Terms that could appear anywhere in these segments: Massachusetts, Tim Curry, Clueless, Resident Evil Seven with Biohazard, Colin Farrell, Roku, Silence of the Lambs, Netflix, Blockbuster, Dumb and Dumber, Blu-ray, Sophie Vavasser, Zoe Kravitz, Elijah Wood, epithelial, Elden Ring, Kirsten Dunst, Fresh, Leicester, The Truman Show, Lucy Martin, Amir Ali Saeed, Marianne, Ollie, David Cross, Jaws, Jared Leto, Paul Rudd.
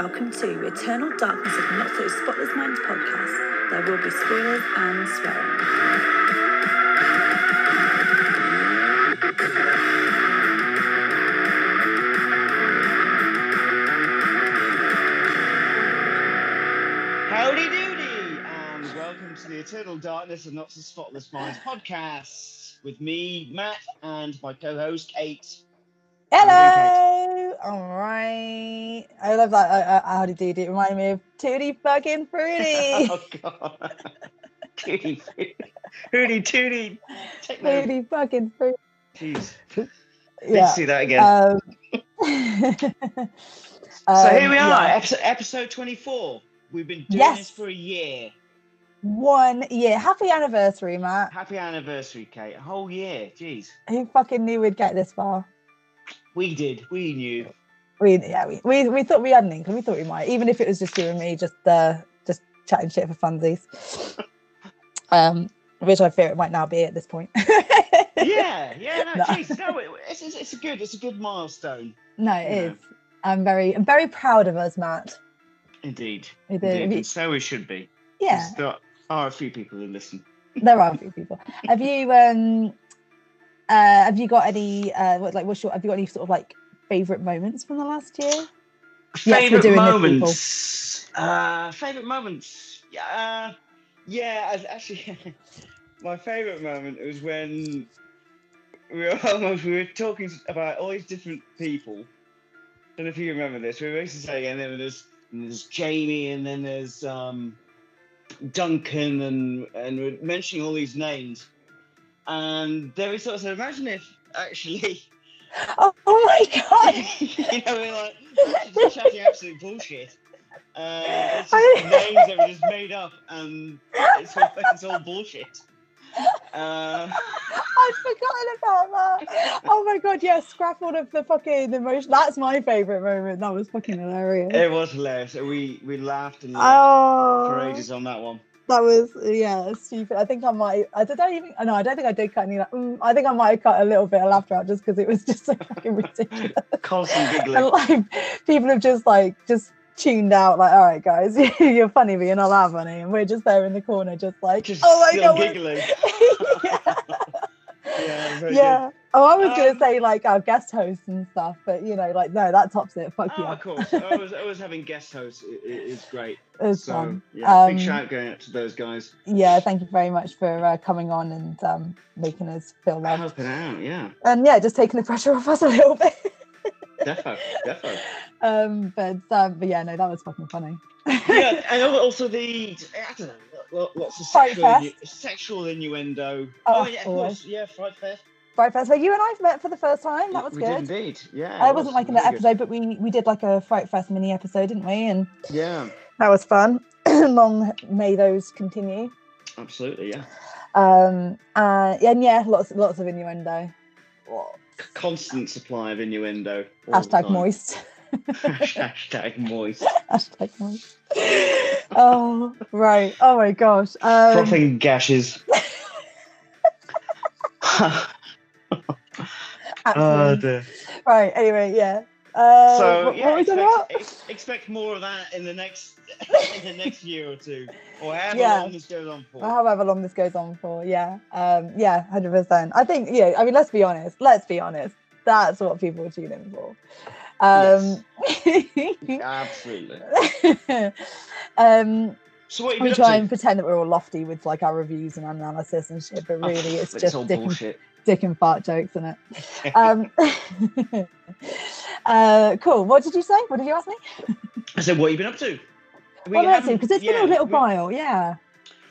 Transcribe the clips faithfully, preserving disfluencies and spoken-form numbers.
welcome to Eternal Darkness of Not So Spotless Minds podcast. There will be spoilers and swearing. Howdy doody, and welcome to the Eternal Darkness of Not So Spotless Minds podcast with me, Matt, and my co-host, Kate. Hello! All right. I love that. Uh, uh, howdy doody. It reminded me of Tootie fucking Fruity. Oh, God. Tootie Fruity. Hootie Tootie. Tootie fucking Fruity. Jeez. Yeah. Let's see that again. Um, so here we are, yeah. episode, episode twenty-four. We've been doing yes. this for a year. One year. Happy anniversary, Matt. Happy anniversary, Kate. A whole year. Jeez. Who fucking knew we'd get this far? We did. We knew. We yeah. We, we we thought we had an inkling. We thought we might, even if it was just you and me, just uh, just chatting shit for funsies. um, which I fear it might now be at this point. yeah, yeah. No, jeez, no. no it, it's, it's it's a good it's a good milestone. No, it is. Know. I'm very I'm very proud of us, Matt. Indeed. Indeed. You, and so we should be. Yeah. There are a few people who listen. There are a few people. Have you um? Uh, have you got any? Uh, what, like, what's your? Have you got any sort of like favourite moments from the last year? Favourite yes, moments. Uh, favourite moments. Yeah, uh, yeah. I, actually, my favourite moment was when we were almost, we were talking about all these different people. I don't know if you remember this. We were basically saying, and then there's and there's Jamie, and then there's um, Duncan, and and we're mentioning all these names. And then we sort of said, imagine if, actually... Oh, oh my God! You know, we're like, just chatting absolute bullshit. Uh, it's just names that were just made up, and it's all, it's all bullshit. Uh, I'd forgotten about that. Oh my God, yeah, scrap all of the fucking emotion. That's my favourite moment. That was fucking hilarious. It was hilarious. We, we laughed and laughed oh. for ages on that one. That was, yeah, stupid. I think I might, I don't even, no, I don't think I did cut any, mm, I think I might have cut a little bit of laughter out just because it was just so fucking ridiculous. Constant giggling. And like, people have just like, just tuned out, like, all right, guys, you're funny, but you're not that funny. And we're just there in the corner, just like, just oh my God. Giggling. yeah. Yeah, yeah. Good. Oh, I was um, going to say like our guest hosts and stuff, but you know, like, no, that tops it. Fuck you. Oh, yeah. Of course. I was, I was having guest hosts. It, it, it's great. It was so, fun. Yeah, um, big shout out going out to those guys. Yeah, thank you very much for uh, coming on and um, making us feel loved. Helping out, yeah. And yeah, just taking the pressure off us a little bit. Defo, defo. Um, but, um, but yeah, no, that was fucking funny. Yeah, and also the, I don't know, lots of sexual, innu- sexual innuendo. Oh, oh yeah, of course. Yeah, Fright Fest. Fright Fest, where you and I met for the first time. That was we good. Did indeed, yeah. I wasn't was liking really that episode, good. But we, we did like a Fright Fest mini episode, didn't we? And yeah, that was fun. Long may those continue. Absolutely, yeah. Um, uh, and yeah, lots lots of innuendo. Lots. Constant supply of innuendo. Hashtag moist. Hashtag moist. Hashtag moist. Oh, right. Oh my gosh. Um, Frothing gashes. Oh, dear. Right, anyway, yeah. Uh, so, what, yeah, what are we talking about? Ex- expect more of that in the next in the next year or two, or however yeah. long this goes on for. Or however long this goes on for, yeah. Um, yeah, one hundred percent. I think, yeah, I mean, let's be honest. Let's be honest. That's what people tune in for. Um, yes. Absolutely. um, so what we try and pretend that we're all lofty with like our reviews and analysis and shit, but really oh, it's, it's just all dick, bullshit. And, dick and fart jokes, isn't it? um, uh, cool. What did you say? What did you ask me? I said, what have you been up to? What have you been up to? Because it's yeah, been a little we, while, yeah.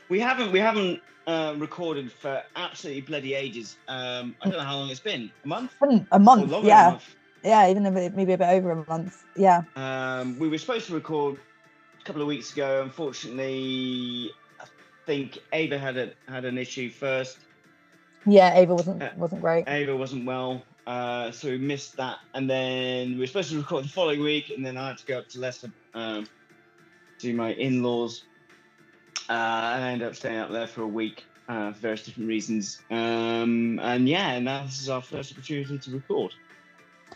We haven't, we haven't uh, recorded for absolutely bloody ages. Um, I don't know how long it's been. A month? A month, or yeah. A month. Yeah, even a bit, maybe a bit over a month, yeah. Um, we were supposed to record a couple of weeks ago. Unfortunately, I think Ava had a, had an issue first. Yeah, Ava wasn't uh, wasn't great. Ava wasn't well, uh, so we missed that. And then we were supposed to record the following week, and then I had to go up to Leicester um, to my in-laws. Uh, and I ended up staying up there for a week uh, for various different reasons. Um, and yeah, now this is our first opportunity to record.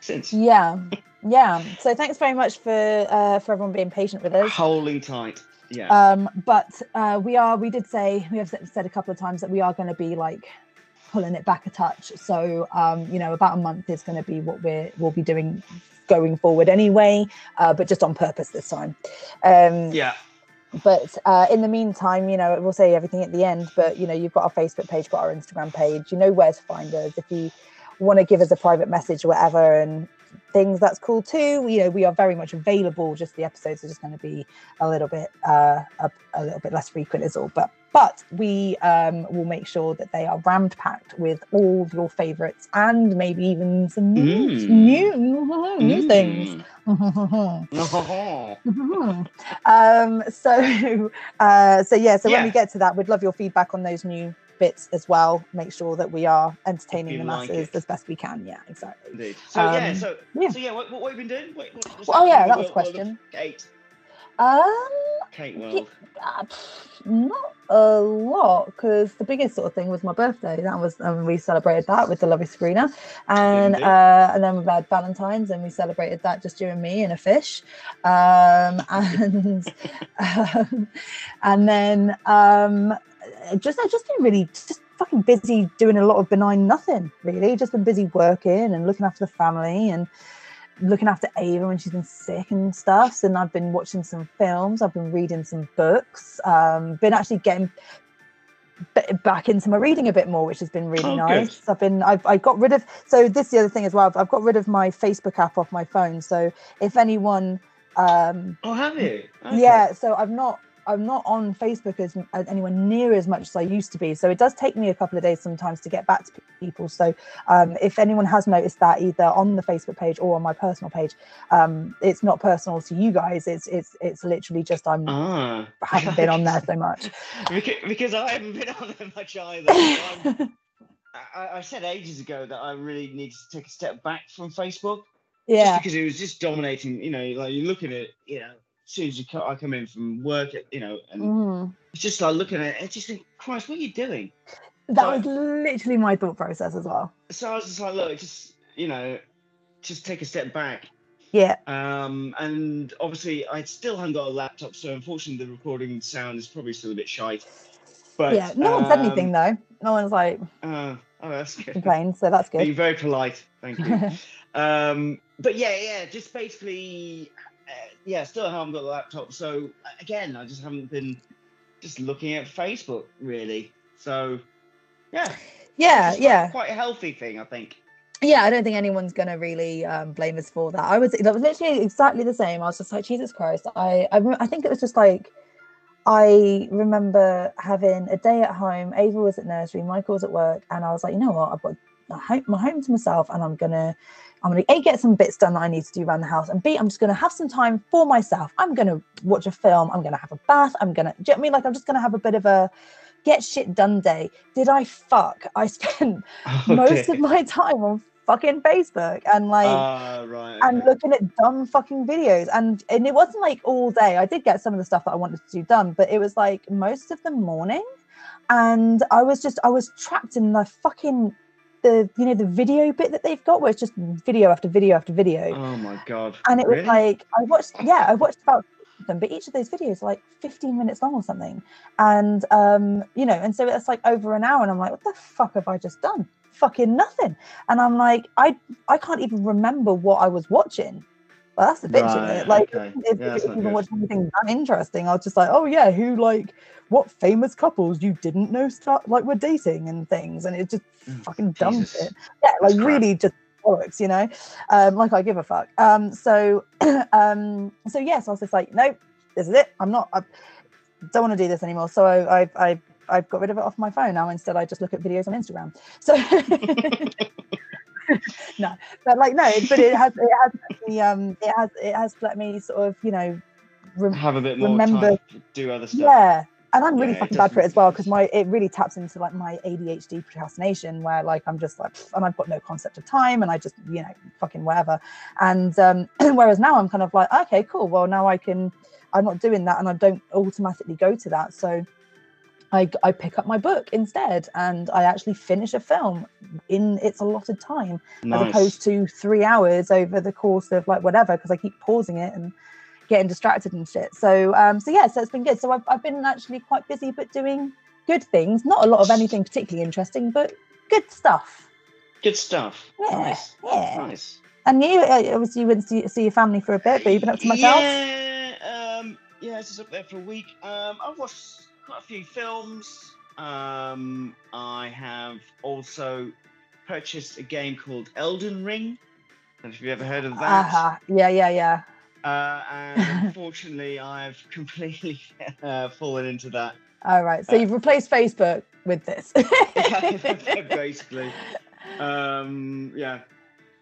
since. Yeah, yeah. So thanks very much for uh, for everyone being patient with us. Holy tight. Yeah. Um, but uh, we are. We did say we have said a couple of times that we are going to be like pulling it back a touch. So um, you know, about a month is going to be what we're we'll be doing going forward anyway, uh, but just on purpose this time. Um, yeah. But uh, in the meantime, you know, we'll say everything at the end, but, you know, you've got our Facebook page, got our Instagram page, you know where to find us. If you want to give us a private message or whatever and things, that's cool too. You know, we are very much available. Just the episodes are just going to be a little bit, uh, a, a little bit less frequent is all. But, but we um, will make sure that they are rammed-packed with all your favourites and maybe even some new, mm. new, new mm. things. um, so, uh, so yeah, so yeah. when we get to that, we'd love your feedback on those new bits as well. Make sure that we are entertaining the masses like as best we can. Yeah, exactly. Indeed. So, um, yeah, so, yeah. so yeah, what, what have you been doing? What, what, well, oh yeah, that was a question. Eight. Um, Kate World. Uh, not a lot, because the biggest sort of thing was my birthday. That was, um, we celebrated that with the lovely Sabrina, and uh, and then we had Valentine's, and we celebrated that just you and me and a fish, um, and um, and then um, just I've just been really just fucking busy doing a lot of benign nothing really. Just been busy working and looking after the family and looking after Ava when she's been sick and stuff. So, and I've been watching some films, I've been reading some books, um, been actually getting b- back into my reading a bit more, which has been really oh, nice. Good. I've been, I've, I got rid of, so this is the other thing as well, I've, I've got rid of my Facebook app off my phone. So if anyone, um, oh, have you? Okay. Yeah, so I've not, I'm not on Facebook as, as anywhere near as much as I used to be. So it does take me a couple of days sometimes to get back to people. So um, if anyone has noticed that either on the Facebook page or on my personal page, um, it's not personal to you guys. It's it's it's literally just I'm ah. I haven't been on there so much. Because I haven't been on there much either. So I, I said ages ago that I really needed to take a step back from Facebook. Yeah. Just because it was just dominating, you know, like you look at it, you know, as soon as you co- I come in from work, at, you know, and mm. it's just like looking at it and just think, Christ, what are you doing? That like, was literally my thought process as well. So I was just like, look, just, you know, just take a step back. Yeah. Um, and obviously I still haven't got a laptop, so unfortunately the recording sound is probably still a bit shite. But yeah, no one um, said anything though. No one's like uh, oh, that's good. Complained, so that's good. Being very polite, thank you. um, but yeah, yeah, just basically... yeah, still haven't got the laptop. So again, I just haven't been just looking at Facebook really. So yeah, yeah, yeah. Quite a healthy thing, I think. Yeah, I don't think anyone's gonna really um, blame us for that. I was that was literally exactly the same. I was just like, Jesus Christ. I I, I think it was just like. I remember having a day at home. Ava was at nursery, Michael was at work, and I was like, you know what? I've got my home to myself, and I'm gonna. I'm going to A, get some bits done that I need to do around the house, and B, I'm just going to have some time for myself. I'm going to watch a film. I'm going to have a bath. I'm going to, do you know what I mean? Like, I'm just going to have a bit of a get shit done day. Did I fuck? I spent okay. most of my time on fucking Facebook and like, uh, right, and right. looking at dumb fucking videos. And, and it wasn't like all day. I did get some of the stuff that I wanted to do done, but it was like most of the morning. And I was just, I was trapped in the fucking the you know the video bit that they've got where it's just video after video after video. Oh my god. And it really? was like I watched yeah I watched about them, but each of those videos are like fifteen minutes long or something, and um you know, and so it's like over an hour, and I'm like, what the fuck have I just done? Fucking nothing. And I'm like, I I can't even remember what I was watching. Well, that's the bitch right, in it. Like, okay. if, yeah, if you even watch anything that interesting, I was just like, oh yeah, who like what famous couples you didn't know start like were dating and things, and it just oh, fucking dumb shit. Yeah, like really just bollocks, you know. Um, like I give a fuck. Um, so, um, so yes, yeah, so I was just like, nope, this is it. I'm not. I don't want to do this anymore. So I, I, I, I've got rid of it off my phone now. Instead, I just look at videos on Instagram. So. no but like no but it has it has let me, um it has it has let me sort of, you know, re- have a bit more remember time, do other stuff. Yeah, and I'm really yeah, fucking bad for it as well, because my it really taps into like my A D H D procrastination, where like I'm just like, and I've got no concept of time, and I just, you know, fucking whatever. And um whereas now I'm kind of like, okay, cool, well now I can, I'm not doing that, and I don't automatically go to that. So I, I pick up my book instead, and I actually finish a film in its allotted time. Nice. As opposed to three hours over the course of like whatever, because I keep pausing it and getting distracted and shit. So um, so yeah, so it's been good. So I've, I've been actually quite busy, but doing good things. Not a lot of anything particularly interesting, but good stuff. Good stuff. Yeah, nice. Yeah. Nice. And you, obviously, you went to see your family for a bit, but you've been up to much else? Yeah, um, yeah, I was up there for a week. Um, I've watched quite a few films. Um, I have also purchased a game called Elden Ring. Have you ever heard of that? Uh-huh. Yeah, yeah, yeah. Uh, and unfortunately, I've completely uh, fallen into that. All right, so uh, you've replaced Facebook with this. Basically. Um, yeah.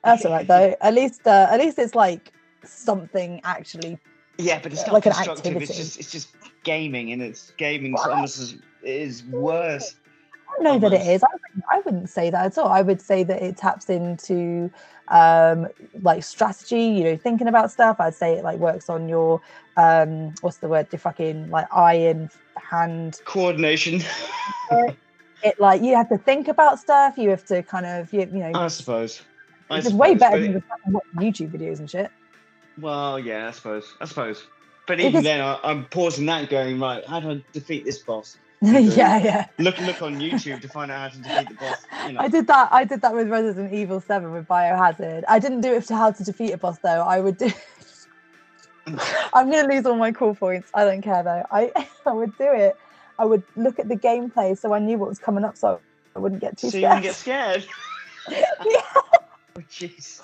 That's all right though. At least, uh, at least it's like something actually. Yeah, but it's not like constructive. An activity. It's just, it's just gaming, and it's gaming. What? Almost as, is worse. I don't know almost. That it is. I wouldn't, I wouldn't say that at all. I would say that it taps into um, like strategy. You know, thinking about stuff. I'd say it like works on your um, what's the word? Your fucking like eye and hand coordination. It like you have to think about stuff. You have to kind of you, you know. I suppose. It's suppose, way better than watching YouTube videos and shit. Well, yeah, I suppose. I suppose. But even because, then, I, I'm pausing that and going, right, how do I defeat this boss? yeah, yeah. Look look on YouTube to find out how to defeat the boss. You know. I did that I did that with Resident Evil seven with Biohazard. I didn't do it for how to defeat a boss, though. I would do... I'm going to lose all my cool points. I don't care, though. I, I would do it. I would look at the gameplay so I knew what was coming up so I wouldn't get too so scared. So you wouldn't get scared? Yeah. Jeez.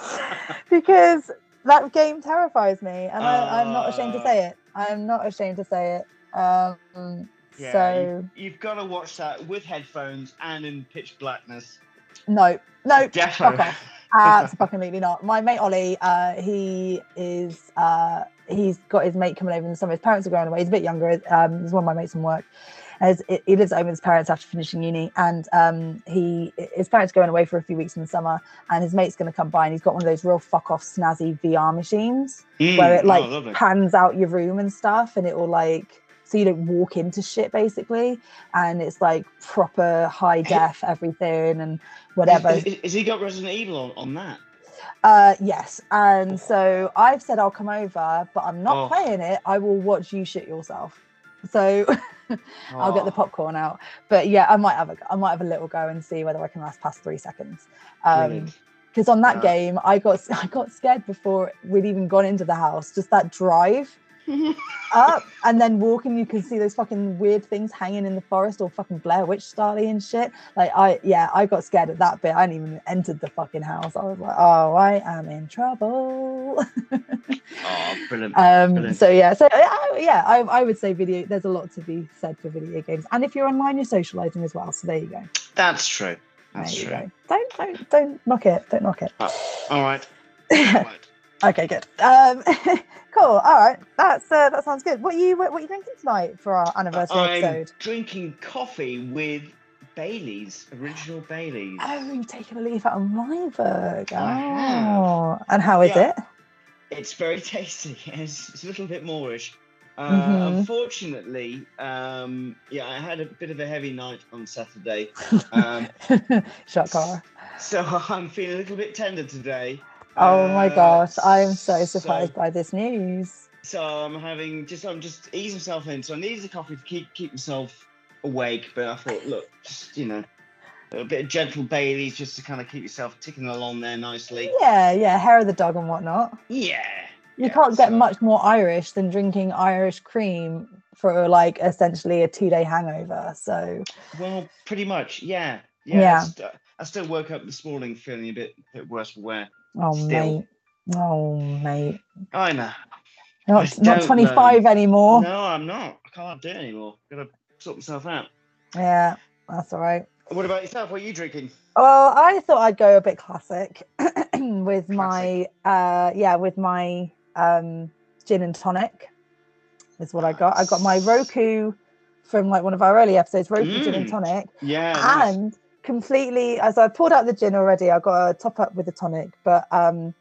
Because that game terrifies me, and uh, I, I'm not ashamed to say it. I'm not ashamed to say it. Um, yeah, so you, you've got to watch that with headphones and in pitch blackness. No, no, fuck off. Absolutely not. My mate Ollie, uh, he is. Uh, he's got his mate coming over in the summer. His parents are going away. He's a bit younger. Um, he's one of my mates from work. As he lives at home with his parents after finishing uni, and um, he his parents are going away for a few weeks in the summer, and his mate's going to come by, and he's got one of those real fuck off snazzy V R machines mm, where it like oh, pans out your room and stuff, and it will like so you don't walk into shit basically, and it's like proper high def everything and whatever. Is, is, is he got Resident Evil on, on that? Uh, yes, and so I've said I'll come over, but I'm not oh. playing it. I will watch you shit yourself. So I'll get the popcorn out, but yeah, I might have a I might have a little go and see whether I can last past three seconds. Um, because on that yeah. game, I got I got scared before we'd even gone into the house. Just that drive up and then walking, you can see those fucking weird things hanging in the forest, or fucking Blair Witch Starley and shit. Like I yeah, I got scared at that bit. I hadn't even entered the fucking house. I was like, oh, I am in trouble. Oh, brilliant. Um, brilliant. So, yeah, so uh, yeah, I, I would say video, there's a lot to be said for video games. And if you're online, you're socializing as well. So there you go. That's true. That's there true. You go. Don't, don't, don't knock it. Don't knock it. Uh, all right. All right. Okay, good. Um, cool. All right. That's uh, that sounds good. What are you what are you drinking tonight for our anniversary I'm episode? I'm drinking coffee with Bailey's, original Bailey's. Oh, you've taken a leaf out of my book. Oh. I have. And how is yeah. it? It's very tasty. It's, it's a little bit Moorish. Uh, mm-hmm. Unfortunately, um, yeah, I had a bit of a heavy night on Saturday. Um, Shot car. So I'm feeling a little bit tender today. Oh my gosh, I am so surprised so, by this news. So I'm having just I'm just ease myself in. So I needed a coffee to keep keep myself awake, but I thought, look, just you know, a bit of gentle Baileys just to kind of keep yourself ticking along there nicely. Yeah, yeah, hair of the dog and whatnot. Yeah. You yeah, can't get so. much more Irish than drinking Irish cream for like essentially a two day hangover. So well, pretty much, yeah. Yeah. yeah. I, st- I still woke up this morning feeling a bit a bit worse for wear. Oh, Still. mate. Oh, mate. I know. Not, I not twenty-five know. anymore. No, I'm not. I can't do it anymore. I've got to sort myself out. Yeah, that's all right. What about yourself? What are you drinking? Well, I thought I'd go a bit classic with classic. my, uh, yeah, with my um, gin and tonic is what nice. I got. I got my Roku from like one of our early episodes, Roku mm. gin and tonic. Yeah. And... Nice. Completely, as I poured out the gin already, I got a top up with the tonic. But um,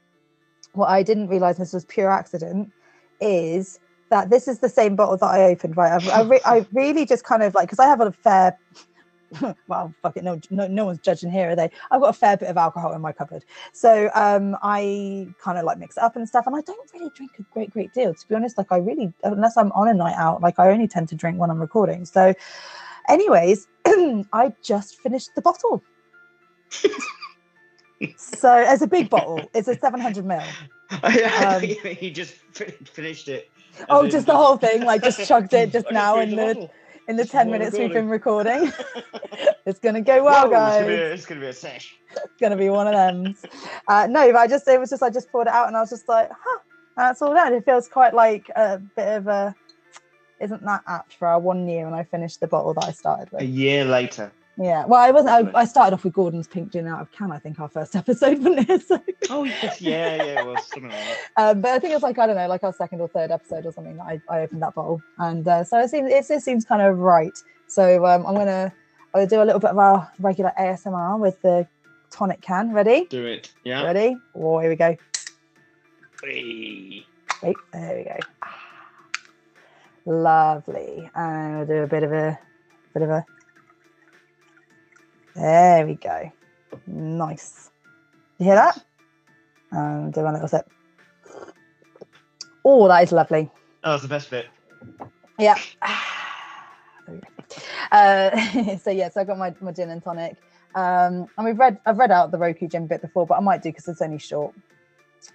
what I didn't realise, this was pure accident, is that this is the same bottle that I opened, right? I, I, re- I really just kind of like, because I have a fair, well, fuck it, no, no, no one's judging here, are they? I've got a fair bit of alcohol in my cupboard. So um, I kind of like mix it up and stuff. And I don't really drink a great, great deal, to be honest. Like I really, unless I'm on a night out, like I only tend to drink when I'm recording. So anyways, I just finished the bottle. So as a big bottle, it's a seven hundred mil. Um, he just finished it. Oh, just the whole thing, like just chugged it just now in the in the ten minutes we've been recording. It's gonna go well, guys. It's gonna be a sesh. It's gonna be one of them. Uh, no, but I just it was just I just poured it out and I was just like, huh, that's all that. It feels quite like a bit of a. Isn't that apt for our one year when I finished the bottle that I started with? A year later. Yeah, well, I wasn't. I, I started off with Gordon's Pink Gin Out of Can, I think, our first episode, wasn't it? So. Oh, yes, yeah, yeah, it was. Something like that. Um, but I think it was like, I don't know, like our second or third episode or something that I, I opened that bottle. And uh, so it seems, it, it seems kind of right. So um, I'm going to I'll do a little bit of our regular A S M R with the tonic can. Ready? Do it. Yeah. Ready? Oh, here we go. Hey. Wait, there we go. Lovely. And we'll do a bit of a, bit of a, there we go. Nice. You hear that? Um, do one little sip. Oh, that is lovely. Oh, that's the best bit. Yeah. Uh, so, yeah, so I've got my, my gin and tonic. Um, and we've read, I've read out the Roku gin bit before, but I might do because it's only short.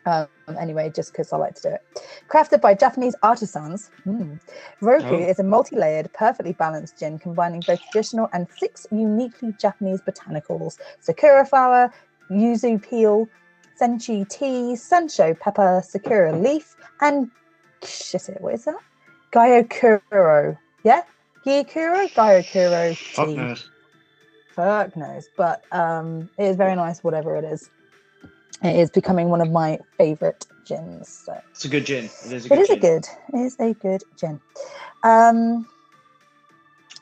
Um, anyway, just because I like to do it. Crafted by Japanese artisans, mm. Roku oh. is a multi-layered, perfectly balanced gin combining both traditional and six uniquely Japanese botanicals: sakura flower, yuzu peel, senchi tea, sancho pepper, sakura leaf, and shit, it what is that? Gyokuro, yeah, gyokuro, gyokuro tea. Fuck knows. Fuck knows, but um, it is very nice, whatever it is. It is becoming one of my favourite gins. So. It's a good gin. It is a good it is gin. A good, it is a good gin. Um,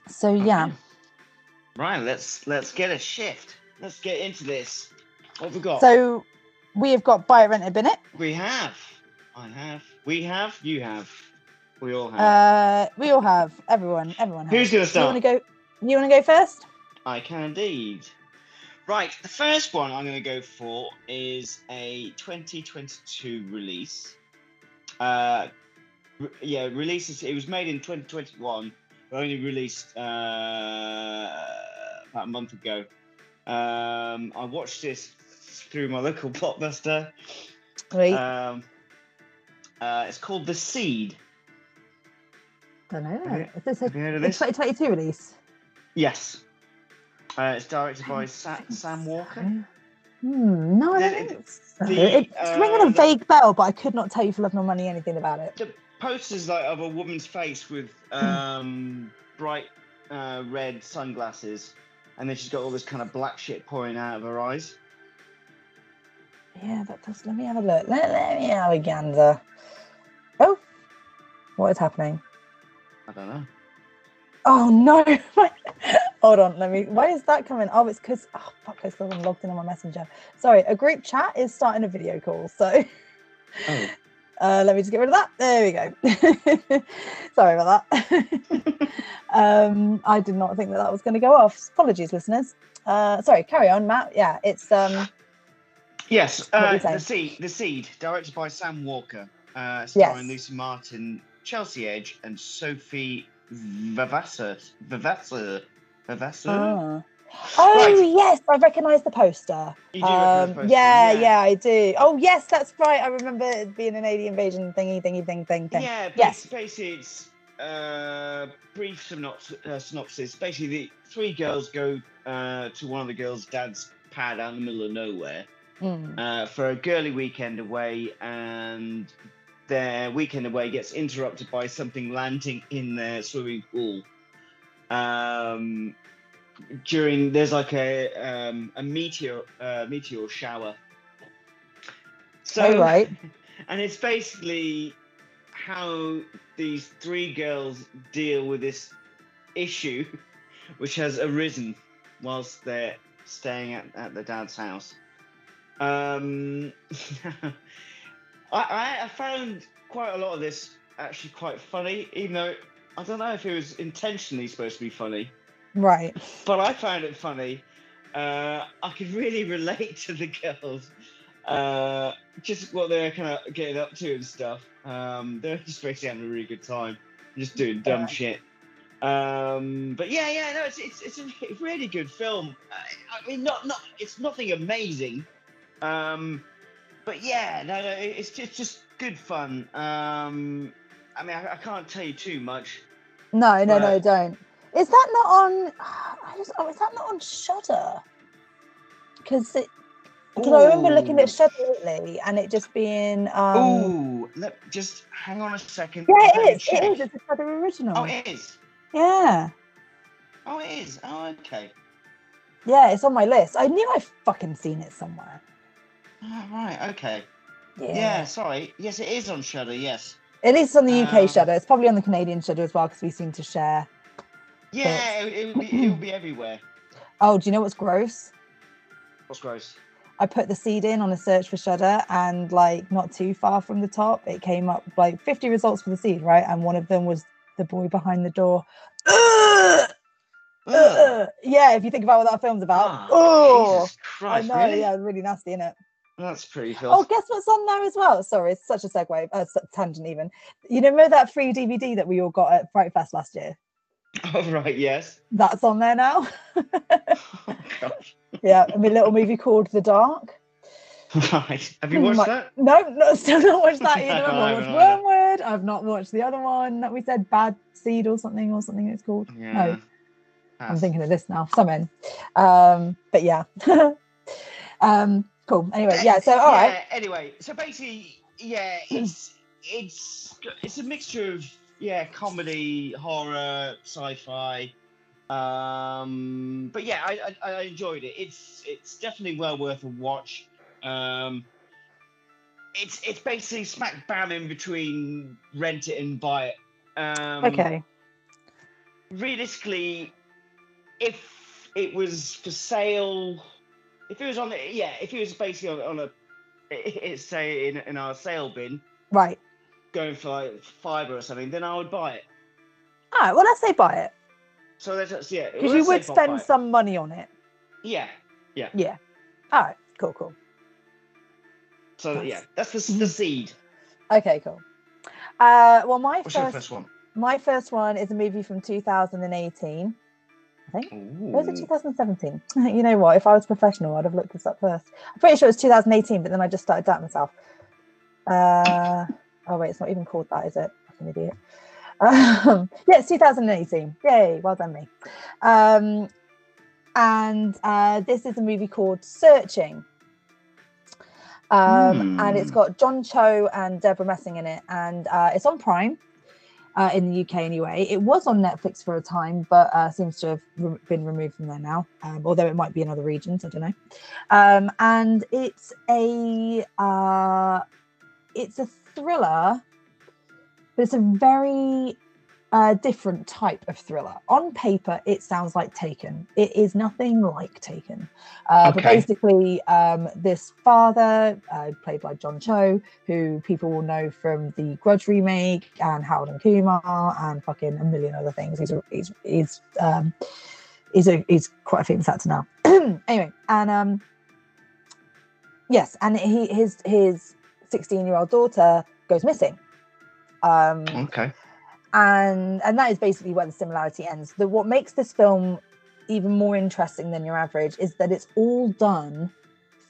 so, yeah. Right, let's let's get a shift. Let's get into this. What have we got? So, we have got Buy It, Rent It, Bin It. We have. I have. We have. You have. We all have. Uh, we all have. Everyone. Everyone has. Who's going to start? You want to go, you want to go first? I can indeed. Right, the first one I'm going to go for is a twenty twenty-two release. Uh, re- yeah, releases. It was made in twenty twenty-one, but only released uh, about a month ago. Um, I watched this through my local Blockbuster. Right. Um, uh, it's called The Seed. Don't know. You, is this a, this? a twenty twenty-two release? Yes. Uh, it's directed by Sa- Sam Walker. Hmm, no, I don't think so. The, it's uh, ringing a vague the, bell, but I could not tell you for love nor money anything about it. The poster's like of a woman's face with um, bright uh, red sunglasses, and then she's got all this kind of black shit pouring out of her eyes. Yeah, that does. Let me have a look. Let, let me have a gander. Oh, what is happening? I don't know. Oh no! Hold on, let me. Why is that coming? Oh, it's because. Oh fuck! I still haven't logged in on my messenger. Sorry, a group chat is starting a video call, so. Oh. Uh, let me just get rid of that. There we go. Sorry about that. um, I did not think that that was going to go off. Apologies, listeners. Uh, sorry. Carry on, Matt. Yeah, it's. Um, yes, uh, the seed. The seed, directed by Sam Walker, uh, starring yes. Lucy Martin, Chelsea Edge, and Sophie. Vavasser, Vavasser, Vavasser. Oh, oh right. Yes, I recognise the poster. You do um, the poster. Yeah, yeah, yeah, I do. Oh yes, that's right. I remember it being an alien invasion thingy, thingy, thing, thing, thing. Yeah, yes. Basically, it's uh, brief synops- uh, synopsis. Basically, the three girls go uh, to one of the girls' dad's pad out in the middle of nowhere mm. uh, for a girly weekend away, and. Their weekend away gets interrupted by something landing in their swimming pool. Um, during there's like a um, a meteor uh, meteor shower. So all right. And it's basically how these three girls deal with this issue, which has arisen whilst they're staying at at their dad's house. Um, I, I found quite a lot of this actually quite funny, even though I don't know if it was intentionally supposed to be funny. Right. But I found it funny. Uh, I could really relate to the girls, uh, just what they're kind of getting up to and stuff. Um, they're just basically having a really good time, just doing dumb yeah. shit. Um, but yeah, yeah, no, it's it's it's a really good film. I, I mean, not not it's nothing amazing, um, but yeah, no, no, it's just, it's just good fun. Um, I mean, I, I can't tell you too much. No, no, but... no, don't. Is that not on? I just, oh, is that not on Shudder? Because it, because I remember looking at Shudder lately and it just being. Um, Ooh, let just hang on a second. Yeah, it is. It is. It's a Shudder original. Oh, it is. Yeah. Oh, it is. Oh, okay. Yeah, it's on my list. I knew I'd fucking seen it somewhere. Oh, right. Okay. Yeah. yeah. Sorry. Yes, it is on Shudder. Yes. At least on the U K um, Shudder. It's probably on the Canadian Shudder as well because we seem to share. Yeah, it, it would be, it would be everywhere. Oh, do you know what's gross? What's gross? I put The Seed in on a search for Shudder, and like not too far from the top, it came up like fifty results for The Seed, right? And one of them was The Boy Behind the Door. Ugh! Ugh! Ugh! Yeah, if you think about what that film's about. Oh, Jesus Christ, I know, really? Yeah, it's really nasty, isn't it? That's pretty cool. Oh, guess what's on there as well? Sorry, it's such a segue, uh, tangent even. You know that free D V D that we all got at Fright Fest last year? Oh, right, yes. That's on there now. Oh, gosh. Yeah, I mean, a little movie called The Dark. Right. Have you watched like, that? No, no, still not watched that either. I've not watched Wormwood. I've not watched the other one that we said, Bad Seed or something, or something it's called. Yeah. No. Pass. I'm thinking of this now. Some in. Um, but yeah. um, cool. Anyway, yeah, so all yeah, right. Anyway, so basically, yeah, it's it's it's a mixture of yeah, comedy, horror, sci-fi, um, but yeah, I, I, I enjoyed it. It's it's definitely well worth a watch. Um, it's it's basically smack bam in between rent it and buy it. Um, okay. Realistically, if it was for sale, if it was on, the, yeah, if it was basically on, on a, it's say in in our sale bin, right. Going for like fibre or something, then I would buy it. Ah, well, let's say buy it. So that's yeah, because you would spend some money on it. Yeah, yeah, yeah. All right, cool, cool. So that's... yeah, that's the, the Seed. Okay, cool. Uh, well, my What's first, your first one? My first one is a movie from two thousand eighteen. I think. Ooh. Or was it two thousand seventeen? You know what? If I was professional, I'd have looked this up first. I'm pretty sure it was two thousand eighteen, but then I just started doubting myself. Uh. Oh, wait, it's not even called that, is it? I'm an idiot. Um, yeah, it's two thousand eighteen. Yay, well done, me. Um, and uh, this is a movie called Searching. Um, mm. And it's got John Cho and Deborah Messing in it. And uh, it's on Prime, uh, in the U K anyway. It was on Netflix for a time, but uh, seems to have re- been removed from there now. Um, although it might be in other regions, I don't know. Um, and it's a... Uh, it's a thriller, but it's a very uh, different type of thriller. On paper, it sounds like Taken. It is nothing like Taken. Uh, okay. But basically, um, this father, uh, played by John Cho, who people will know from the Grudge remake and Harold and Kumar and fucking a million other things. He's a, he's he's, um, he's, a, he's quite a famous actor now. Anyway, and um, yes, and he his his. sixteen-year-old daughter goes missing. Um, okay. And and that is basically where the similarity ends. The, what makes this film even more interesting than your average is that it's all done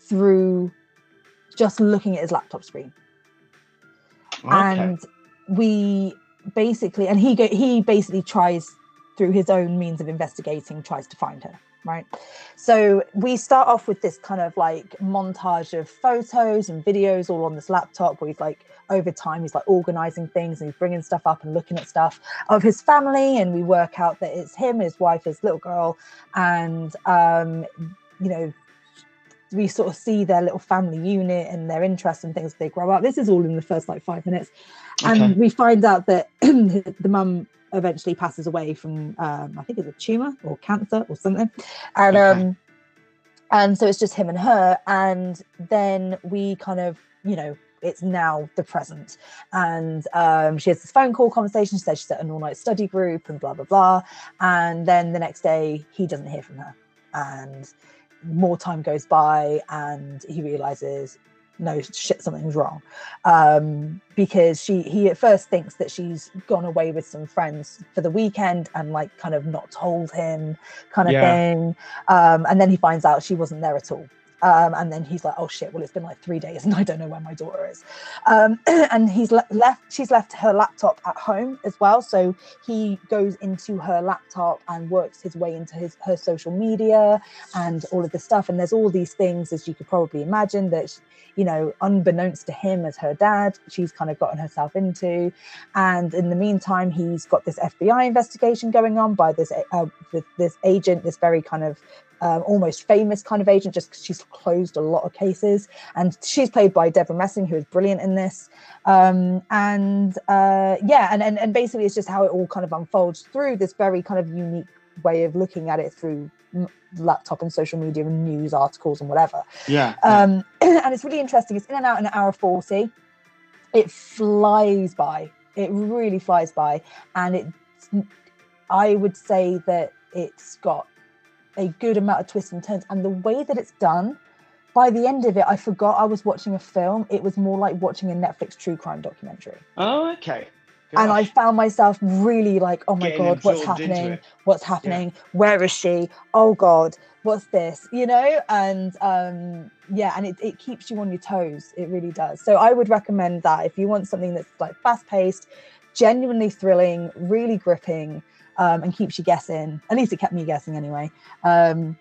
through just looking at his laptop screen. Okay. And we basically, and he go, he basically tries through his own means of investigating, tries to find her. Right. So we start off with this kind of like montage of photos and videos all on this laptop where he's like, over time, he's like organizing things and he's bringing stuff up and looking at stuff of his family. And we work out that it's him, his wife, his little girl. And, um, you know, we sort of see their little family unit and their interests and things as they grow up. This is all in the first like five minutes. Okay. And we find out that the mum eventually passes away from um I think it's a tumor or cancer or something, and okay. um and so it's just him and her, and then we kind of, you know, it's now the present. And um, she has this phone call conversation. She says she's at an all-night study group and blah, blah, blah. And then the next day, he doesn't hear from her. And more time goes by and he realises, no, shit, something's wrong. Um, because she, he at first thinks that she's gone away with some friends for the weekend and like kind of not told him kind of yeah. thing. Um, and then he finds out she wasn't there at all. Um, and then he's like, oh shit, well, it's been like three days and I don't know where my daughter is. Um, and he's le- left, she's left her laptop at home as well. So he goes into her laptop and works his way into his, her social media and all of this stuff. And there's all these things, as you could probably imagine, that, she, you know, unbeknownst to him as her dad, she's kind of gotten herself into. And in the meantime, he's got this F B I investigation going on by this, uh, this agent, this very kind of, Um, almost famous kind of agent, just because she's closed a lot of cases, and she's played by Deborah Messing, who is brilliant in this. Um, and uh, yeah, and, and and basically, it's just how it all kind of unfolds through this very kind of unique way of looking at it through laptop and social media and news articles and whatever. Yeah. Um, yeah. And it's really interesting. It's in and out in an hour forty. It flies by. It really flies by, and it. I would say that it's got a good amount of twists and turns, and the way that it's done, by the end of it, I forgot I was watching a film. It was more like watching a Netflix true crime documentary. Oh, okay. Gosh. And I found myself really like, oh my Getting God, what's happening? What's happening? Yeah. Where is she? Oh God, what's this? You know? And um, yeah, and it, it keeps you on your toes. It really does. So I would recommend that if you want something that's like fast-paced, genuinely thrilling, really gripping, Um, and keeps you guessing. At least it kept me guessing anyway. Um,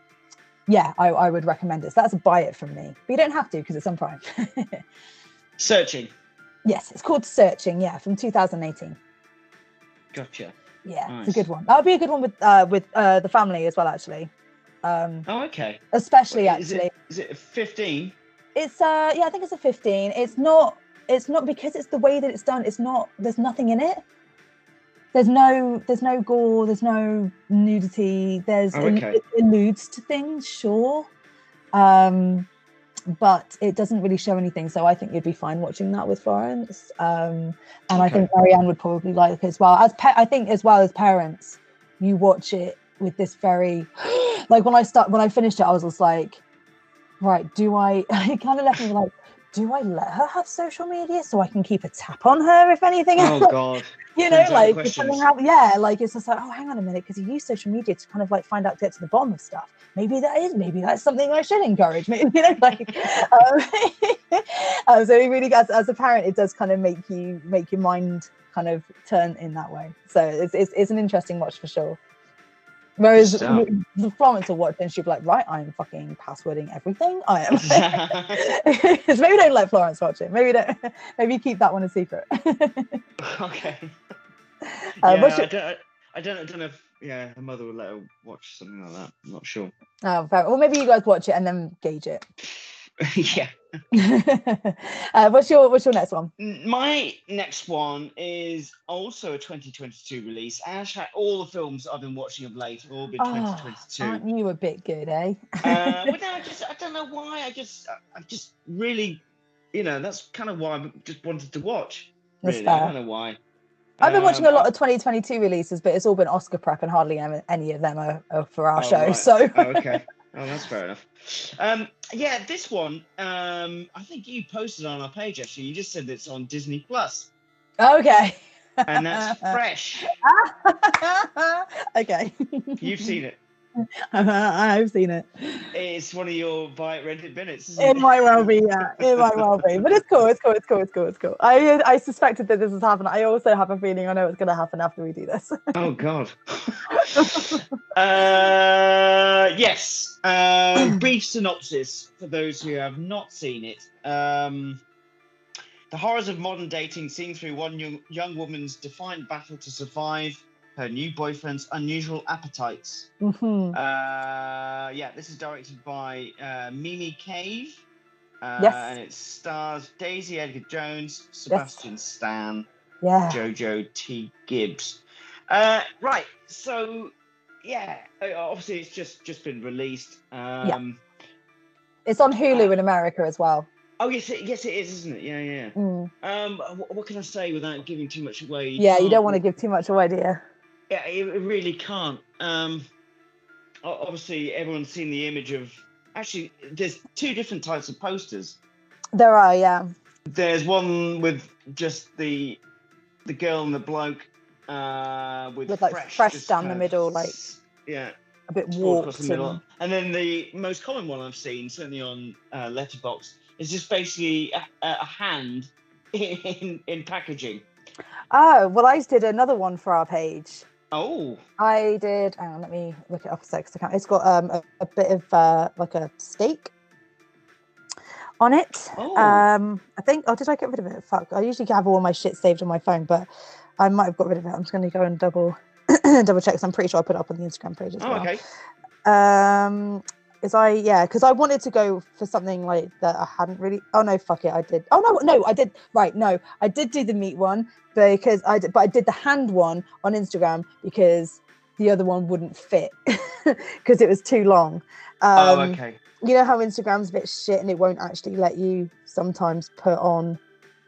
yeah, I, I would recommend it. So that's a buy it from me. But you don't have to because it's on Prime. Searching. Yes, it's called Searching, yeah, from two thousand eighteen. Gotcha. Yeah, nice. It's a good one. That would be a good one with uh, with uh, the family as well, actually. Um, oh, okay. Especially, well, is actually. It, is it fifteen? It's, uh, yeah, I think it's a fifteen. It's not, it's not, because it's the way that it's done, it's not, there's nothing in it. There's no, there's no gore. There's no nudity. There's oh, okay. it alludes to things, sure, um, but it doesn't really show anything. So I think you'd be fine watching that with Florence, um, and okay. I think Marianne would probably like it as well. As pa- I think as well as parents, you watch it with this very, like when I start when I finished it, I was just like, right, do I? It kind of left me like, do I let her have social media so I can keep a tap on her if anything? Oh God. You know, like, if something happened, yeah, like, it's just like, oh, hang on a minute, because you use social media to kind of, like, find out, get to the bottom of stuff. Maybe that is, maybe that's something I should encourage. Maybe, you know, like, um, um, so it really, as, as a parent, it does kind of make you, make your mind kind of turn in that way. So it's it's, it's an interesting watch for sure. Whereas Florence will watch and she'll be like, right, I'm fucking passwording everything. I am. So maybe don't let Florence watch it. Maybe don't. Maybe keep that one a secret. Okay. Uh, yeah, should... I, don't, I, I, don't, I don't know if yeah, her mother would let her watch something like that. I'm not sure. Oh, fair. Well, maybe you guys watch it and then gauge it. Yeah. uh, what's your What's your next one? My next one is also a twenty twenty-two release. Actually, all the films I've been watching of late have all been twenty twenty-two. Aren't you a bit good, eh? uh, well, no, I just I don't know why. I just I, I just really, you know, that's kind of why I just wanted to watch. Really. That's fair. I don't know why. I've been watching um, a lot of twenty twenty-two releases, but it's all been Oscar prep, and hardly any of them are, are for our oh, show. Right. So oh, okay. Oh, that's fair enough. Um, yeah, this one, um, I think you posted on our page, actually. You just said it's on Disney Plus. Okay. And that's Fresh. Okay. You've seen it. I've seen it. It's one of your buy it, rent it minutes, isn't it? It might well be, yeah. It might well be. But it's cool, it's cool, it's cool, it's cool, it's cool. I I suspected that this was happening. I also have a feeling I know it's going to happen after we do this. Oh, God. uh, yes. Uh, brief synopsis for those who have not seen it. Um, the horrors of modern dating seen through one young, young woman's defiant battle to survive her new boyfriend's unusual appetites. Mm-hmm. Uh, yeah, this is directed by uh, Mimi Cave. Uh, yes. And it stars Daisy Edgar-Jones, Sebastian yes. Stan, yeah. Jojo T. Gibbs. Uh, right, so, yeah, obviously it's just, just been released. Um, yeah. It's on Hulu uh, in America as well. Oh yes, it, yes it is, isn't it? Yeah, yeah. Mm. Um, what, what can I say without giving too much away? You yeah, you don't want to give too much away, do you? Yeah, it, it really can't. Um, obviously, everyone's seen the image of. Actually, there's two different types of posters. There are, yeah. There's one with just the the girl and the bloke uh, with, with like fresh, fresh down the middle, like yeah, a bit warped. And... and then the most common one I've seen, certainly on uh, Letterboxd, is just basically a, a hand in, in in packaging. Oh well, I did another one for our page. Oh, I did. Hang on, let me look it up a sec. Cause I can't, it's got um a, a bit of uh, like a steak on it. Oh. Um, I think. Oh, did I get rid of it? Fuck. I usually have all my shit saved on my phone, but I might have got rid of it. I'm just going to go and double double check. Cause I'm pretty sure I put it up on the Instagram page as oh, well. Okay. Um, is I yeah? Because I wanted to go for something like that. I hadn't really. Oh no, fuck it. I did. Oh no, no, I did. Right, no, I did do the meat one because I did, but I did the hand one on Instagram because the other one wouldn't fit because it was too long. Um, oh okay. You know how Instagram's a bit shit and it won't actually let you sometimes put on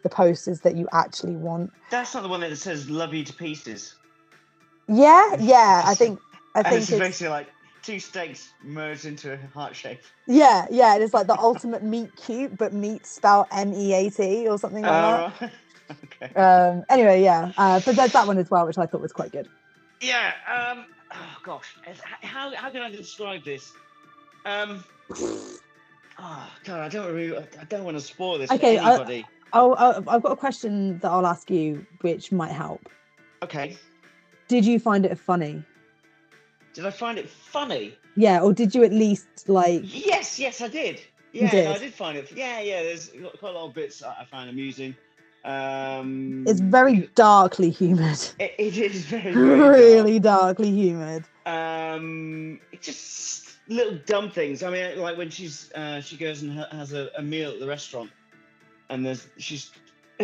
the posters that you actually want. That's not the one that says "love you to pieces." Yeah, yeah. I think I and think it's, it's basically like. Two steaks merged into a heart shape. Yeah, yeah, it's like the ultimate meat cute, but meat spelled M E A T or something like uh, that. Okay. Um, anyway, yeah, uh, but there's that one as well, which I thought was quite good. Yeah. Um, oh gosh, how how can I describe this? Um, oh God, I don't really, I don't want to spoil this okay, for anybody. Oh, I've got a question that I'll ask you, which might help. Okay. Did you find it funny? Did I find it funny? Yeah, or did you at least like? Yes, yes, I did. Yeah, did. No, I did find it. Yeah, yeah. There's quite a lot of bits I found amusing. Um, it's very darkly humoured. It, it is very, very really dark. darkly humoured. Um, it's just little dumb things. I mean, like when she's uh, she goes and has a, a meal at the restaurant, and there's she's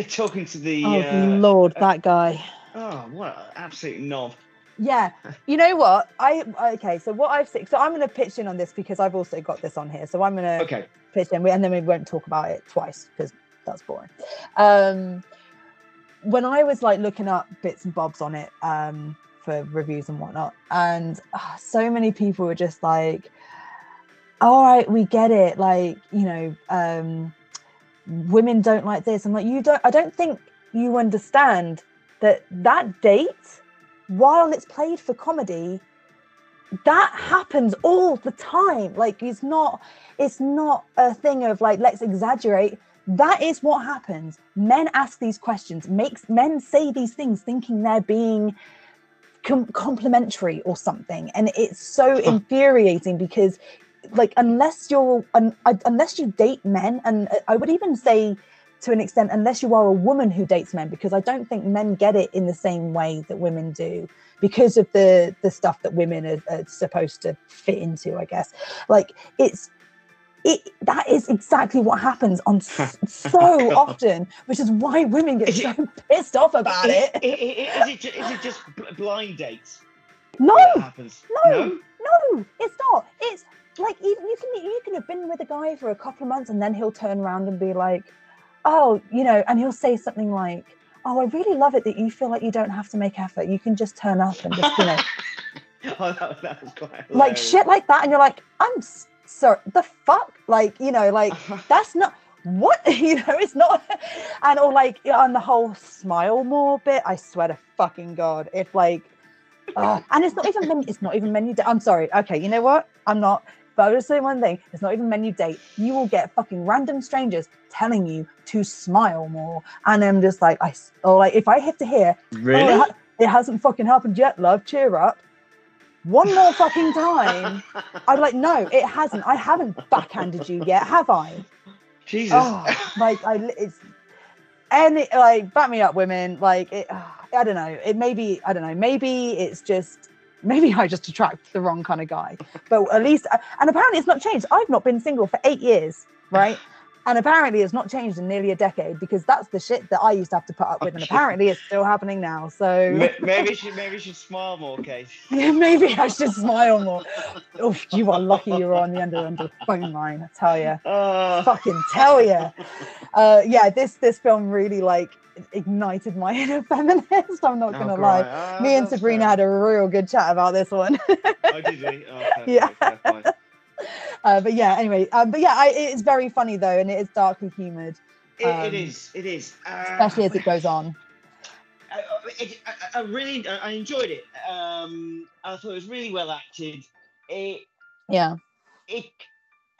talking to the. Oh uh, Lord, uh, that guy. Oh, what an absolute knob. Yeah, you know what? I okay. So what I've seen. So I'm going to pitch in on this because I've also got this on here. So I'm going to okay. pitch in, and then we won't talk about it twice because that's boring. Um, when I was like looking up bits and bobs on it um, for reviews and whatnot, and uh, so many people were just like, "All right, we get it." Like you know, um, women don't like this. I'm like, you don't. I don't think you understand that that date. While it's played for comedy, that happens all the time. Like it's not, it's not a thing of like let's exaggerate. That is what happens. Men ask these questions. Makes men say these things, thinking they're being com- complimentary or something. And it's so infuriating because, like, unless you're un- unless you date men, and I would even say. To an extent, unless you are a woman who dates men, because I don't think men get it in the same way that women do because of the the stuff that women are, are supposed to fit into, I guess. Like it's it that is exactly what happens on so, so often, which is why women get is so it, pissed off about is, it. Is, is, it just, is it just blind dates? No, happens? no, no, no, it's not. It's like you, you can you can have been with a guy for a couple of months and then he'll turn around and be like. Oh, you know, and he'll say something like, oh, I really love it that you feel like you don't have to make effort. You can just turn up and just, you know. oh, that, that was quite hilarious. Like shit like that. And you're like, I'm sorry, the fuck? Like, you know, like, that's not, what? you know, it's not. And or like, on the whole smile more bit, I swear to fucking God, if like, uh, and it's not even men, it's not even men you date. I'm sorry. Okay, you know what? I'm not. But I'll just say one thing, it's not even men you date. You will get fucking random strangers telling you to smile more. And I'm just like, I, or like if I have to hear, really? oh, it, ha- it hasn't fucking happened yet, love, cheer up. One more fucking time. I'm like, no, it hasn't. I haven't backhanded you yet, have I? Jesus. Oh, like, I, it's, and it, like, back me up, women. Like, it, I don't know. It maybe, I don't know. Maybe it's just, Maybe I just attract the wrong kind of guy, but at least, and apparently it's not changed. I've not been single for eight years, right? And apparently it's not changed in nearly a decade, because that's the shit that I used to have to put up with. And apparently it's still happening now. So maybe she maybe should smile more, Kate. Yeah, maybe I should smile more. Oh, you are lucky you're on the under under phone line, I tell you. Uh. Fucking tell you. Uh, yeah, this this film really like ignited my inner feminist. I'm not gonna oh, lie. Oh, Me and Sabrina fair. had a real good chat about this one. Oh, did we? Oh, yeah. Fair Uh, but yeah, anyway, um, but yeah, I, it's very funny though, and it is darkly humoured. Um, it, it is, it is, uh, especially as it goes on. I, it, I, I really, I enjoyed it. Um, I thought it was really well acted. It, yeah, it,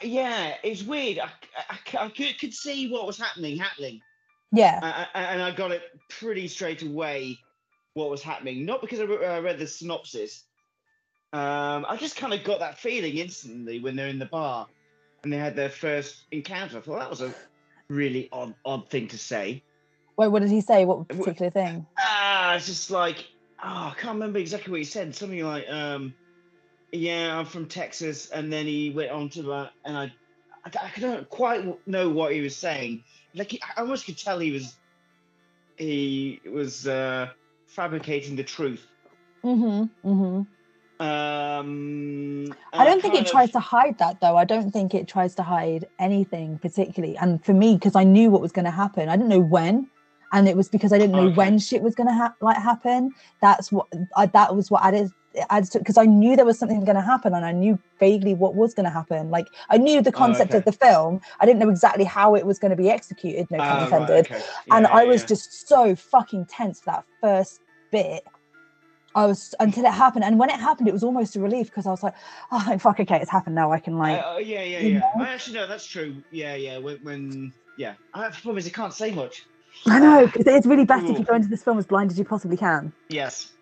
yeah, it's weird. I, I, I could, could see what was happening, happening. Yeah, I, I, and I got it pretty straight away what was happening. Not because I, I read the synopsis. Um, I just kind of got that feeling instantly when they're in the bar and they had their first encounter. I thought that was a really odd, odd thing to say. Wait, what did he say? What particular thing? Ah, uh, it's just like, oh, I can't remember exactly what he said. Something like, um, yeah, I'm from Texas. And then he went on to that, and I, I, I don't quite know what he was saying. Like, he, I almost could tell he was, he was uh, fabricating the truth. Mm-hmm, mm-hmm. Um, I don't I think it of... tries to hide that though. I don't think it tries to hide anything particularly. And for me, because I knew what was going to happen, I didn't know when, and it was because I didn't know okay. when shit was going to ha- like happen. That's what I, that was what added adds to, because I knew there was something going to happen, and I knew vaguely what was going to happen. Like I knew the concept oh, okay. of the film. I didn't know exactly how it was going to be executed. No pun oh, intended. Right, okay. yeah, and I was yeah. just so fucking tense for that first bit. I was until it happened, and when it happened, it was almost a relief, because I was like, "Oh, fuck, okay, it's happened now. I can like." Oh uh, yeah, yeah, yeah. Know? I actually know that's true. Yeah, yeah. When, when yeah, I have the problem is I can't say much. I know, because it's really best Ooh. if you go into this film as blind as you possibly can. Yes.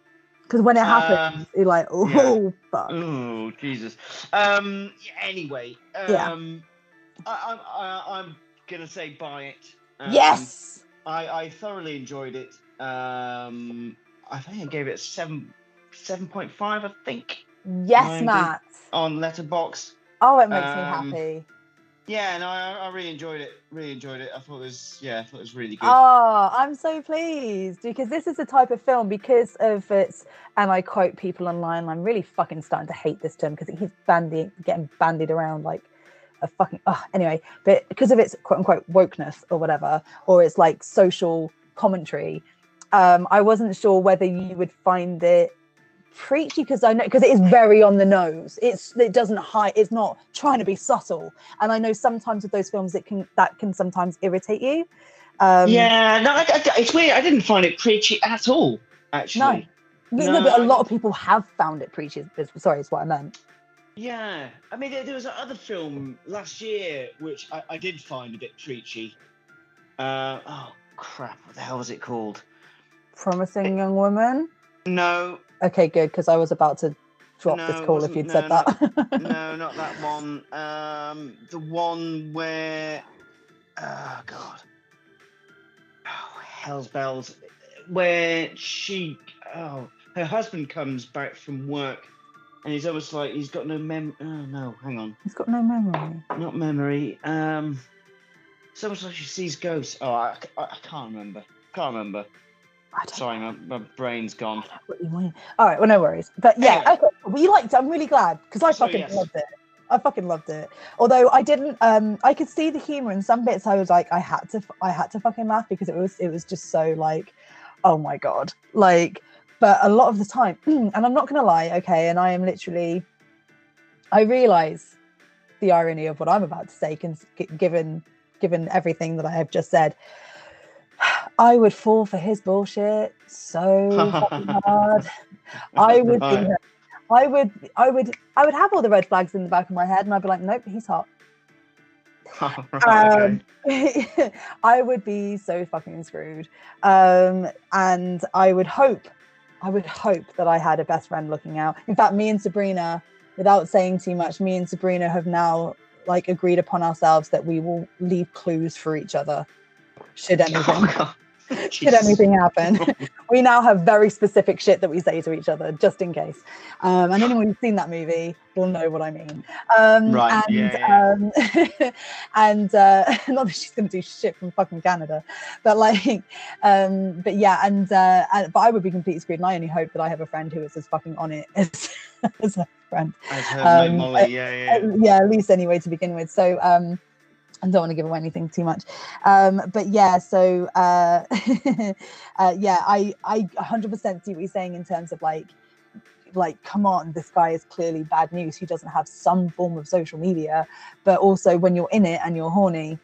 Because when it happens, um, you're like, "Oh, yeah. fuck." Oh Jesus. Um. Anyway. Um, yeah. I, I, I, I'm gonna say buy it. Um, yes. I, I thoroughly enjoyed it. Um. I think I gave it a seven, seven point five. I think. Yes, Matt. On Letterboxd. Oh, it makes um, me happy. Yeah, no, I, I really enjoyed it. Really enjoyed it. I thought it was, yeah, I thought it was really good. Oh, I'm so pleased, because this is the type of film, because of its, and I quote people online. I'm really fucking starting to hate this term, because it keeps bandy getting bandied around like a fucking. Oh, anyway, but because of its quote unquote wokeness or whatever, or its like social commentary. Um, I wasn't sure whether you would find it preachy, because I know because it is very on the nose. It's it doesn't hide. It's not trying to be subtle. And I know sometimes with those films, it can that can sometimes irritate you. Um, yeah, no, I, I, it's weird. I didn't find it preachy at all. Actually, no, no. no but a lot of people have found it preachy. Sorry, is what I meant. Yeah, I mean, there, there was another film last year which I, I did find a bit preachy. Uh, oh crap! What the hell was it called? Promising Young Woman? No. Okay, good, because I was about to drop no, this call if you'd no, said that. No, no, not that one. Um, the one where... Oh, God. Oh, hell's bells. Where she... Oh, her husband comes back from work and he's almost like he's got no mem... Oh, no, hang on. He's got no memory. Not memory. Um, It's almost like she sees ghosts. Oh, I, I, I can't remember. Can't remember. Sorry, my, my brain's gone. What you mean? All right, well, no worries. But yeah, anyway. Okay, well, you liked it. I'm really glad, because I fucking so, yes. loved it. I fucking loved it. Although I didn't, um, I could see the humor in some bits. I was like, I had to, I had to fucking laugh, because it was, it was just so like, oh my god, like. But a lot of the time, and I'm not gonna lie, okay, and I am literally, I realise the irony of what I'm about to say, given, given everything that I have just said. I would fall for his bullshit so fucking hard. I would be, I would I would I would have all the red flags in the back of my head, and I'd be like, nope, he's hot. Oh, right, um, okay. I would be so fucking screwed. Um, and I would hope, I would hope that I had a best friend looking out. In fact, me and Sabrina, without saying too much, me and Sabrina have now like agreed upon ourselves that we will leave clues for each other. Should anything. Oh, Should anything happen. We now have very specific shit that we say to each other, just in case. Um, and anyone who's seen that movie will know what I mean. Um, right, and, yeah, yeah. Um, and uh, not that she's going to do shit from fucking Canada, but like, um, but yeah, and, uh, and but I would be completely screwed, and I only hope that I have a friend who is as fucking on it as, as her friend. As her um, mate Molly, yeah, yeah. At, yeah, at least anyway to begin with. So, um, I don't want to give away anything too much, um, but yeah. So uh, uh, yeah, I I one hundred percent see what you're saying in terms of like, like come on, this guy is clearly bad news. He doesn't have some form of social media, but also when you're in it and you're horny,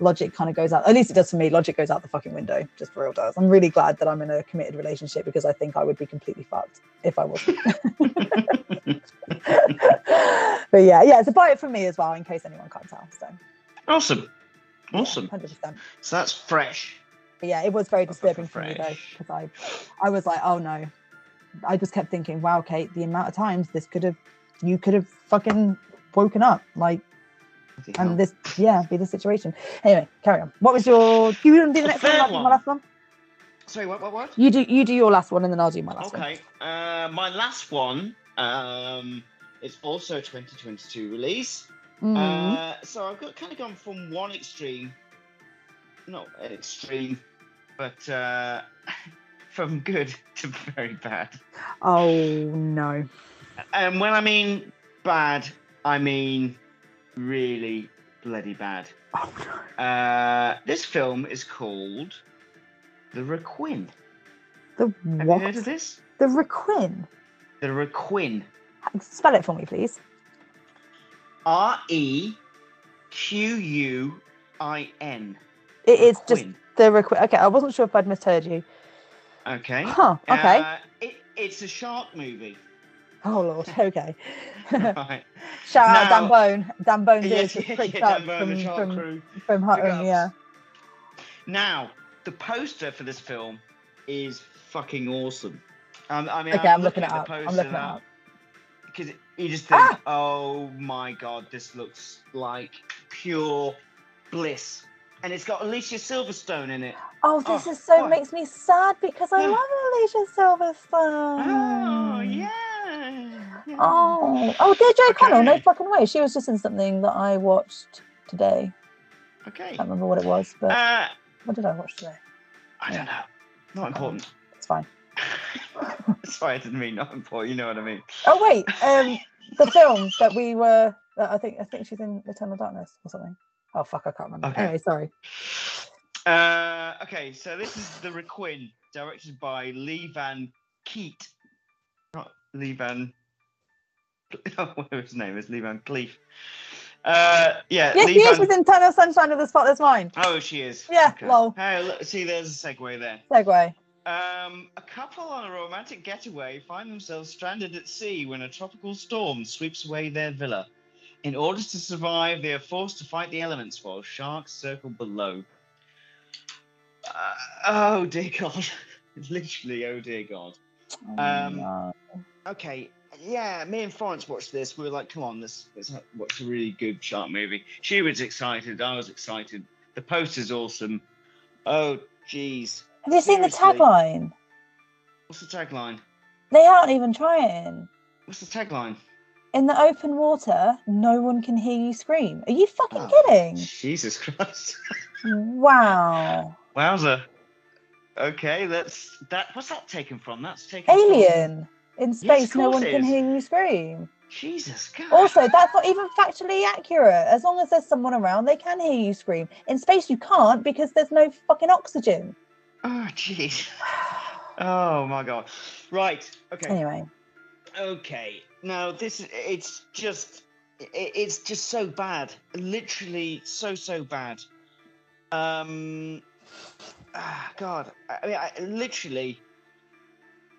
logic kind of goes out. At least it does for me. Logic goes out the fucking window. Just for real, does. I'm really glad that I'm in a committed relationship because I think I would be completely fucked if I wasn't. But yeah, yeah. It's a buy it for me as well, in case anyone can't tell. So. Awesome, awesome. Yeah, one hundred percent. So that's Fresh. But yeah, it was very disturbing for me though, because I, I was like, oh no. I just kept thinking, wow, Kate, the amount of times this could have, you could have fucking woken up, like, and this, yeah, be the situation. Anyway, carry on. What was your? You didn't do the next one. I did my last one. Sorry, what? What? What? You do. You do your last one, and then I'll do my last one. Okay. Uh, my last one. Um, it's also a twenty twenty-two release. Mm. Uh, so I've got kind of gone from one extreme, not extreme, but uh, from good to very bad. Oh no! And when I mean bad, I mean really bloody bad. Oh no! Uh, this film is called The Requin. The what? Have you heard of this? The Requin. The Requin. Spell it for me, please. R E Q U I N. It is Requin. Just the Requin. Okay, I wasn't sure if I'd misheard you. Okay. Huh, okay. Uh, it, it's a shark movie. Oh, Lord, okay. Right. Shout now, out Dan Bone. Dan Bone did yeah, yeah, yeah, up Bone, from, from, from Hutton, yeah. Now, the poster for this film is fucking awesome. Um, I mean, okay, I'm, I'm looking, looking at the up. poster I'm looking now. It up. Because you just think, ah! Oh my God, this looks like pure bliss. And it's got Alicia Silverstone in it. Oh, this oh, is so, what? makes me sad because I yeah. love Alicia Silverstone. Oh, yeah. yeah. Oh, oh, dear Joe okay. Connell, no fucking way. She was just in something that I watched today. Okay. I can't remember what it was, but uh, what did I watch today? I don't know. Not important. Um, it's fine. Sorry, I didn't mean not important. You know what I mean. Oh wait, um, the film that we were, uh, I think, I think she's in Eternal Darkness or something. Oh fuck, I can't remember. Okay, anyway, sorry. Uh, okay, so this is The Requin, directed by Lee Van Keat, not Lee Van. Oh, whatever his name is, Lee Van Cleef. Uh, yeah. Yes, Lee she Van... is. She's in Eternal Sunshine of the Spotless Mind. Oh, she is. Yeah. Okay. Lol. Hey, look, see, there's a segue there. Segue. Um, a couple on a romantic getaway find themselves stranded at sea when a tropical storm sweeps away their villa. In order to survive, they are forced to fight the elements while sharks circle below. Uh, oh dear God. Literally, oh dear God. Um, oh, no. Okay, yeah, me and Florence watched this. We were like, come on, let's, let's watch a really good shark movie. She was excited, I was excited. The poster's awesome. Oh, geez. Have you seen Seriously. the tagline? What's the tagline? They aren't even trying. What's the tagline? In the open water, no one can hear you scream. Are you fucking oh, kidding? Jesus Christ. Wow. Wowza. Okay, that's that. What's that taken from? That's taken Alien. From... In space, yes, no one can hear you scream. Jesus God. Also, that's not even factually accurate. As long as there's someone around, they can hear you scream. In space, you can't because there's no fucking oxygen. Oh, jeez. Oh, my God. Right. Okay. Anyway. Okay. Now, this, it's just, it, it's just so bad. Literally so, so bad. Um, ah, God. I mean, I, literally,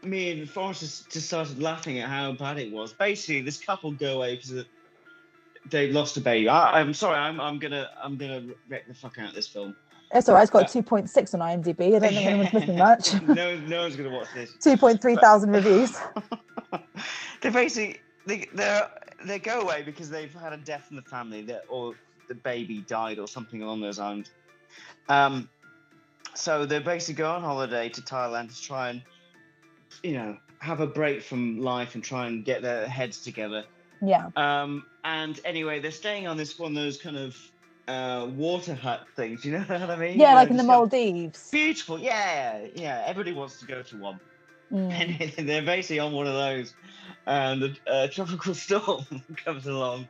me and Forrest just started laughing at how bad it was. Basically, this couple go away because they lost a baby. I, I'm sorry. I'm, I'm gonna, I'm gonna wreck the fuck out of this film. That's all right, it's got a two point six on I M D B. I don't think anyone's missing much. no, no one's going to watch this. two point three thousand reviews. They basically, they they go away because they've had a death in the family that, or the baby died or something along those lines. Um, So they basically go on holiday to Thailand to try and, you know, have a break from life and try and get their heads together. Yeah. Um. And anyway, they're staying on this one of those kind of uh, water hut things. You know what I mean? Yeah, you like know, in the Maldives. Beautiful. Yeah, yeah. Everybody wants to go to one. Mm. And they're basically on one of those, and um, a uh, tropical storm comes along,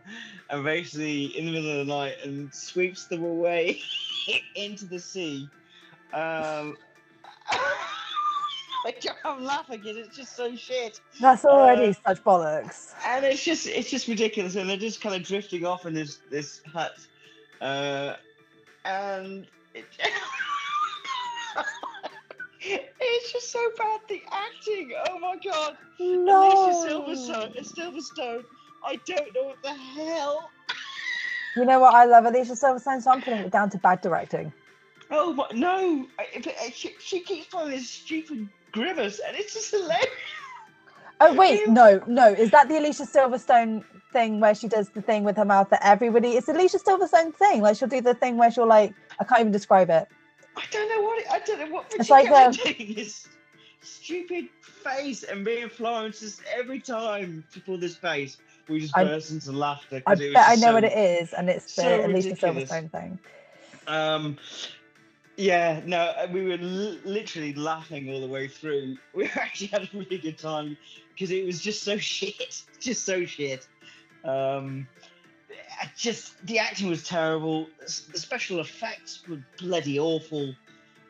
and basically in the middle of the night and sweeps them away into the sea. Um, I'm laughing because it's just so shit. That's already uh, such bollocks. And it's just it's just ridiculous, and they're just kind of drifting off in this this hut, uh, and. It, It's just so bad, the acting. Oh my god. No. Alicia Silverstone, Silverstone. I don't know what the hell. You know what? I love Alicia Silverstone, so I'm putting it down to bad directing. Oh, but no. I, I, she, she keeps playing this stupid grimace, and it's just hilarious. Oh, wait. No, no. Is that the Alicia Silverstone thing where she does the thing with her mouth that everybody. It's Alicia Silverstone thing. Like, she'll do the thing where she'll, like, I can't even describe it. I don't know what it, I don't know what it's like um, doing this stupid face, and me and Florence just every time she pulled this face, we just burst into laughter. I bet I know so, what it is, and it's the so Alicia Silverstone thing. Um, yeah, no, we were l- literally laughing all the way through. We actually had a really good time because it was just so shit, just so shit. Um. I just the acting was terrible. The special effects were bloody awful.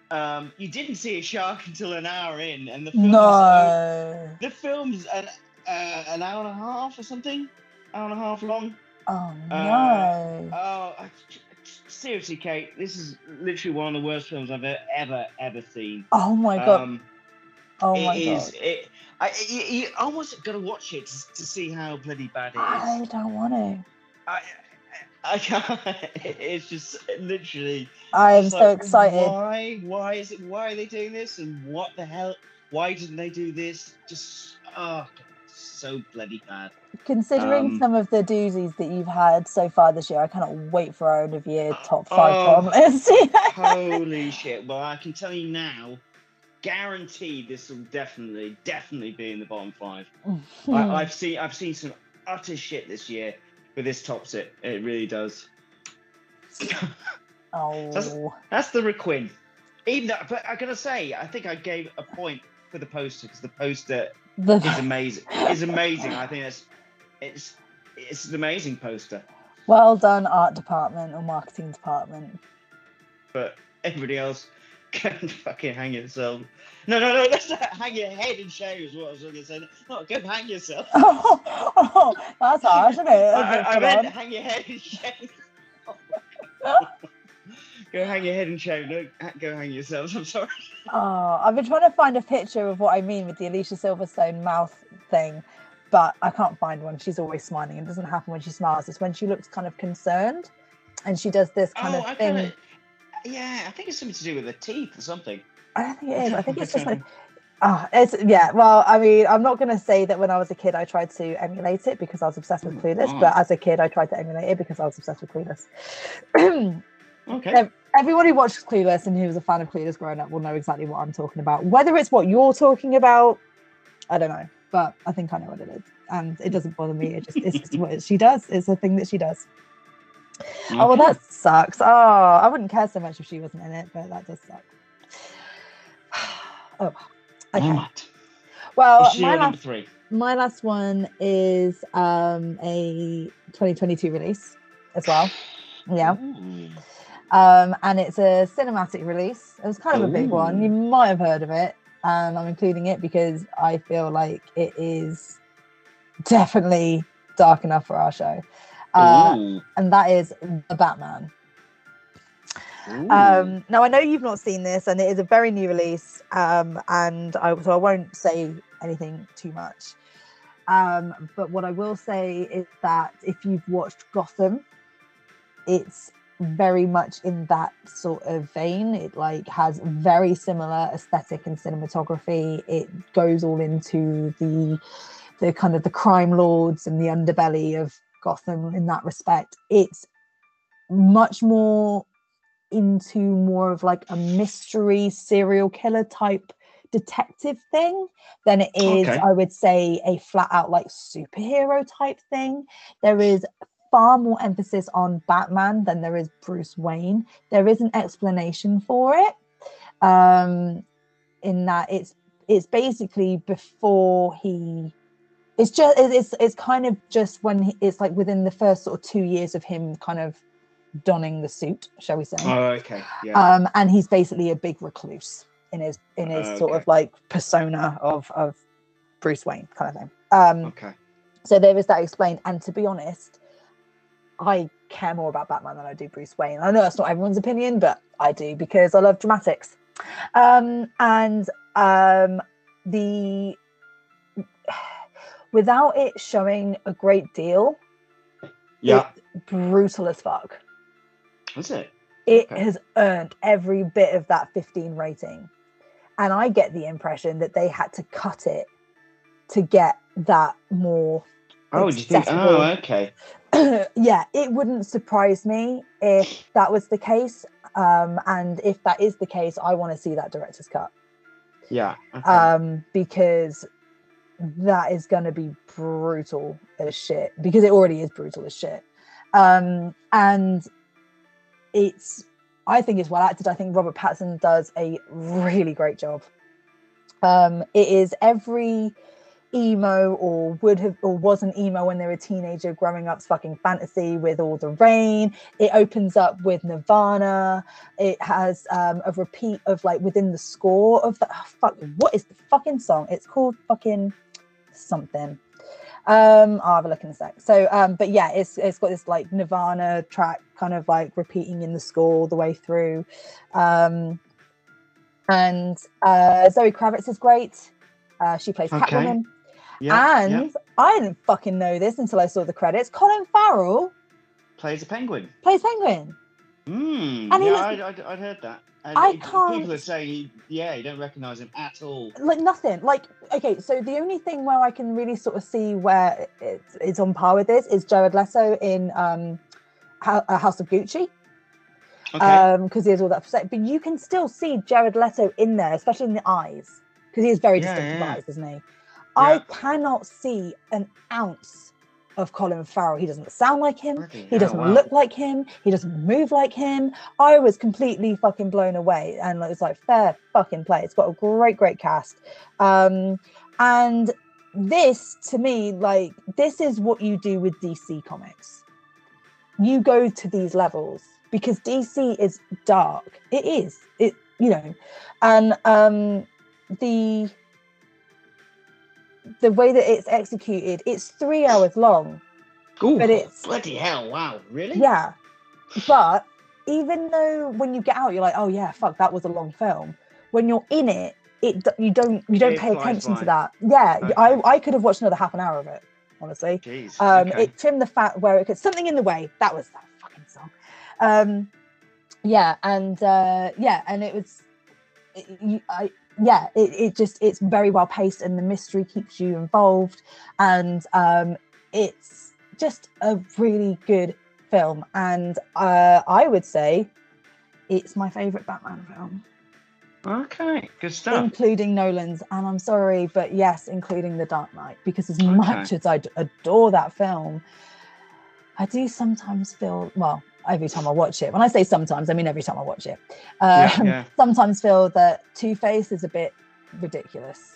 Um, you didn't see a shark until an hour in, and the film's no. uh, the film's an, uh, an hour and a half or something, hour and a half long. Oh no! Oh, uh, uh, I, seriously, Kate, this is literally one of the worst films I've ever ever seen. Oh my god! Um, oh my it god! Is, it, I, you, you almost got to watch it to, to see how bloody bad it is. I don't want to. I, I can't. It's just literally. I am so like, excited. Why? Why is it? Why are they doing this? And what the hell? Why didn't they do this? Just ah, oh, so bloody bad. Considering um, some of the doozies that you've had so far this year, I cannot wait for our end of year top five oh, list. Holy shit! Well, I can tell you now, guaranteed this will definitely, definitely be in the bottom five. I, I've seen, I've seen some utter shit this year. But this tops it. It really does. Oh, that's, that's the Requin. Even though, but I gotta say, I think I gave a point for the poster because the poster the... is amazing. Is amazing. I think it's it's it's an amazing poster. Well done, art department or marketing department. But everybody else can fucking hang yourself. No, no, no, that's not hang your head in shame is what I was going to say. Not go hang yourself. Oh, oh, that's harsh, isn't it? I, I meant hang your head in shame. Oh, huh? Go hang your head in shame. Don't go hang yourself. I'm sorry. Oh, I've been trying to find a picture of what I mean with the Alicia Silverstone mouth thing, but I can't find one. She's always smiling. It doesn't happen when she smiles. It's when she looks kind of concerned and she does this kind oh, of I thing. Kinda... Yeah, I think it's something to do with the teeth or something. I don't think it is. I think it's just like, ah, oh, it's yeah. Well, I mean, I'm not gonna say that when I was a kid I tried to emulate it because I was obsessed with Clueless, oh. but as a kid I tried to emulate it because I was obsessed with Clueless. Okay. Everyone who watches Clueless and who was a fan of Clueless growing up will know exactly what I'm talking about. Whether it's what you're talking about, I don't know, but I think I know what it is, and it doesn't bother me. It just it's just what she does. It's a thing that she does. Okay. Oh, well, that sucks. Oh, I wouldn't care so much if she wasn't in it, but that does suck. Oh, okay. What? Well, my last, three? my last one is um, a twenty twenty-two release as well. Yeah. Um, and it's a cinematic release. It was kind of Ooh. a big one. You might have heard of it. Um, I'm including it because I feel like it is definitely dark enough for our show. Uh, and that is The Batman. Um, now, I know you've not seen this, and it is a very new release, um, and I, so I won't say anything too much. Um, but what I will say is that if you've watched Gotham, it's very much in that sort of vein. It like has very similar aesthetic and cinematography. It goes all into the the kind of the crime lords and the underbelly of Gotham in that respect. It's much more into more of like a mystery serial killer type detective thing than it is, okay. I would say, a flat out like superhero type thing. There is far more emphasis on Batman than there is Bruce Wayne. There is an explanation for it, um, in that it's it's basically before he, it's just it's it's kind of just when he, it's like within the first sort of two years of him kind of donning the suit, shall we say? Oh, okay, yeah. Um, and he's basically a big recluse in his in his okay. sort of like persona of of Bruce Wayne kind of thing. Um, okay. So there is that explained, and to be honest, I care more about Batman than I do Bruce Wayne. I know that's not everyone's opinion, but I do, because I love dramatics. Um, and um, the without it showing a great deal, yeah, it's brutal as fuck. Is it? It okay. has earned every bit of that fifteen rating, and I get the impression that they had to cut it to get that more. Oh, do you think? Oh, okay. Yeah, it wouldn't surprise me if that was the case, um, and if that is the case, I want to see that director's cut. Yeah, okay. um, because that is going to be brutal as shit. Because it already is brutal as shit, um, and it's. I think it's well acted. I think Robert Pattinson does a really great job. Um, it is every. Emo or would have or was an emo when they were a teenager growing up's fucking fantasy with All the Rain. It opens up with Nirvana. It has um a repeat of like within the score of the oh, fuck what is the fucking song? It's called fucking something. Um I'll have a look in a sec. So um but yeah, it's it's got this like Nirvana track kind of like repeating in the score all the way through. Um and uh Zoe Kravitz is great. Uh, she plays okay. Catwoman. Yeah, and yeah. I didn't fucking know this until I saw the credits. Colin Farrell plays a penguin. Plays penguin. Mm, and yeah, I'd, I'd, I'd heard that. And I it, can't. People are saying, he, yeah, you don't recognise him at all. Like nothing. Like okay, so the only thing where I can really sort of see where it's, it's on par with this is Jared Leto in um, House of Gucci. Okay. Um, because he has all that. But you can still see Jared Leto in there, especially in the eyes. Because he is very distinctive yeah, yeah, yeah. eyes, isn't he? Yeah. I cannot see an ounce of Colin Farrell. He doesn't sound like him. Really? He doesn't oh, wow. look like him. He doesn't move like him. I was completely fucking blown away. And it was like, fair fucking play. It's got a great, great cast. Um, and this, to me, like, this is what you do with D C Comics. You go to these levels. Because D C is dark. It is. It, you know. And... um the the way that it's executed, it's three hours long. Ooh, but it's bloody hell, wow, really? Yeah. But even though when you get out you're like, oh yeah, fuck, that was a long film, when you're in it, it you don't you don't it pay attention by. To that. Yeah, okay. I, I could have watched another half an hour of it, honestly. Jeez, um okay. It trimmed the fat where it could. Something in the Way, that was that fucking song. Um yeah, and uh yeah, and it was it, you, I yeah it, it just it's very well paced, and the mystery keeps you involved, and um it's just a really good film, and uh I would say it's my favorite Batman film. Okay, good stuff. Including Nolan's, and I'm sorry, but yes, including The Dark Knight, because as okay. much as I adore that film, I do sometimes feel well every time I watch it. When I say sometimes, I mean every time I watch it. Um, yeah, yeah. Sometimes feel that Two-Face is a bit ridiculous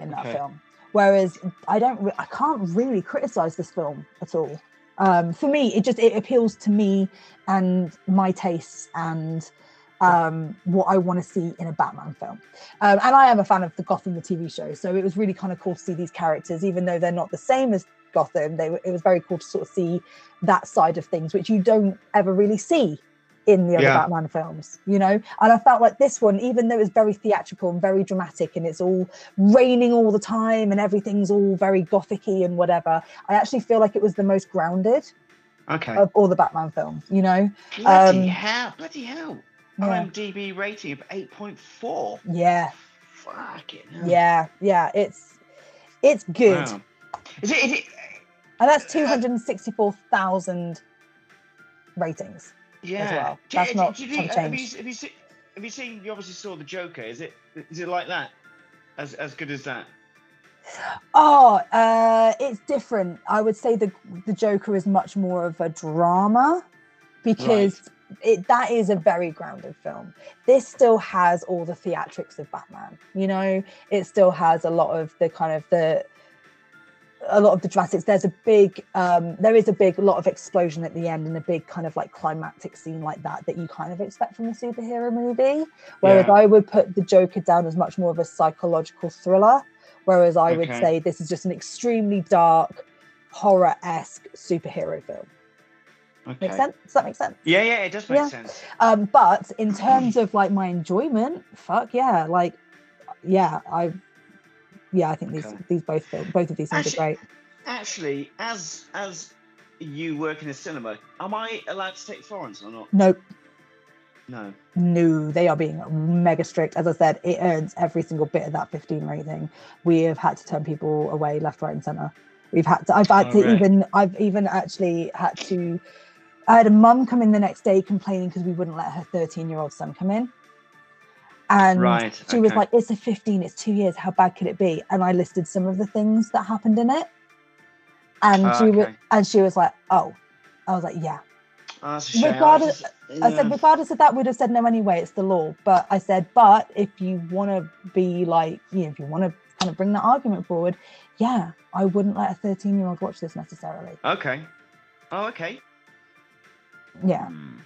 in that okay. film. Whereas I don't, re- I can't really criticize this film at all. Um, for me, it just it appeals to me and my tastes and um, what I want to see in a Batman film. Um, and I am a fan of the Gotham, the T V show, so it was really kind of cool to see these characters, even though they're not the same as Gotham. They, it was very cool to sort of see that side of things, which you don't ever really see in the other yeah. Batman films, you know. And I felt like this one, even though it's very theatrical and very dramatic, and it's all raining all the time and everything's all very gothic-y and whatever, I actually feel like it was the most grounded okay. of all the Batman films, you know. Bloody um, hell! Bloody hell! Yeah. IMDb rating of eight point four. Yeah. Fucking hell. Yeah, yeah. It's it's good. Wow. Is it? Is it? And that's two hundred sixty-four thousand ratings. yeah. as well. That's do, not do you think, have, you, have, you seen, have you seen, you obviously saw The Joker, is it is it like that? As as good as that? Oh, uh, it's different. I would say the the Joker is much more of a drama because right. it that is a very grounded film. This still has all the theatrics of Batman. You know, it still has a lot of the kind of the a lot of the dramatics. There's a big, um, there is a big lot of explosion at the end and a big kind of like climactic scene like that that you kind of expect from a superhero movie. Whereas yeah. I would put the Joker down as much more of a psychological thriller. Whereas I okay. would say this is just an extremely dark, horror-esque superhero film. Okay. Make sense? Does that make sense? Yeah, yeah, it does make yeah. sense. Um, but in terms of like my enjoyment, fuck yeah, like, yeah, I, yeah, I think these okay. these both film, both of these films actually, are great. Actually, as as you work in a cinema, am I allowed to take Florence or not? Nope. No. No, they are being mega strict. As I said, it earns every single bit of that fifteen rating. We have had to turn people away left, right, and centre. We've had to. I've had oh, to right. even. I've even actually had to. I had a mum come in the next day complaining because we wouldn't let her thirteen-year-old son come in, and right, she okay. was like, "It's a fifteen. It's two years. How bad could it be?" And I listed some of the things that happened in it, and oh, she okay. was, and she was like, "Oh," I was like, "Yeah." Oh, that's a shame. Regardless, I said, regardless of that, we'd have said no anyway, it's the law. But I said, but if you want to be like, you know, if you want to kind of bring that argument forward, yeah, I wouldn't let a thirteen-year-old watch this necessarily. Okay. Oh, okay. Yeah. Mm.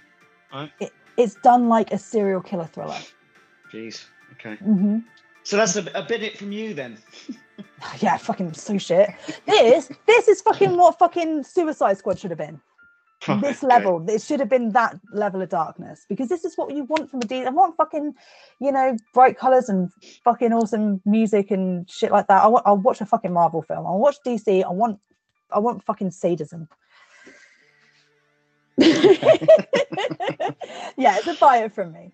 I... It, it's done like a serial killer thriller. Jeez. Okay. Mm-hmm. So that's a, a bit it from you then. Yeah, fucking so shit. This, this is fucking what fucking Suicide Squad should have been. This level, it should have been that level of darkness, because this is what you want from a D. I want fucking, you know, bright colours and fucking awesome music and shit like that. I want. I'll watch a fucking Marvel film. I'll watch D C. I want. I want fucking sadism. Yeah, it's a buy it from me.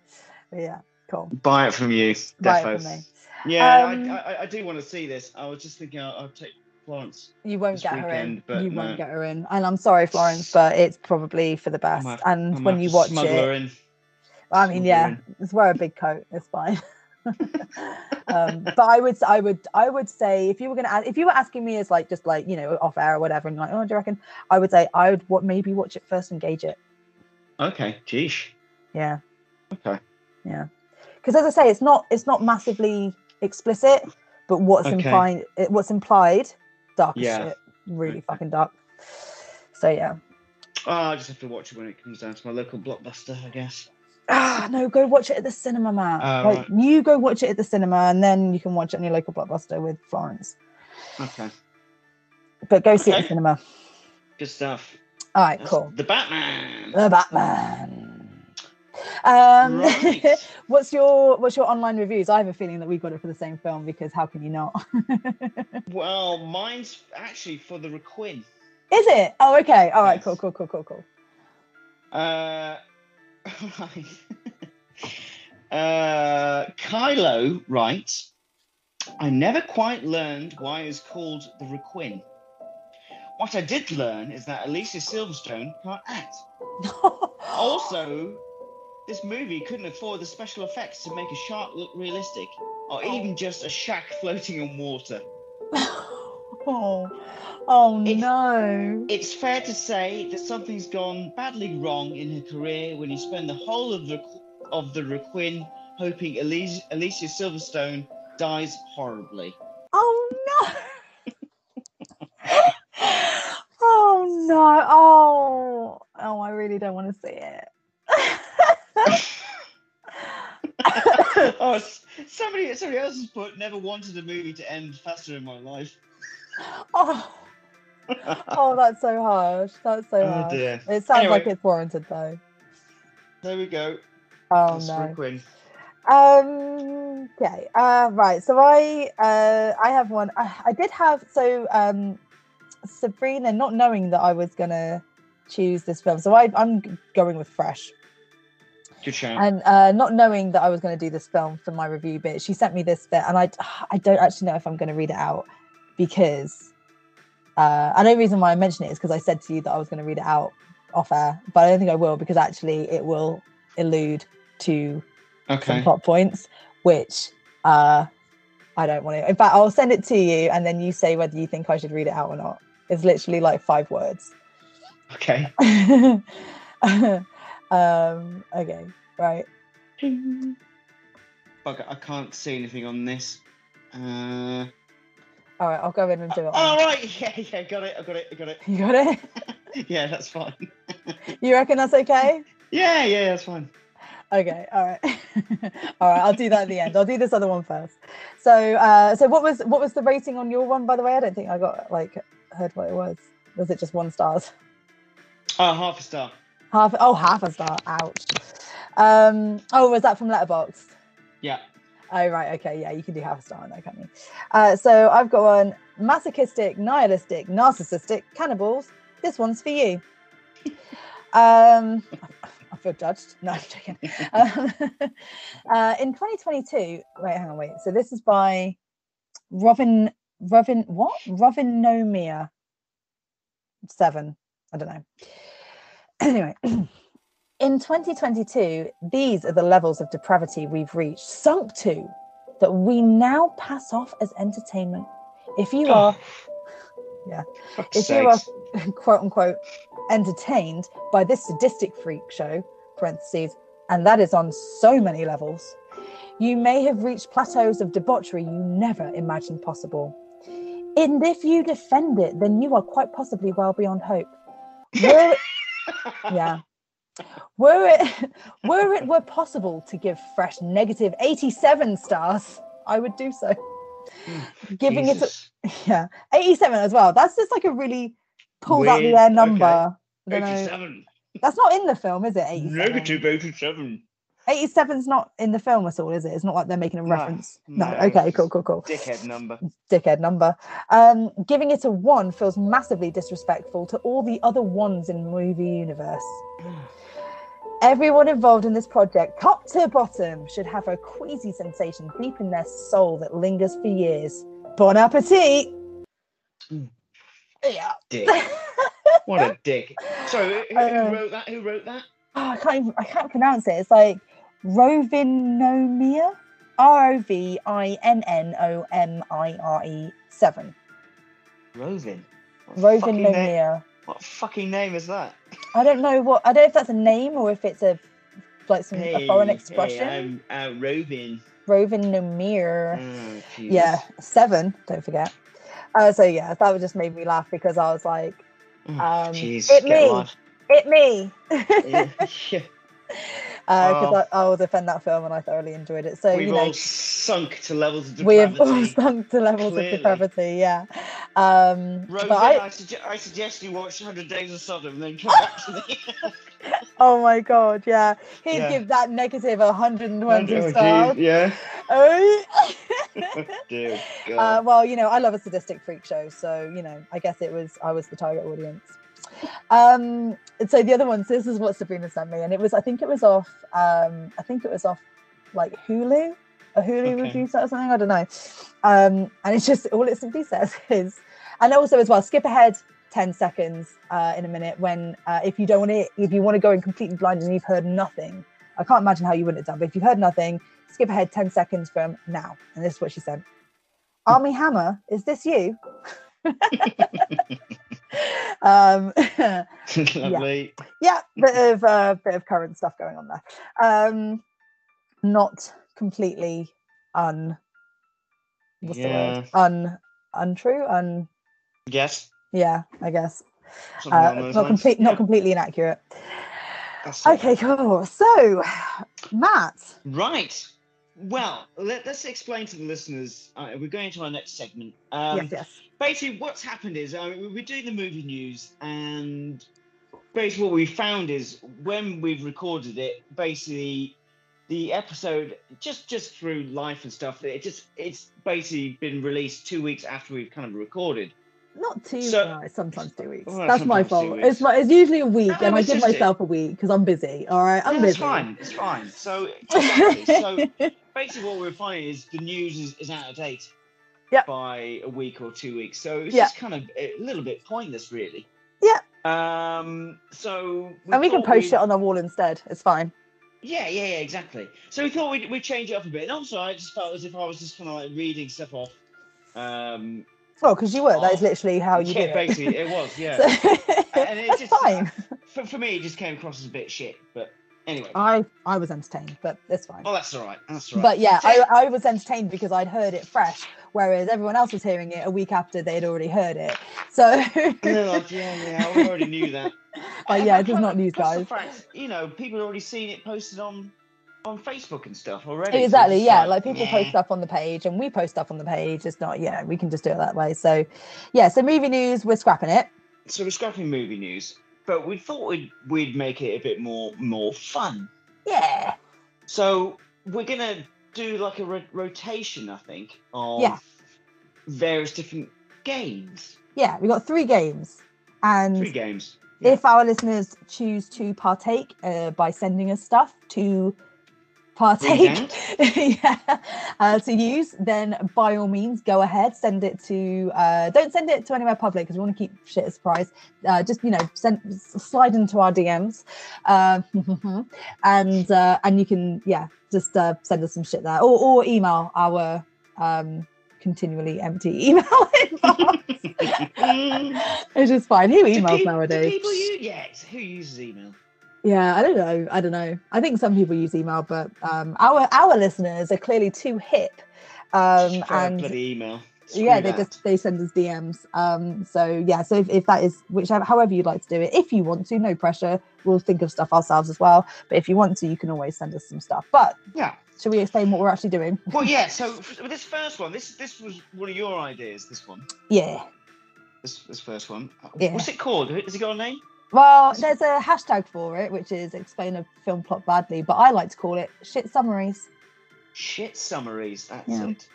But yeah, cool. Buy it from you. Buy defos. It from me. Yeah, um, I, I, I do want to see this. I was just thinking, I'll, I'll take. Florence. You won't get weekend, her in. You no. won't get her in. And I'm sorry, Florence, but it's probably for the best. I'm and I'm when you watch it, her in. I mean, smuggle yeah, just wear a big coat. It's fine. um, but I would, I would, I would say if you were gonna, if you were asking me as like just like you know off air or whatever, and you're like, oh, do you reckon? I would say I would what maybe watch it first and gauge it. Okay. Jeesh. Yeah. Okay. Yeah, because as I say, it's not it's not massively explicit, but what's okay. implied, what's implied. Dark as yeah. shit, really fucking dark. So yeah. Oh, I just have to watch it when it comes down to my local Blockbuster, I guess. Ah, no, go watch it at the cinema, man. Uh, like right. you go watch it at the cinema, and then you can watch it on your local Blockbuster with Florence. Okay. But go see okay. it at the cinema. Good stuff. All right, that's cool. The Batman. The Batman. Um, right. what's your what's your online reviews? I have a feeling that we got it for the same film because how can you not? Well, mine's actually for The Requin. Is it? Oh, okay. All right. Yes. Cool. Cool. Cool. Cool. Cool. Uh, right. uh, Kylo writes, "I never quite learned why it's called The Requin. What I did learn is that Alicia Silverstone can't act. Also." This movie couldn't afford the special effects to make a shark look realistic, or even just a shack floating on water. Oh, oh it's, no. It's fair to say that something's gone badly wrong in her career when you spend the whole of the, of the Requin hoping Alicia, Alicia Silverstone dies horribly. Oh, no. Oh, no. Oh. oh, I really don't want to see it. Oh, somebody, somebody else has put, never wanted a movie to end faster in my life. Oh, oh that's so harsh. That's so oh, harsh. Dear. It sounds anyway, like it's warranted, though. There we go. Oh, that's no. Quinn. Um, okay. Uh, right. So I, uh, I have one. I, I did have, so um, Sabrina, not knowing that I was going to choose this film. So I, I'm going with Fresh. And uh, not knowing that I was going to do this film for my review bit, she sent me this bit, and I, I don't actually know if I'm going to read it out because uh, I know the reason why I mentioned it is because I said to you that I was going to read it out off air, but I don't think I will, because actually it will allude to okay. some plot points, which uh, I don't want to. In fact, I'll send it to you and then you say whether you think I should read it out or not. It's literally like five words. Okay. um, okay, right. Bugger, I can't see anything on this. Uh... All right, I'll go in and do it. All right, yeah, yeah, got it, I got it, I got it. You got it? Yeah, that's fine. You reckon that's okay? Yeah, yeah, that's fine. Okay, all right. All right, I'll do that at the end. I'll do this other one first. So uh, so what was what was the rating on your one, by the way? I don't think I got, like, heard what it was. Was it just one stars? Oh, half a star. Half, oh, half a star, ouch. Um, oh, was that from Letterboxd? Yeah. Oh, right, okay, yeah, you can do half a star on that, can't you? Uh, so I've got one, masochistic, nihilistic, narcissistic, cannibals, this one's for you. um, I feel judged. No, I'm joking. Um, uh, in twenty twenty-two, wait, hang on, wait. So this is by Robin, Robin, what? Robinomia seven, I don't know. Anyway. In twenty twenty-two, these are the levels of depravity we've reached, sunk to, that we now pass off as entertainment. If you are, oh, yeah, if sakes. you are, quote unquote, entertained by this sadistic freak show, parentheses, and that is on so many levels, you may have reached plateaus of debauchery you never imagined possible. And if you defend it, then you are quite possibly well beyond hope. We're, yeah. Were it were it were possible to give Fresh negative eighty-seven stars, I would do so. Mm, Giving Jesus. it, a, yeah, eighty-seven as well. That's just like a really pulled out their number. Okay. eighty-seven. Know. That's not in the film, is it? eighty-seven. Negative eighty-seven. eighty-seven's not in the film at all, is it? It's not like they're making a reference. No, no. no. Okay, cool, cool, cool. Dickhead number. Dickhead number. Um, giving it a one feels massively disrespectful to all the other ones in the movie universe. Everyone involved in this project, top to bottom, should have a queasy sensation deep in their soul that lingers for years. Bon appetit! Mm. Yeah. Dick. What a dick. So, who, um, who wrote that? Who wrote that? Oh, I can't even, I can't pronounce it. It's like Rovinomia, R O V I N N O M I R E seven. Rovin. Rovinomia. What fucking name is that? I don't know what. I don't know if that's a name or if it's a like some hey, a foreign expression. Hey, I'm uh, Rovin. Rovinomia. Oh, yeah, seven. Don't forget. Uh, so yeah, that would just made me laugh because I was like, oh, um, geez, it me. Lost. It me. yeah. yeah. Uh, oh. I, I will defend that film and I thoroughly enjoyed it. So we've you know, all sunk to levels of depravity. We have all sunk to levels Clearly. of depravity, yeah. Um, Rosie, I, I, suge- I suggest you watch one hundred Days of Sodom and then come back to me. Oh my God, yeah. He'd yeah. give that negative one hundred twenty stars. Yeah. Oh, dear God. Uh, well, you know, I love a sadistic freak show, so, you know, I guess it was I was the target audience. Um, so the other ones, this is what Sabrina sent me, and it was I think it was off um, I think it was off like Hulu a Hulu okay. review or something, I don't know, um, and it's just all it simply says is, and also as well, skip ahead ten seconds uh, in a minute when uh, if you don't want to if you want to go in completely blind and you've heard nothing. I can't imagine how you wouldn't have done, but if you've heard nothing, skip ahead ten seconds from now, and this is what she said. Army Hammer, is this you? um lovely yeah, yeah bit of a uh, bit of current stuff going on there, um not completely un what's yeah. the word un untrue un yes yeah I guess uh, not complete not yeah. completely inaccurate. That's okay it. Cool. So Matt, right, well, let, let's explain to the listeners. Uh, we're going to our next segment. Um, yes, yes. Basically, what's happened is uh, we're doing the movie news, and basically what we found is when we've recorded it, basically the episode just just through life and stuff, it just it's basically been released two weeks after we've kind of recorded. Not two. So, no, sometimes two weeks. Well, that's my fault. It's my, it's usually a week, and I give myself it. a week because I'm busy. All right, I'm yeah, busy. It's fine. It's fine. So, exactly. So basically, what we're finding is the news is, is out of date. Yep. By a week or two weeks. So it's yep. just kind of a little bit pointless, really. Yeah. Um. So. We and we can post we'd... it on the wall instead. It's fine. Yeah, yeah, yeah, exactly. So we thought we'd, we'd change it up a bit. And also, I just felt as if I was just kind of like reading stuff off. Um, well, because you were. That is literally how you yeah, did it. Yeah, basically, it was, yeah. So, and it that's just, fine. For, for me, it just came across as a bit shit, but anyway. I, I was entertained, but that's fine. Oh, that's all right. That's all right. But yeah, I, I was entertained because I'd heard it fresh, whereas everyone else was hearing it a week after they'd already heard it. So... They're like, yeah, yeah, I already knew that. But yeah, it's not news, guys. Fact, you know, people have already seen it posted on on Facebook and stuff already. Exactly, so yeah. Like, like people yeah. post stuff on the page and we post stuff on the page. It's not, you know, we can just do it that way. So, yeah, so movie news, we're scrapping it. So we're scrapping movie news, but we thought we'd, we'd make it a bit more more fun. Yeah. So we're going to do like a ro- rotation, I think, of yeah. various different games. Yeah, we got three games. and Three games. Yeah. If our listeners choose to partake uh, by sending us stuff to partake yeah, uh, to use, then by all means, go ahead. Send it to, uh, don't send it to anywhere public because we want to keep shit a surprise. Uh, just, you know, send, slide into our D Ms uh, and uh, and you can, yeah, just uh, send us some shit there or, or email our um, continually empty email inbox. It's just fine. Who emails do people, nowadays? Do people use, yeah, who uses email? Yeah, I don't know. I don't know. I think some people use email, but um, our our listeners are clearly too hip. Um, and bloody email. Screw yeah, that. they just they send us D Ms. Um, so yeah, so if, if that is whichever, however you'd like to do it, if you want to, no pressure. We'll think of stuff ourselves as well. But if you want to, you can always send us some stuff. But yeah. Should we explain what we're actually doing? Well, yeah. So this first one, this this was one of your ideas. This one. Yeah. This this first one. Yeah. What's it called? Has it got a name? Well, there's a hashtag for it, which is explain a film plot badly. But I like to call it shit summaries. Shit summaries. That's yeah. it.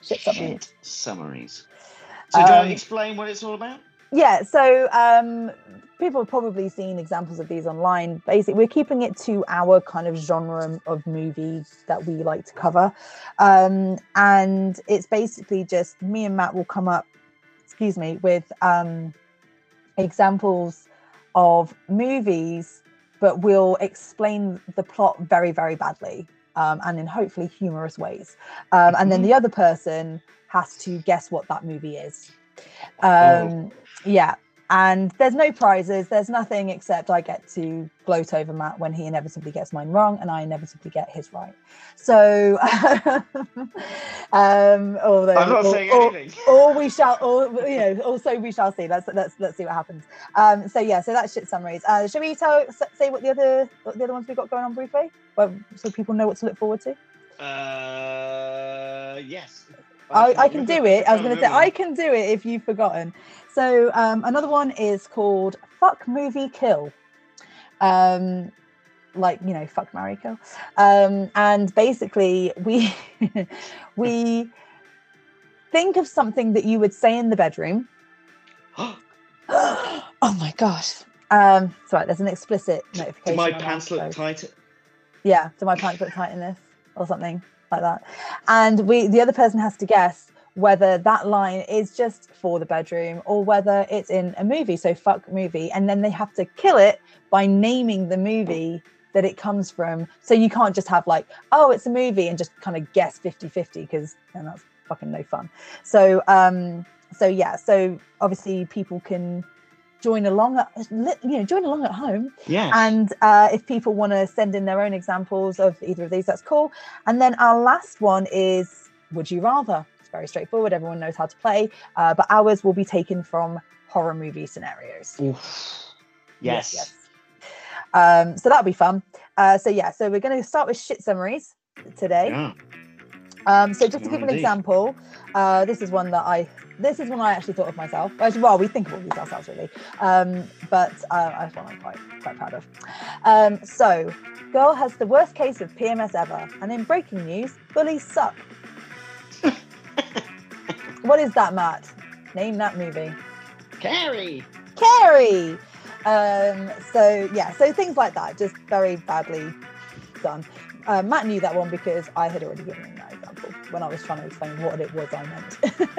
Shit summaries. Shit summaries. So um, do I explain what it's all about? Yeah. So um, people have probably seen examples of these online. Basically, we're keeping it to our kind of genre of movie that we like to cover. Um, and it's basically just me and Matt will come up, excuse me, with um, examples of movies, but we'll explain the plot very, very badly um, and in hopefully humorous ways. Um, and then the other person has to guess what that movie is. Um, yeah. And there's no prizes. There's nothing except I get to gloat over Matt when he inevitably gets mine wrong and I inevitably get his right. So, um, although I'm not or, saying or, anything. Or we shall, or you know, also we shall see. Let's let's let's see what happens. Um, so yeah, so that's shit summaries. Uh, shall we tell say what the other what the other ones we got going on briefly, well, so people know what to look forward to? Uh, yes. I, I can do it. I was going to say, I can do it if you've forgotten. So um, another one is called Fuck, Movie, Kill. Um, like, you know, fuck, marry, kill. Um, and basically we we think of something that you would say in the bedroom. Oh my gosh. Um, sorry, there's an explicit notification. Do my pants look tight? Yeah, do my pants look tight in this or something? Like that, and we the other person has to guess whether that line is just for the bedroom or whether it's in a movie. So fuck movie, and then they have to kill it by naming the movie that it comes from. So you can't just have like, oh, it's a movie, and just kind of guess fifty-fifty because then that's fucking no fun. So um so yeah, so obviously people can join along at, you know, join along at home. Yeah. And uh, if people want to send in their own examples of either of these, that's cool. And then our last one is Would You Rather? It's very straightforward. Everyone knows how to play. Uh, but ours will be taken from horror movie scenarios. Oof. Yes. Yes, yes. Um, so that'll be fun. Uh, so yeah, so we're going to start with shit summaries today. Yeah. Um, so just to give an example, uh, this is one that I, this is one I actually thought of myself. Well, we think of all these ourselves really, um, but uh, that's one I'm quite, quite proud of. Um, so, girl has the worst case of P M S ever, and in breaking news, bullies suck. What is that, Matt? Name that movie. Carrie. Carrie. Um, so yeah, so things like that, just very badly done. Uh, Matt knew that one because I had already given him that example when I was trying to explain what it was I meant.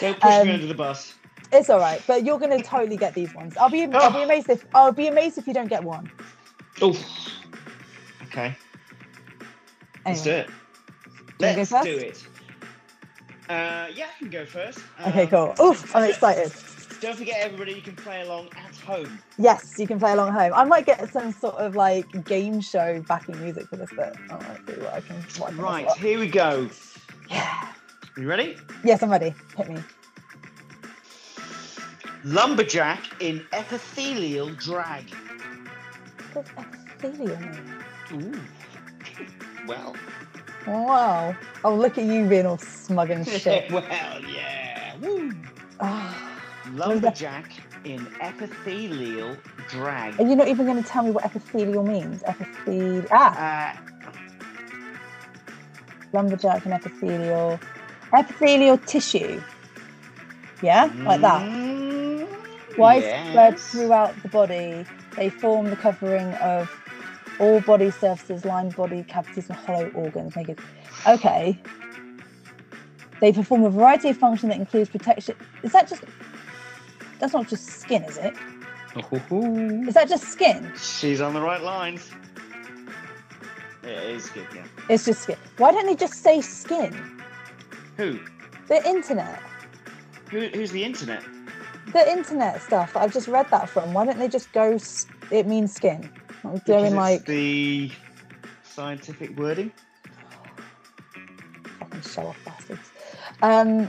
Don't push um, me under the bus. It's all right, but you're gonna totally get these ones. I'll be, oh. I'll be amazed if, I'll be amazed if you don't get one. Oh, okay. Anyway. Let's do it. Let's do it. Uh, yeah, I can go first. Um, okay, cool. Oof, I'm excited. Don't forget, everybody, you can play along at home. Yes, you can play along at home. I might get some sort of like game show backing music for this bit. I might see what I can. What I can right, well. Here we go. Yeah. You ready? Yes, I'm ready. Hit me. Lumberjack in epithelial drag. What's epithelial? Ooh. Well. Wow. Oh, look at you being all smug and shit. Well, yeah. Woo. Oh, Lumberjack in epithelial drag. Are you not even going to tell me what epithelial means? Epithelial. Ah. Uh, Lumberjack and epithelial. Epithelial tissue. Yeah? Like that. Widespread yes. throughout the body, they form the covering of all body surfaces, lined body cavities and hollow organs. It... Okay. They perform a variety of functions that includes protection. Is that just... That's not just skin, is it? Is that just skin? She's on the right lines. Yeah, it is skin, yeah. It's just skin. Why don't they just say skin? Who? The internet. Who, who's the internet? The internet stuff that I've just read that from. Why don't they just go, it means skin? I'm doing like the scientific wording. Fucking show off bastards. Um,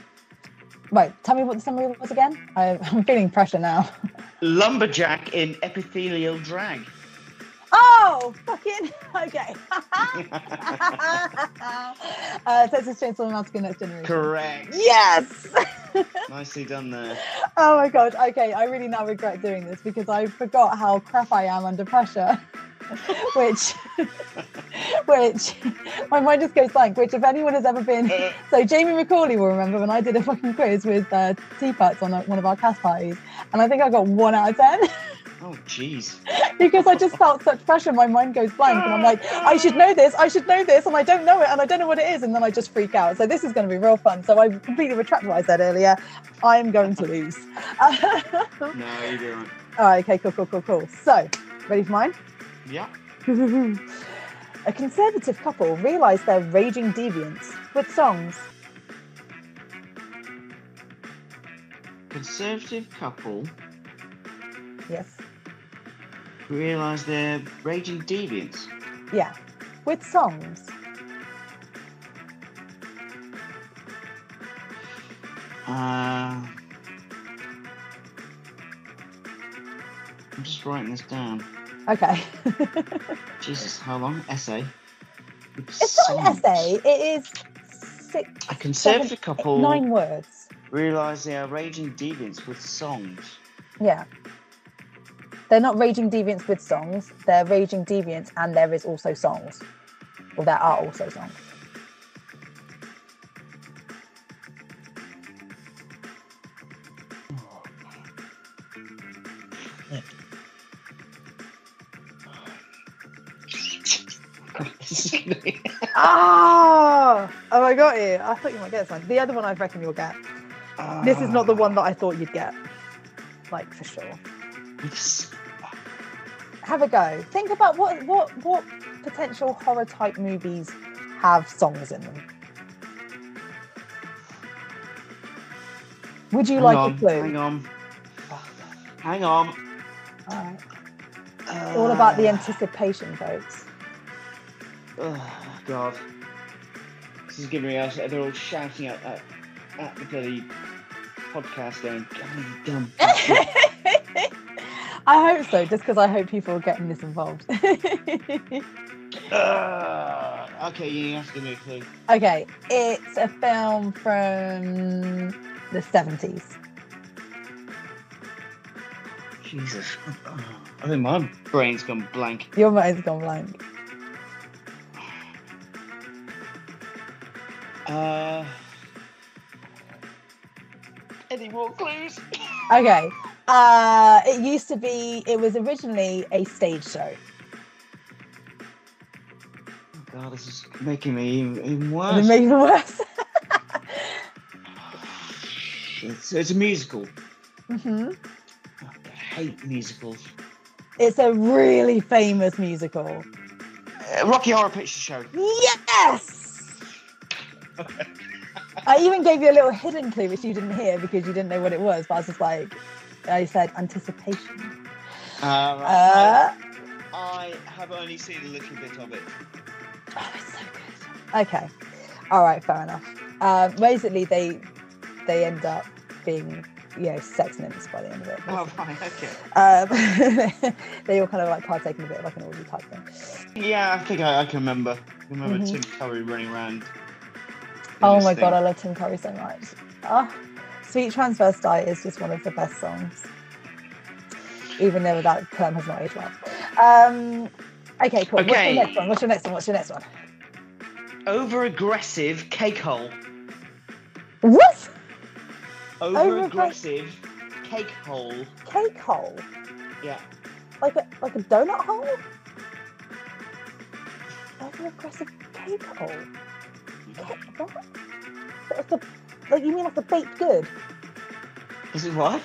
right, tell me what the summary was again. I, I'm feeling pressure now. Lumberjack in epithelial drag. Oh, fucking okay. uh, Texas Chainsaw Massacre Next Generation. Correct. Yes. Nicely done there. Oh my god. Okay, I really now regret doing this because I forgot how crap I am under pressure. which, which, my mind just goes blank. Which, if anyone has ever been, so Jamie McCauley will remember when I did a fucking quiz with uh, teapots on a, one of our cast parties, and I think I got one out of ten. Oh, jeez. Because I just felt such pressure, my mind goes blank, and I'm like, I should know this, I should know this, and I don't know it, and I don't know what it is, and then I just freak out. So this is going to be real fun. So I completely retract what I said earlier. I am going to lose. No, you don't. All right, okay, cool, cool, cool, cool. So, ready for mine? Yeah. A conservative couple realise they're raging deviants with songs. Conservative couple... Yes. Realise they're raging deviants. Yeah, with songs. Uh, I'm just writing this down. Okay. Jesus, how long? Essay. With it's songs. Not an essay. It is six. A conservative seven, couple. Eight, nine words. Realise they are raging deviants with songs. Yeah. They're not raging deviants with songs. They're raging deviants, and there is also songs. Well, there are also songs. Oh! Oh, I got you. I thought you might get this one. The other one I reckon you'll get. Uh... This is not the one that I thought you'd get. Like, for sure. Have a go. Think about what what what potential horror type movies have songs in them. Would you hang like on, a clue? Hang on. Hang on. All right. Uh, all about the anticipation, folks. Oh god. This is giving me us. They're all shouting out at, at the bloody podcast, going, "Dumb, dumb." I hope so, just because I hope people are getting this involved. uh, okay, you have to give me a clue. Okay, it's a film from the seventies. Jesus. I think my brain's gone blank. Your mind's gone blank. Uh, any more clues? Okay. Uh, it used to be, it was originally a stage show. Oh god, this is making me even, even worse. It's making it worse. it's, it's a musical. Mm-hmm. I hate musicals. It's a really famous musical. Uh, Rocky Horror Picture Show. Yes! I even gave you a little hidden clue, which you didn't hear because you didn't know what it was. But I was just like, I said anticipation. Uh, right. uh, I have only seen a little bit of it. Oh, it's so good. Okay. All right, fair enough. Um, basically, they they end up being, you know, sex nymphs by the end of it. Basically. Oh, right, okay. Um, they all kind of like partake in a bit of like an orgy type thing. Yeah, I think I, I can remember. I remember mm-hmm. Tim Curry running around. Oh my thing. God, I love Tim Curry so much. Oh, Sweet Transvestite is just one of the best songs. Even though that term has not aged well. Um, okay, cool. Okay. What's your next one? What's your next one? What's your next one? Over-aggressive cake hole. What? Over-aggressive Over-aggress- cake hole. Cake hole? Yeah. Like a like a donut hole? Over-aggressive cake hole? Cake, what? Like, a, like you mean like a baked good? Is it what?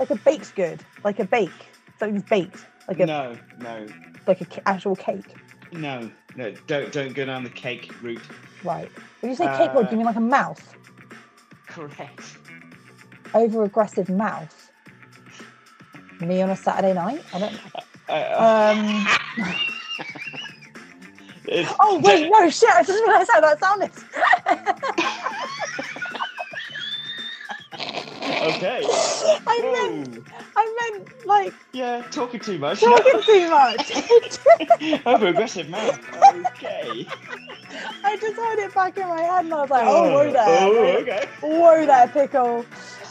Like a baked good. Like a bake. Something's baked. Like a, no, no. Like an actual cake. No, no, don't don't go down the cake route. Right. When you say cake route, uh, do you mean like a mouth? Correct. Over-aggressive mouth. Me on a Saturday night? I don't know. Uh, um... oh, wait, no, shit, I just realised how that sounded. Okay. I meant, I meant like... Yeah, talking too much. Talking no. too much. Over-aggressive mouth. Okay. I just heard it back in my head and I was like, oh, oh whoa there. Oh, okay. Whoa there, pickle.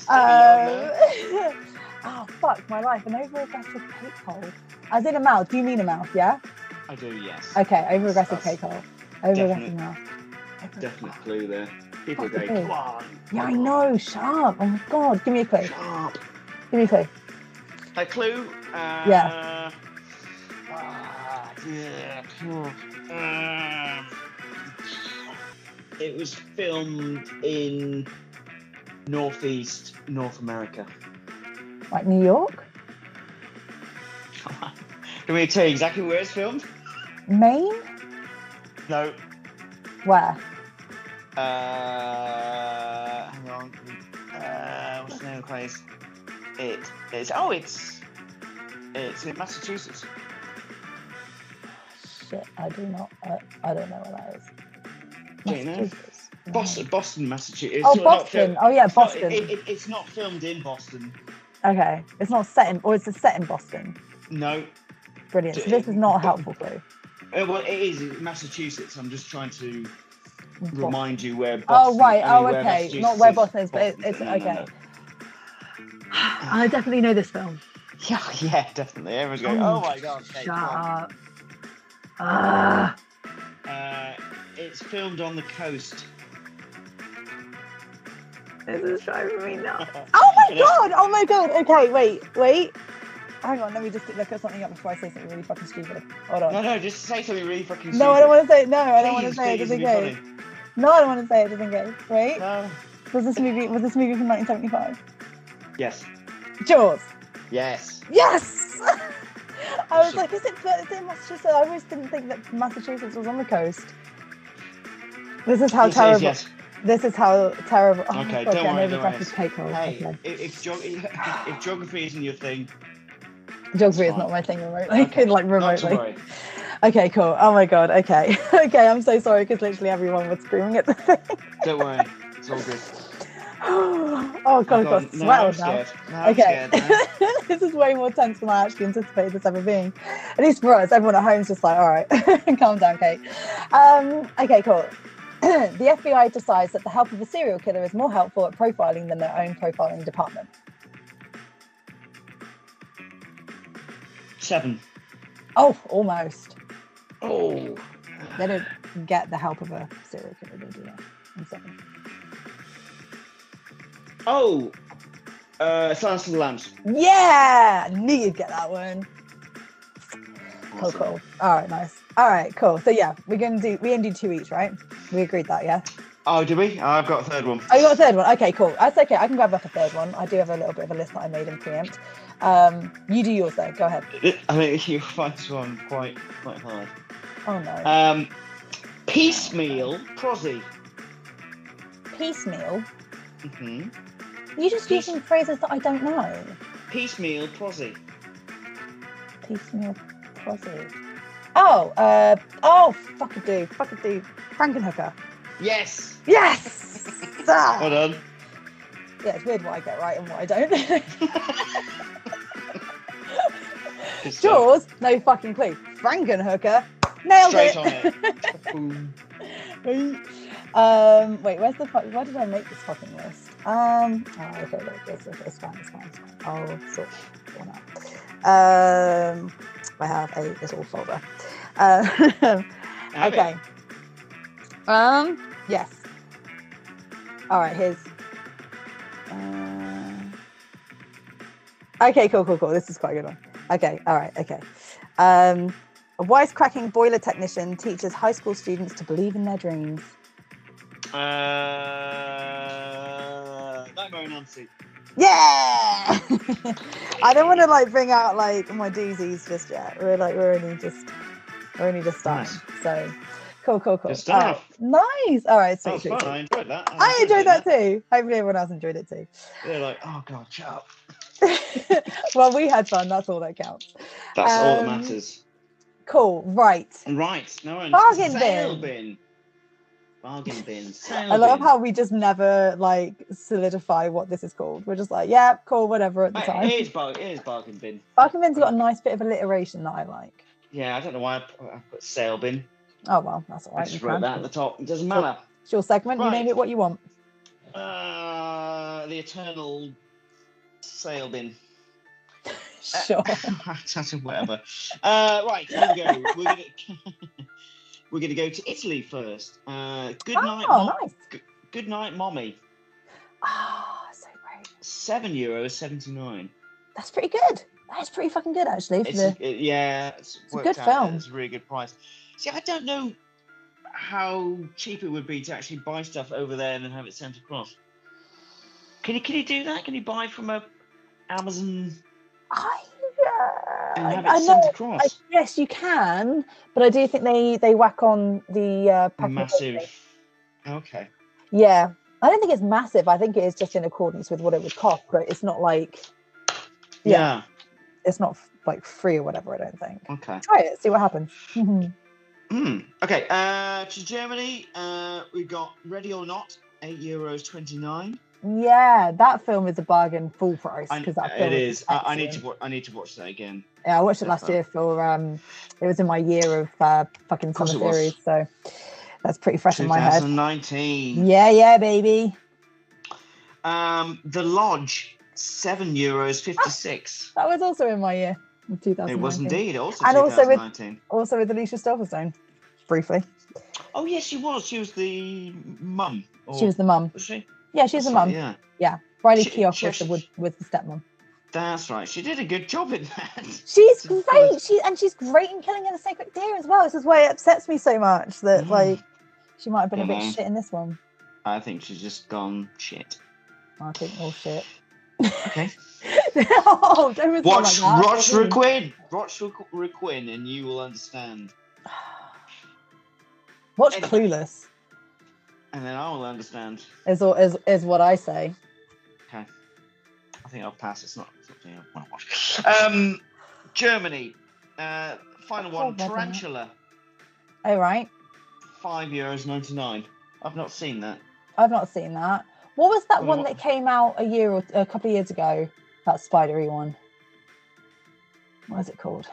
Um, oh, fuck, my life. An over-aggressive cake hole. As in a mouth. Do you mean a mouth, yeah? I do, yes. Okay, over-aggressive cake hole. Over-aggressive mouth. Definite clue there. People go, come on. Yeah, I know, sharp. Oh my God, give me a clue. Sharp. Give me a clue. A clue? Uh, yeah. Uh, yeah. Uh, it was filmed in Northeast North America. Like New York? Can we tell you exactly where it's filmed? Maine? No. Where? Uh, hang on. Uh, what's the name of the place? It is. Oh, it's. It's in Massachusetts. Shit, I do not. I, I don't know what that is. Massachusetts. No. Boston, Boston, Massachusetts. It's oh, Boston. Oh, yeah, Boston. It's not, it, it, it's not filmed in Boston. Okay, it's not set in, or it's set in Boston. No. Brilliant. So this is not a helpful clue. Well, it is Massachusetts. I'm just trying to. Boston. Remind you where Boston is. Oh, right. Oh, okay. Not where Boston is, but it's, it's no, okay. No, no. I definitely know this film. Yeah, yeah, definitely. Everyone's going, oh, oh my God. Shut up. Uh. Uh, it's filmed on the coast. This is driving me nuts. Oh, my God. Oh, my God. Okay, wait, wait. Hang on, let me just look at something up before I say something really fucking stupid. Hold on. No, no, just say something really fucking stupid. No, I don't want to say it. No, I don't want to say it. Just in case. No, I don't want to say it. Just in case. Wait. No. Was this movie? Was this movie from nineteen seventy-five? Yes. Jaws. Yes. Yes. I was like, is it, is it Massachusetts? I always didn't think that Massachusetts was on the coast. This is how it terrible. Says yes. This is how terrible. Oh, okay, God, don't worry. Don't hey, okay. if, ge- if, if geography isn't your thing. Geography is not my thing remotely. Okay. Like remotely. Okay, cool. Oh my God. Okay. Okay, I'm so sorry because literally everyone was screaming at the thing. Don't worry. It's all good. Oh God, I've got sweat now. now. Okay. Now. This is way more tense than I actually anticipated this ever being. At least for us, everyone at home is just like, all right, calm down, Kate. Um, okay, cool. The F B I decides that the help of a serial killer is more helpful at profiling than their own profiling department. Seven. Oh, almost. Oh. They don't get the help of a serial killer, they do that. In seven. Oh. Uh, Silence of the Lambs. Yeah! I knew you'd get that one. Cool, cool. All right, nice. All right, cool. So yeah, we're gonna do. We can do two each, right? We agreed that, yeah. Oh, do we? Oh, I've got a third one. Oh, you got a third one? Okay, cool. That's okay. I can grab up a third one. I do have a little bit of a list that I made in preempt. Um, you do yours, though. Go ahead. I mean, you find this one quite, quite hard. Oh, no. Um, piecemeal prosy. Piecemeal? Mm-hmm. You're just Piece- using phrases that I don't know. Piecemeal prosy. Piecemeal prosy. Oh, uh, oh, fuckadoo, fuckadoo. Frankenhooker. Yes! Yes! ah. Well done. Yeah, it's weird what I get right and what I don't. Jaws, no fucking clue. Frankenhooker, nailed Straight it! Straight on it. um, wait, where's the fuck? Why did I make this fucking list? Um, oh, okay, look, it's, it's fine, it's fine, it's fine. I'll sort one out. Um, I have a little folder. Uh, okay. It. Um, yes. All right, here's... Uh... Okay, cool, cool, cool. This is quite a good one. Okay, all right, okay. Um, a wisecracking boiler technician teaches high school students to believe in their dreams. Uh, Nightmare on Elm Street. Yeah! I don't want to, like, bring out, like, my doozies just yet. We're, like, we're only just... We're only just starting, nice. So... Cool, cool, cool. Good stuff. Oh, nice. All right, sweet. That was fun. I enjoyed that. I, I enjoyed that, that too. Hopefully everyone else enjoyed it too. They're like, oh God, shut up. Well, we had fun. That's all that counts. That's um, all that matters. Cool. Right. Right. No one. Bargain bin. Sale bin. Bargain bin. Sale I love bin. How we just never like solidify what this is called. We're just like, yeah, cool, whatever. At the Wait, time, it is, bar- it is bargain bin. Bargain bin's got a nice bit of alliteration that I like. Yeah, I don't know why I put, I put sale bin. Oh, well, that's all right. I just wrote that at the top. It doesn't matter. It's your segment. Right. You name it what you want. Uh, the Eternal Sale Bin. Sure. Whatever. Uh, right, here we go. We're going we're gonna go to Italy first. Uh, good, oh, night, Mom- nice. G- good night, Mommy. Ah, oh, so great. seven euros seventy-nine. That's pretty good. That's pretty fucking good, actually. For it's the... a, it, yeah. It's, it's a good out. film. It's a really good price. See, I don't know how cheap it would be to actually buy stuff over there and then have it sent across. Can you can you do that? Can you buy from a Amazon I, uh, and have it I sent know, across? I, yes, you can, but I do think they, they whack on the uh, packaging. Massive. Okay. Yeah, I don't think it's massive. I think it is just in accordance with what it would cost, but it's not like yeah, yeah. it's not like free or whatever. I don't think. Okay. Try it. See what happens. Mm-hmm. Mm, okay, uh, to Germany, uh, we've got Ready or Not, eight euros twenty-nine. Yeah, that film is a bargain full price because that film it is. is I, I need to. I need to watch that again. Yeah, I watched it last year for. Um, it was in my year of uh, fucking summer series, so that's pretty fresh in my head. twenty nineteen. Yeah, yeah, baby. Um, The Lodge, seven euros fifty-six. Ah, that was also in my year. It was indeed, also and twenty nineteen. Also with, also with Alicia Silverstone, briefly. Oh, yes, she was. She was the mum. Or... She was the mum. Was she? Yeah, she's the mum. Right, yeah. yeah. Riley she, Keough she, was, she, the, was the stepmom. That's right. She did a good job in that. She's great. She And she's great in Killing of the Sacred Deer as well. This is why it upsets me so much that, mm. like, she might have been you a bit know, shit in this one. I think she's just gone shit. I think all shit. Okay. oh, don't watch like Watch Requin. Watch Requin, and you will understand. Watch anyway. Clueless, and then I will understand. Is is is what I say. Okay, I think I'll pass. It's not something I want to watch. Um, Germany. Uh, final That's one. Tarantula. Oh right. Five euros ninety nine. I've not seen that. I've not seen that. What was that well, one that came out a year or a couple of years ago? That spidery one. What is it called?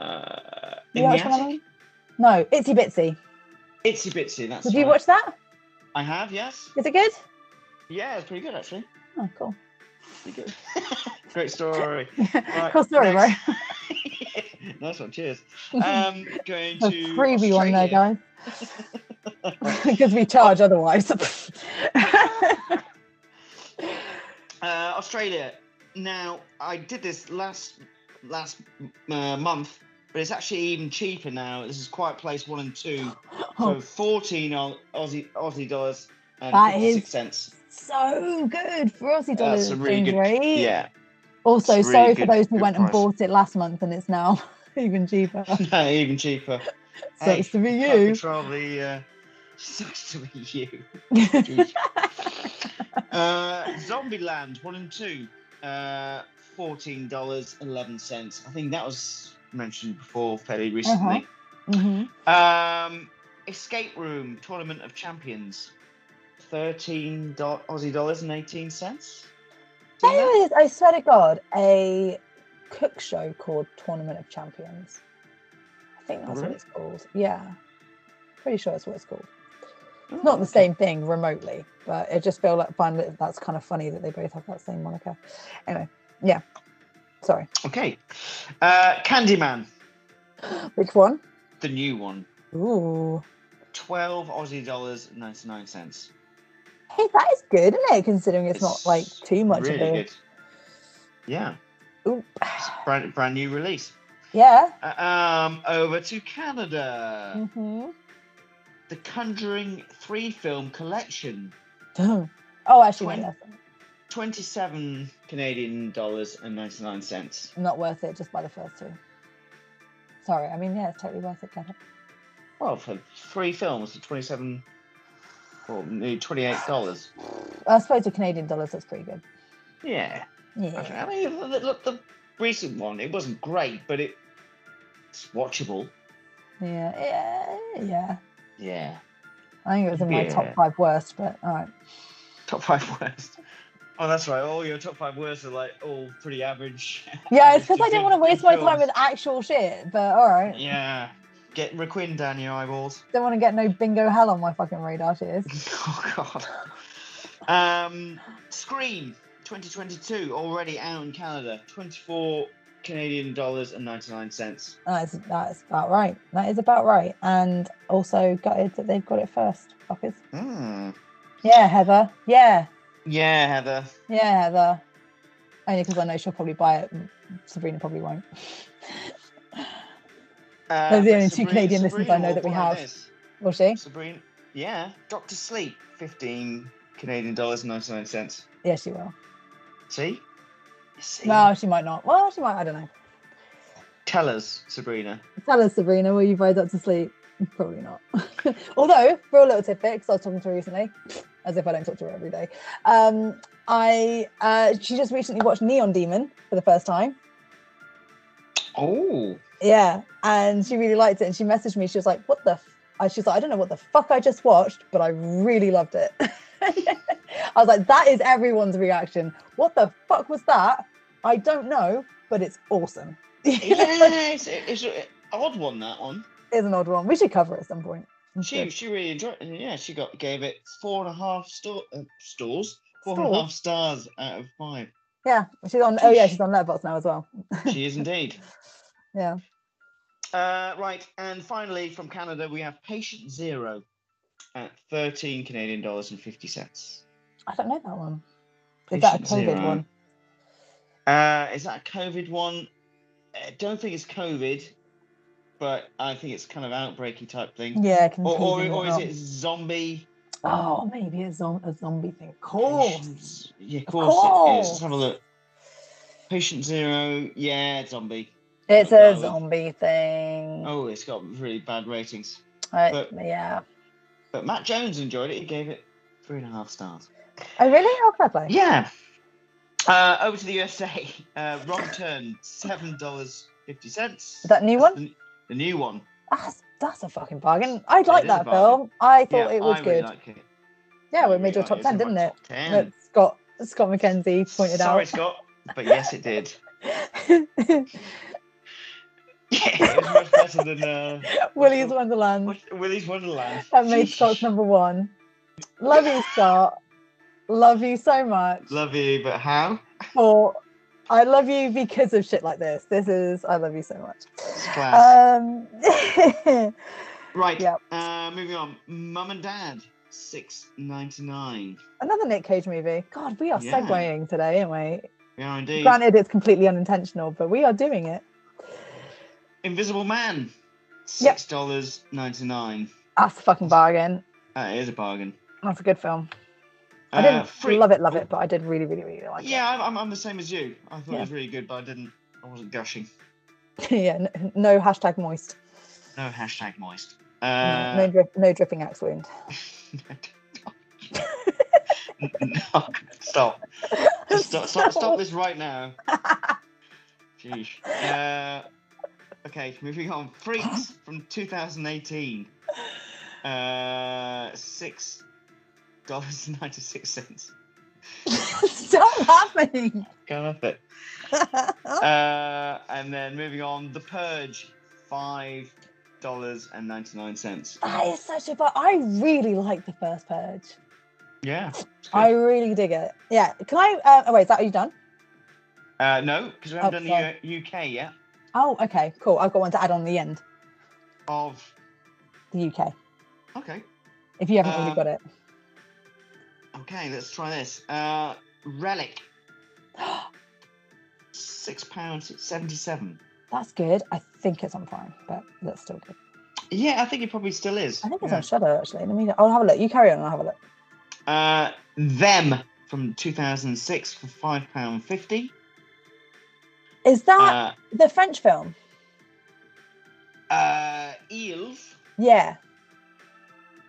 Uh, in the Attic? No, Itsy Bitsy. Itsy Bitsy, that's Did right. you watch that? I have, yes. Is it good? Yeah, it's pretty good, actually. Oh, cool. Pretty good. Great story. Right, cool story, right? Nice one, cheers. Um, going to a freebie Australia. One there, guys. Because we charge otherwise. Uh, Australia. Now, I did this last last uh, month but it's actually even cheaper now. This is Quiet Place one and two for fourteen Aussie Aussie dollars and fifty-six cents. So good for Aussie dollars. That's a really good, right? Yeah. Also, really sorry good, for those who went price. and bought it last month, and it's now even cheaper. No, even cheaper. Sucks hey, to be you. Probably uh, sucks to be you. uh, Zombieland one and two, uh, fourteen dollars eleven cents. I think that was mentioned before fairly recently. Uh-huh. Mm-hmm. Um, Escape Room Tournament of Champions, thirteen Aussie dollars and eighteen cents. There is, I swear to God, a cook show called Tournament of Champions. I think that's really? what it's called. Yeah. Pretty sure that's what it's called. It's oh, not the okay. same thing remotely, but I just feel like find that that's kind of funny that they both have that same moniker. Anyway, yeah. Sorry. Okay. Uh, Candyman. Which one? The new one. Ooh. twelve Aussie dollars, ninety-nine cents. Hey, that is good, isn't it? Considering it's, it's not like too much really of a good. Yeah. Oop. It's a brand, brand new release. Yeah. Uh, um, over to Canada. Mm-hmm. The Conjuring three film collection. Oh, actually, twenty, twenty-seven Canadian dollars and ninety-nine cents. Not worth it. Just buy the first two. Sorry, I mean, yeah, it's totally worth it, Canada. Well, for three films, twenty-seven. Or twenty-eight dollars. I suppose to Canadian dollars, that's pretty good. Yeah. Yeah. I mean, look, the recent one, it wasn't great, but it, it's watchable. Yeah. Yeah. Yeah. Yeah. I think it was in my yeah. top five worst, but all right. Top five worst. Oh, that's right. All your top five worst are like all pretty average. Yeah, it's because I didn't want to waste my time with actual shit, but all right. Yeah. Get Requin down your eyeballs. Don't want to get no bingo hell on my fucking radar, cheers. Oh, God. Um, Scream twenty twenty-two, already out in Canada. twenty-four Canadian dollars and ninety-nine cents. That's, that's about right. That is about right. And also gutted that they've got it first, fuckers. Mm. Yeah, Heather. Yeah. Yeah, Heather. Yeah, Heather. Only because I know she'll probably buy it. Sabrina probably won't. Uh, Those are the only Sabrina, two Canadian Sabrina listens I know that we have. Will she? Sabrina, yeah. Doctor Sleep, fifteen Canadian dollars and ninety-nine cents. Yeah, she will. See? See? No, she might not. Well, she might. I don't know. Tell us, Sabrina. Tell us, Sabrina. Will you buy Doctor Sleep? Probably not. Although, for a little tidbit, because I was talking to her recently, as if I don't talk to her every day. Um, I uh, she just recently watched Neon Demon for the first time. Oh. Yeah, and she really liked it, and she messaged me. She was like, "What the?" F-? She's like, "I don't know what the fuck I just watched, but I really loved it." I was like, "That is everyone's reaction. What the fuck was that? I don't know, but it's awesome." Yeah, it's, it's an odd one. That one is an odd one. We should cover it at some point. She she really enjoyed it. Yeah, she got gave it four and a half star uh, stores, four Store? and a half stars out of five. Yeah, she's on. Oh yeah, she's on Letterboxd now as well. She is indeed. Yeah. Uh, right, and finally from Canada we have Patient Zero at thirteen Canadian dollars and fifty cents. I don't know that one. Is that a COVID Zero. one? Uh, is that a COVID one? I don't think it's COVID, but I think it's kind of outbreaky type thing. Yeah, or or, or is it zombie? Oh, maybe a, zom- a zombie thing. Of course. Yeah, of course. Of course. Let's have a look. Patient Zero, yeah, zombie. It's a zombie thing. Oh, it's got really bad ratings. Right, but, yeah. But Matt Jones enjoyed it. He gave it three and a half stars. Oh, really? How clever. Yeah. Uh, over to the U S A. Uh, Wrong Turn, seven dollars and fifty cents. Is that new one? The, the new one. That's, that's a fucking bargain. I'd like that film. I thought yeah, it was I really good. Like it. Yeah, well, it made really your top like ten, it didn't it? ten. That Scott, Scott McKenzie pointed Sorry, out. Sorry, Scott, but yes, it did. Yeah, it was much better than uh, Willy's Wonderland. Much, Willy's Wonderland. That made Scott's number one. Love you, Scott. Love you so much. Love you, but how? Or I love you because of shit like this. This is I love you so much. It's class. Um, right. Yep. Uh, moving on. Mum and Dad, six ninety nine. Another Nick Cage movie. God, we are yeah. segueing today, aren't we? We are indeed. Granted, it's completely unintentional, but we are doing it. Invisible Man. Six dollars yep. ninety nine. That's a fucking bargain. That is a bargain. That's a good film. I didn't uh, free- love it, love it, but I did really, really, really like yeah, it. Yeah, I'm, I'm the same as you. I thought yeah. it was really good, but I didn't. I wasn't gushing. yeah, no, no hashtag moist. No hashtag moist. Uh, no, no, drip, no dripping axe wound. no, stop. Stop, stop, stop this right now. Jeez. Uh, okay, moving on. Freaks from two thousand eighteen. Uh, six. dollars and ninety six cents. Stop laughing. Go with it. uh, and then moving on, The Purge, five dollars and ninety nine cents. That is such a fun. I really like the first Purge. Yeah. I really dig it. Yeah. Can I? Uh, oh wait, is that are you done? Uh, no, because we haven't oh, done sorry. the U- UK yet. Oh, okay, cool. I've got one to add on the end of the U K. Okay. If you haven't um, already got it. Okay, let's try this. Uh, Relic. six pounds seventy-seven. That's good. I think it's on Prime, but that's still good. Yeah, I think it probably still is. I think it's yeah. on Shudder, actually. Let me, I'll have a look. You carry on and I'll have a look. Uh, Them from two thousand six for five pounds fifty. Is that uh, the French film? Uh, Eels. Yeah.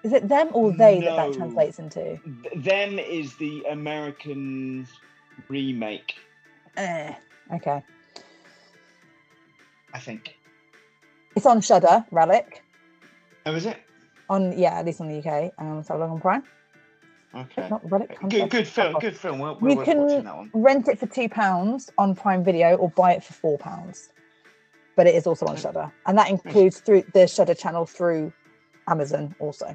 Is it them or they no. that that translates into? Them is the American remake. Uh, okay. I think. It's on Shudder, Relic. Oh, is it? On yeah, at least on the U K. Um, let's have a look on Prime. Okay. Not Relic, good, good film, good film. We're, we're you can that one. rent it for two pounds on Prime Video or buy it for four pounds. But it is also on Shudder. And that includes through the Shudder channel through Amazon also.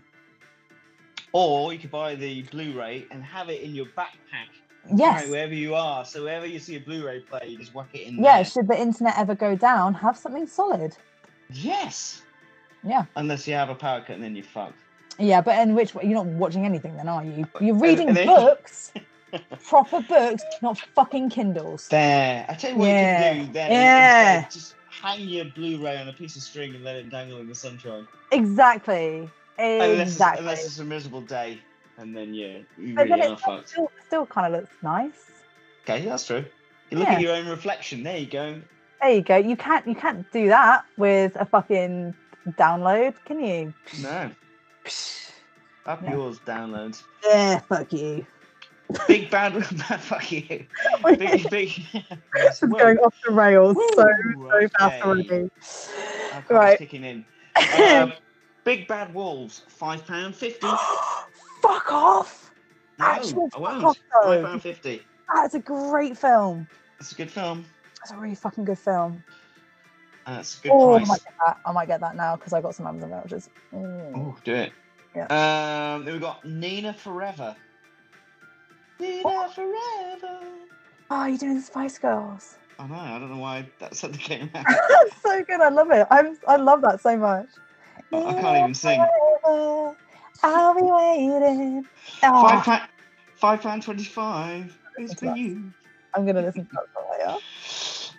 Or you could buy the Blu-ray and have it in your backpack. Yes. Right, wherever you are. So wherever you see a Blu-ray player, you just whack it in yeah, there. Yeah, should the internet ever go down, have something solid. Yes. Yeah. Unless you have a power cut and then you're fucked. Yeah, but in which way? You're not watching anything then, are you? You're reading then... books. Proper books, not fucking Kindles. There. I tell you what yeah. you can do then. Yeah. Instead, just hang your Blu-ray on a piece of string and let it dangle in the sunshine. Exactly. Exactly. Unless, unless it's a miserable day, and then yeah, you but really are fucked. Still, still kind of looks nice. Okay, that's true. You look yeah. at your own reflection. There you go. There you go. You can't. You can't do that with a fucking download, can you? No. Up no. yours, downloads. Yeah. Fuck you. Big bad, bad fuck you. Big, big. This is going off the rails Ooh, so, so fast already. Okay, right. Kicking in. Um, Big Bad Wolves, five pounds fifty. Fuck off! No, Actual I won't. Off, five pounds fifty. That's a great film. That's a good film. That's a really fucking good film. Uh, that's a good oh, price. I might get that, I might get that now because I got some Amazon vouchers. Mm. Oh, do it. Yeah. Um, then we've got Nina Forever. Nina what? Forever. Oh, you're doing the Spice Girls. I know, I don't know why that suddenly came out. That's so good, I love it. I'm, I love that so much. Oh, I can't even sing. I'll be waiting. Oh. Five pound, five pound twenty-five is for that. You. I'm going to listen to that for later.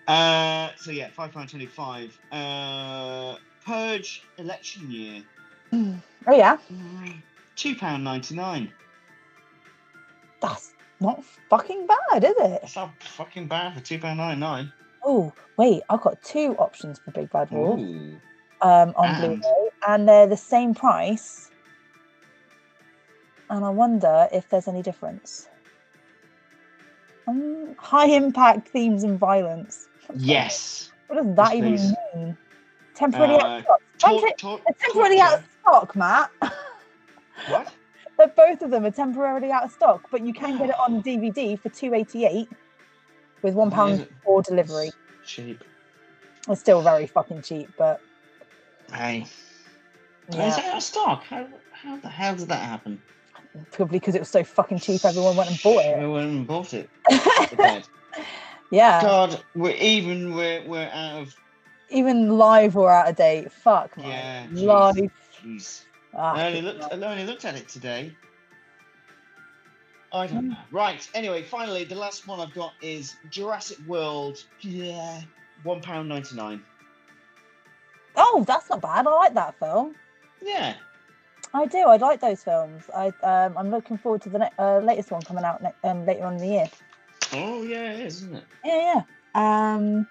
Uh, so yeah, five pound twenty-five. Uh, Purge Election Year. Oh yeah. Two pound ninety-nine. That's not fucking bad, is it? It's not fucking bad for two pounds ninety-nine. Oh, wait, I've got two options for Big Bad Wolf um, on and? Blu-ray, and they're the same price. And I wonder if there's any difference. Um, high impact themes and violence. Yes. What does that even these... mean? Temporarily uh, out of stock. Talk, Temp- talk, temporarily talk, out of stock, Matt. What? But both of them are temporarily out of stock, but you can get it on D V D for two pounds eighty-eight with one pound for delivery. It's cheap. It's still very fucking cheap, but... Hey. Yeah. Is it out of stock? How, how the hell did that happen? Probably because it was so fucking cheap, everyone went and bought it. Everyone went and bought it. Yeah. God, we're even we're, we're out of... Even live we're out of date. Fuck, man. Yeah, live. Jeez. Ah, I, only looked, I only looked at it today. I don't mm. know. Right, anyway, finally, the last one I've got is Jurassic World. Yeah. one pound ninety-nine. Oh, that's not bad. I like that film. Yeah. I do. I like those films. I, um, I'm looking forward to the ne- uh, latest one coming out ne- um, later on in the year. Oh, yeah, it is, isn't it? Yeah, yeah. Um,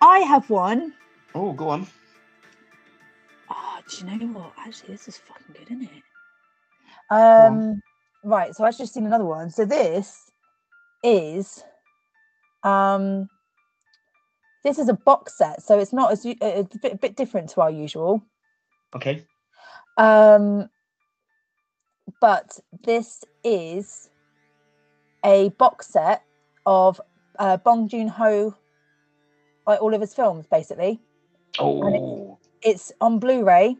I have one. Oh, go on. Oh, do you know what? Actually, this is fucking good, isn't it? Um, right, so I've just seen another one. So this is... um. This is a box set, so it's not as it's a bit, a bit different to our usual. Okay. Um, but this is a box set of uh, Bong Joon-ho, like all of his films, basically. Oh. It, it's on Blu-ray,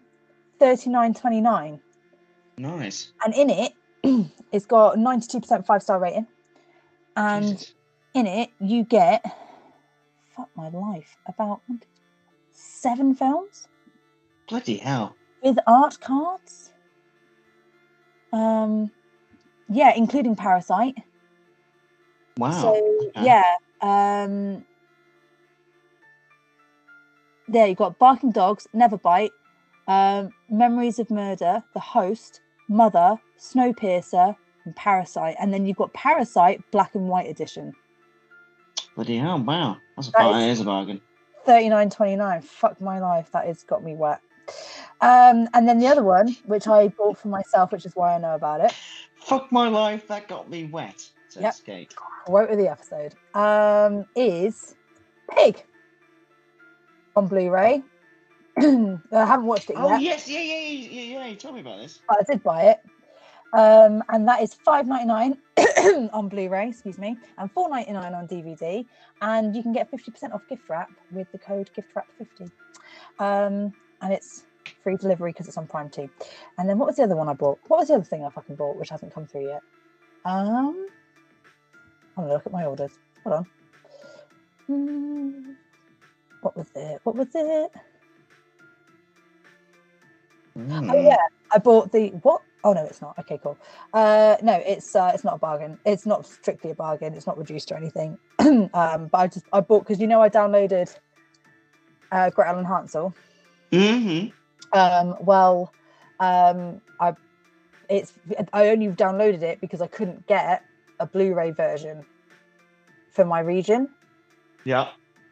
thirty-nine twenty-nine. Nice. And in it, it's got ninety-two percent five-star rating, and Jesus. In it you get. Fuck my life, about seven films. Bloody hell. With art cards. Um, yeah, including Parasite. Wow. So, okay. yeah. Um, there, you've got Barking Dogs, Never Bite, um, Memories of Murder, The Host, Mother, Snowpiercer, and Parasite. And then you've got Parasite, Black and White Edition. Bloody hell, wow. That's a, that is a bargain. thirty-nine twenty-nine. Fuck my life. That has got me wet. Um, and then the other one, which I bought for myself, which is why I know about it. Fuck my life. That got me wet. So yep. Escape. Quote of the episode um, is Pig on Blu-ray. I haven't watched it yet. Oh, yes. Yeah, yeah, yeah, yeah. You told me about this. But I did buy it. Um, and that is five ninety-nine on Blu-ray, excuse me, and four ninety-nine on D V D. And you can get fifty percent off gift wrap with the code gift wrap fifty. Um, and it's free delivery because it's on Prime too. And then what was the other one I bought? What was the other thing I fucking bought which hasn't come through yet? Um, I'm going to look at my orders. Hold on. Mm, what was it? What was it? Mm. Oh, yeah. I bought the... What? Oh, no, it's not. Okay, cool. Uh, no, it's uh, it's not a bargain. It's not strictly a bargain. It's not reduced or anything. um, but I just I bought, because you know I downloaded uh, Gretel and Hansel. Mm-hmm. Um, well, um, I it's I only downloaded it because I couldn't get a Blu-ray version for my region. Yeah.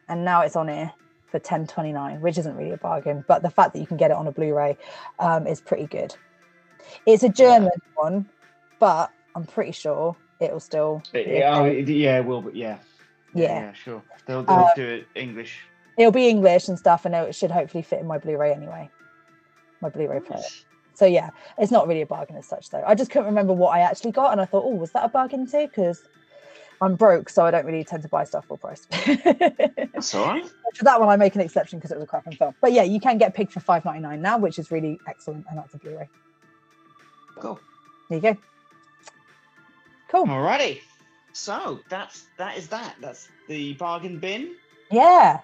And now it's on here for ten twenty-nine, which isn't really a bargain. But the fact that you can get it on a Blu-ray um, is pretty good. It's a German yeah. one, but I'm pretty sure it'll still. It, yeah, it yeah, will. But yeah. yeah, yeah, yeah, sure. They'll, they'll um, do it English. It'll be English and stuff, and it should hopefully fit in my Blu-ray anyway. My Blu-ray nice. Player. So yeah, it's not really a bargain as such, though. I just couldn't remember what I actually got, and I thought, oh, was that a bargain too? Because I'm broke, so I don't really tend to buy stuff full price. That's all right. For that one, I make an exception because it was a crap film. But yeah, you can get Pig for five ninety-nine now, which is really excellent, and that's a Blu-ray. Cool. There you go. Cool. Alrighty. So that's that is that. That's the bargain bin. Yeah.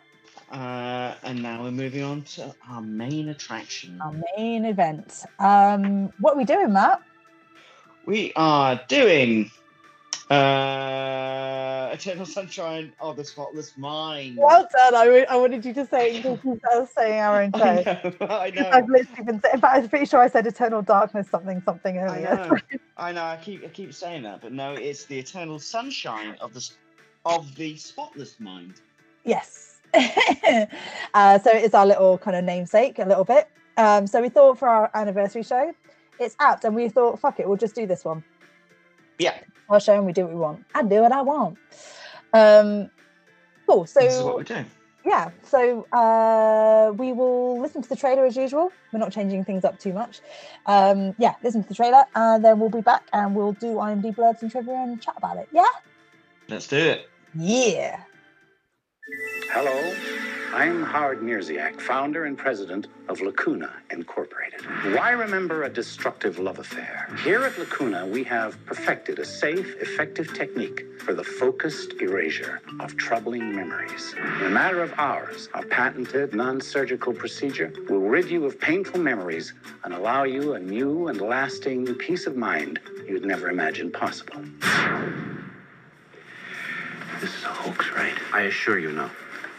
Uh, and now we're moving on to our main attraction. Our main event. Um, what are we doing, Matt? We are doing uh, Eternal Sunshine of the Spotless Mind. Well done. I, re- I wanted you to say it because you were saying our own show. I know. I've literally been saying, but I'm pretty sure I said Eternal Darkness something something earlier. I know. I know. I keep I keep saying that, but no, it's the Eternal Sunshine of the of the Spotless Mind. Yes. uh, so it's our little kind of namesake a little bit. Um, so we thought for our anniversary show, it's apt, and we thought, fuck it, we'll just do this one. Yeah. Our show, and we do what we want. I do what I want. Um, cool. So this is what we do. Yeah. So uh, we will listen to the trailer as usual. We're not changing things up too much. Um, yeah. Listen to the trailer, and then we'll be back, and we'll do I M D B blurbs and trivia and chat about it. Yeah. Let's do it. Yeah. Hello, I'm Howard Mierziak, founder and president of Lacuna Incorporated. Why remember a destructive love affair? Here at Lacuna, we have perfected a safe, effective technique for the focused erasure of troubling memories. In a matter of hours, our patented non-surgical procedure will rid you of painful memories and allow you a new and lasting peace of mind you'd never imagined possible. This is a hoax, right? I assure you, no.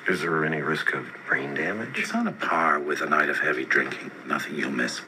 Is there any risk of brain damage? It's on a par with a night of heavy drinking. Nothing you'll miss.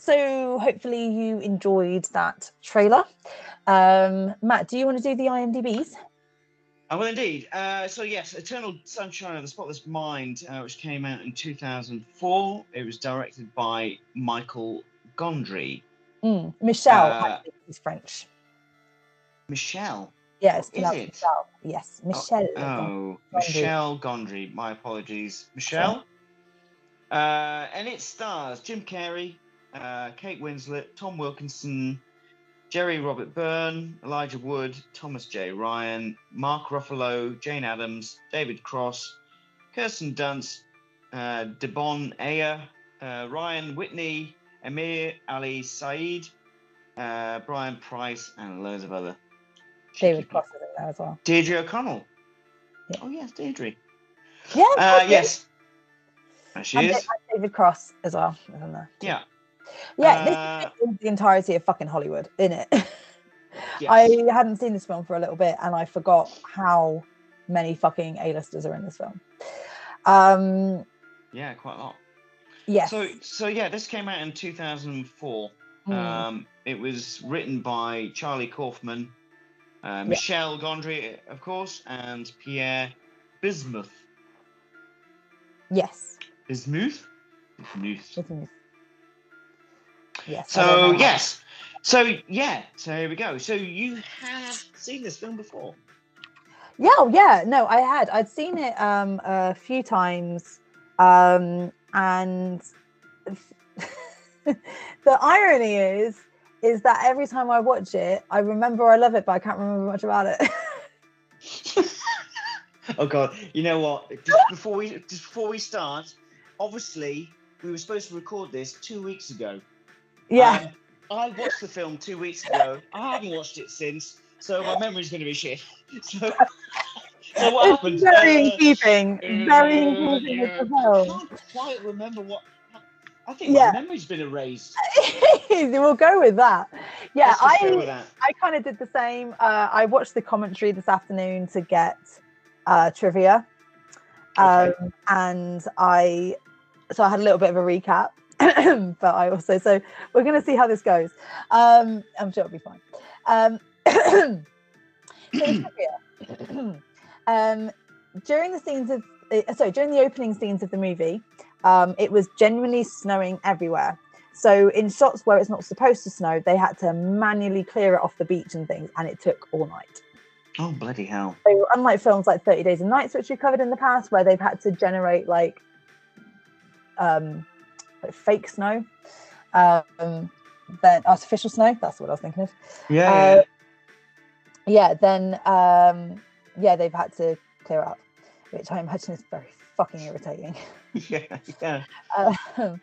So hopefully you enjoyed that trailer. Um, Matt, do you want to do the I M D Bs? I will indeed. Uh, so yes, Eternal Sunshine of the Spotless Mind, uh, which came out in two thousand four. It was directed by Michel Gondry. Mm. Michel, uh, I think he's French. Michel? Yes, yeah, pronounced it? Michel. Yes, Michel. Oh, oh Gondry. Michel Gondry. My apologies. Michel. Uh, and it stars Jim Carrey, Uh, Kate Winslet, Tom Wilkinson, Jerry Robert Byrne, Elijah Wood, Thomas J. Ryan, Mark Ruffalo, Jane Addams, David Cross, Kirsten Dunst, uh, Debon Ayer, uh, Ryan Whitney, Amir Ali Saeed, uh, Brian Price, and loads of other. David Cross is in there as well. Deirdre O'Connell. Yeah. Oh, yes, Deirdre. Yeah. Uh, yes. There she and is. David Cross as well, isn't there? Yeah. Yeah, uh, this is the entirety of fucking Hollywood, isn't it? Yes. I hadn't seen this film for a little bit, and I forgot how many fucking A-listers are in this film. Um, yeah, quite a lot. Yes. So, so yeah, this came out in two thousand four. Mm. Um, it was written by Charlie Kaufman, uh, Michel yeah. Gondry, of course, and Pierre Bismuth. Yes. Bismuth? Bismuth. Bismuth. Yes, so yes so yeah so here we go. So you have seen this film before? Yeah yeah no I had I'd seen it um a few times, um and the irony is is that every time I watch it I remember I love it, but I can't remember much about it. Oh god, you know what, just before we just before we start, obviously we were supposed to record this two weeks ago. Yeah, um, I watched the film two weeks ago. I haven't watched it since, so my memory's going to be shit. So, so what it's happened? Very in uh, keeping. Very in uh, keeping with the film. I can't quite remember what. I think yeah. my memory's been erased. We'll go with that. Yeah, I that. I kind of did the same. Uh, I watched the commentary this afternoon to get uh, trivia, um, okay. and I so I had a little bit of a recap. But I also, so we're going to see how this goes. Um, I'm sure it'll be fine. Um, so um, during the scenes of, uh, sorry, during the opening scenes of the movie, um, it was genuinely snowing everywhere. So in shots where it's not supposed to snow, they had to manually clear it off the beach and things, and it took all night. Oh, bloody hell. So unlike films like thirty days and nights, which we covered in the past, where they've had to generate like... Um, Like fake snow, um, then artificial snow. That's what I was thinking of. Yeah, uh, yeah. yeah then, um, yeah, they've had to clear up, which I imagine is very fucking irritating. yeah, yeah. Um,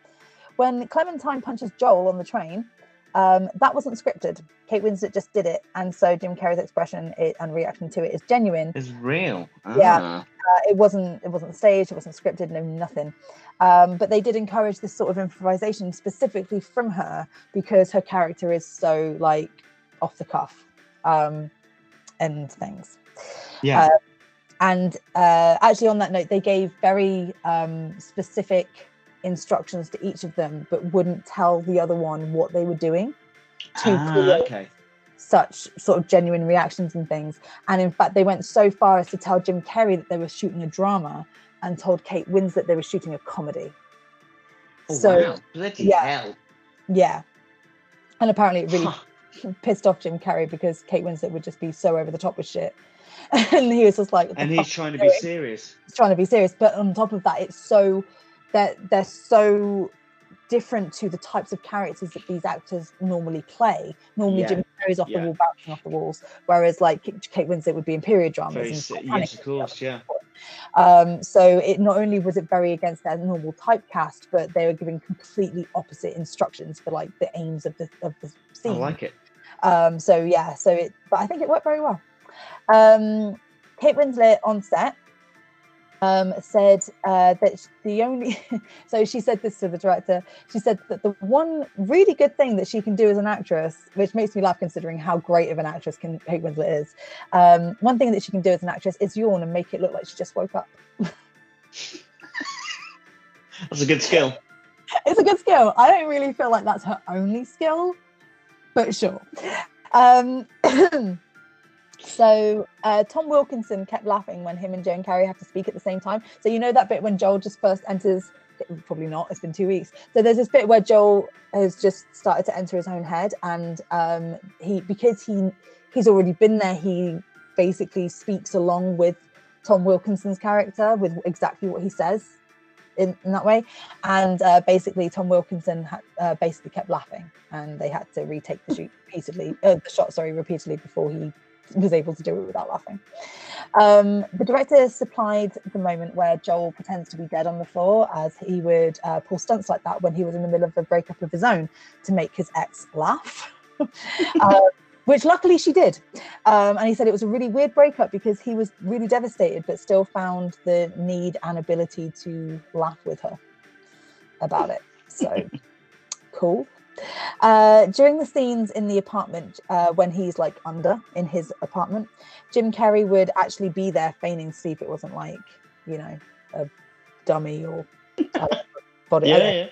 when Clementine punches Joel on the train, um, that wasn't scripted. Kate Winslet just did it, and so Jim Carrey's expression it, and reaction to it is genuine. It's real. Ah. Yeah. Uh, it wasn't it wasn't staged, it wasn't scripted, no nothing. Um, but they did encourage this sort of improvisation specifically from her because her character is so like off the cuff um, and things. Yeah. Uh, and uh, actually on that note, they gave very um, specific instructions to each of them, but wouldn't tell the other one what they were doing to ah, create. Okay. Such sort of genuine reactions and things, and in fact they went so far as to tell Jim Carrey that they were shooting a drama and told Kate Winslet they were shooting a comedy. Oh, so wow. Bloody yeah, hell. yeah and apparently it really pissed off Jim Carrey because Kate Winslet would just be so over the top with shit and he was just like, and he's trying to be serious. He's trying to be serious, but on top of that, it's so that they're, they're so different to the types of characters that these actors normally play. Normally, yeah. Jim Carrey's off yeah. the wall, bouncing off the walls, whereas like Kate Winslet would be in period dramas. Very, and yes, of course, yeah. Um, so it not only was it very against their normal typecast, but they were given completely opposite instructions for like the aims of the of the scene. I like it. Um, so yeah, so it, but I think it worked very well. Um, Kate Winslet on set. Um, said uh, that the only so she said this to the director, she said that the one really good thing that she can do as an actress, which makes me laugh considering how great of an actress can, Kate Winslet is, um, one thing that she can do as an actress is yawn and make it look like she just woke up. That's a good skill. It's a good skill. I don't really feel like that's her only skill, but sure. Um So uh, Tom Wilkinson kept laughing when him and Joan Carrey have to speak at the same time. So you know that bit when Joel just first enters, probably not, it's been two weeks. So there's this bit where Joel has just started to enter his own head, and um, he because he he's already been there, he basically speaks along with Tom Wilkinson's character with exactly what he says in, in that way. And uh, basically Tom Wilkinson ha- uh, basically kept laughing, and they had to retake the shoot repeatedly, uh, the shot, sorry, repeatedly before he was able to do it without laughing. Um, the director supplied the moment where Joel pretends to be dead on the floor, as he would uh, pull stunts like that when he was in the middle of a breakup of his own to make his ex laugh, uh, which luckily she did. Um, and he said it was a really weird breakup because he was really devastated, but still found the need and ability to laugh with her about it. So cool. Uh, during the scenes in the apartment, uh, when he's like under in his apartment, Jim Carrey would actually be there feigning sleep. It wasn't like, you know, a dummy or uh, body. Yeah, yeah.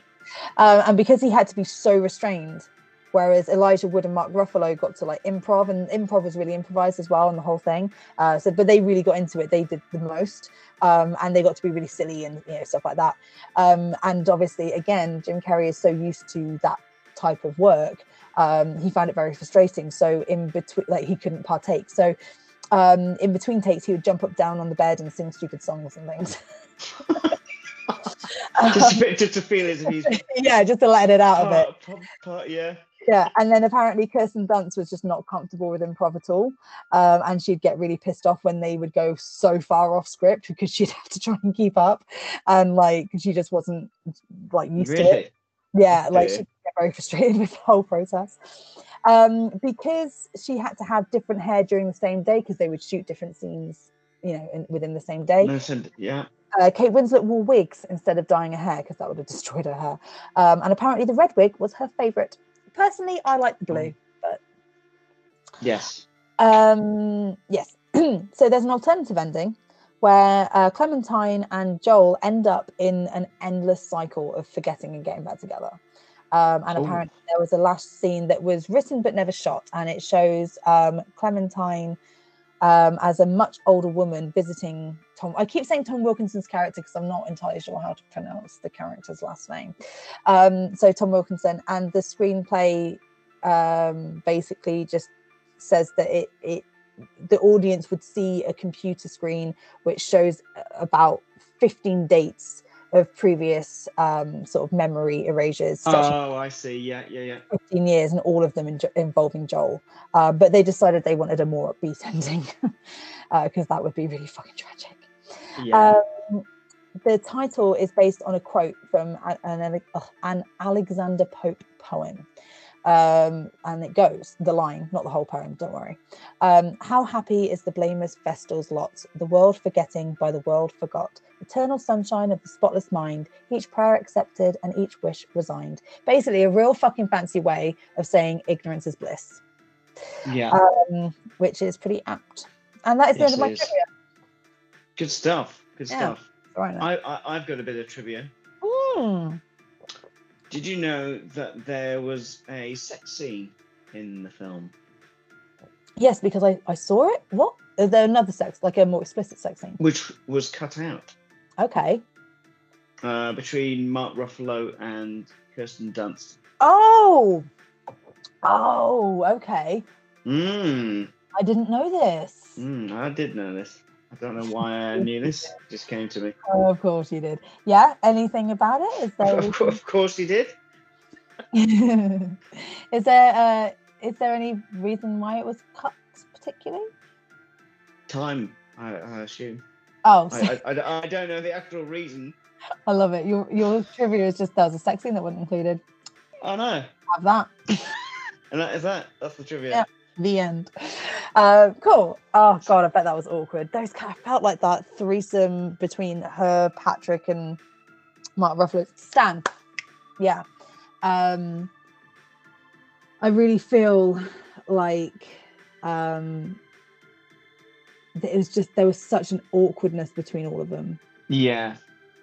Um, and because he had to be so restrained, whereas Elijah Wood and Mark Ruffalo got to like improv, and improv was really improvised as well, and the whole thing. Uh, so, but they really got into it. They did the most, um, and they got to be really silly and, you know, stuff like that. Um, and obviously, again, Jim Carrey is so used to that type of work, um he found it very frustrating, so in between, like, he couldn't partake. So um in between takes he would jump up down on the bed and sing stupid songs and things. um, just, a bit, just to feel as if he's yeah just to let it out part, of it part, part, yeah yeah and then apparently Kirsten Dunst was just not comfortable with improv at all, um and she'd get really pissed off when they would go so far off script because she'd have to try and keep up, and like she just wasn't like used really? to it. Yeah, like she get very frustrated with the whole process. Um, because she had to have different hair during the same day, because they would shoot different scenes, you know, in, within the same day. Listen, yeah. Uh, Kate Winslet wore wigs instead of dyeing her hair, because that would have destroyed her hair. Um, and apparently the red wig was her favourite. Personally, I like the blue, but... Yes. Um, yes. So there's an alternative ending, where uh, Clementine and Joel end up in an endless cycle of forgetting and getting back together. Um, and Ooh. apparently there was a last scene that was written but never shot, and it shows um, Clementine um, as a much older woman visiting Tom. I keep saying Tom Wilkinson's character because I'm not entirely sure how to pronounce the character's last name. Um, so Tom Wilkinson, and the screenplay um, basically just says that it, it the audience would see a computer screen which shows about fifteen dates of previous um, sort of memory erasures. Oh, I see. Yeah, yeah, yeah. fifteen years, and all of them in- involving Joel. Uh, but they decided they wanted a more upbeat ending because uh, that would be really fucking tragic. Yeah. Um, the title is based on a quote from an, an Alexander Pope poem. Um, and it goes, the line, not the whole poem, don't worry. Um, how happy is the blameless Vestal's lot, the world forgetting by the world forgot. Eternal sunshine of the spotless mind, each prayer accepted and each wish resigned. Basically a real fucking fancy way of saying ignorance is bliss. Yeah. Um, which is pretty apt. And that is the it end is. of my trivia. Good stuff. Good yeah. stuff. Right, I, I, I've got a bit of trivia. Mm. Did you know that there was a sex scene in the film? Yes, because I, I saw it. What? Is there another sex, like a more explicit sex scene? Which was cut out. Okay. Uh, between Mark Ruffalo and Kirsten Dunst. Oh! Oh, okay. Mm. I didn't know this. Mm, I did know this. I don't know why I knew this. It just came to me. Oh, of course you did. Yeah? Anything about it? Is there of, anything... of course you did. Is there uh, is there any reason why it was cut particularly? Time, I, I assume. Oh. I, I, I, I don't know the actual reason. I love it. Your your trivia is just there was a sex scene that wasn't included. I know. Have that. And that is that. That's the trivia. Yeah. The end. Um, cool. Oh God, I bet that was awkward. Those kind of felt like that threesome between her, Patrick, and Mark Ruffalo. Stan. Yeah. Um, I really feel like um, that it was just there was such an awkwardness between all of them. Yeah.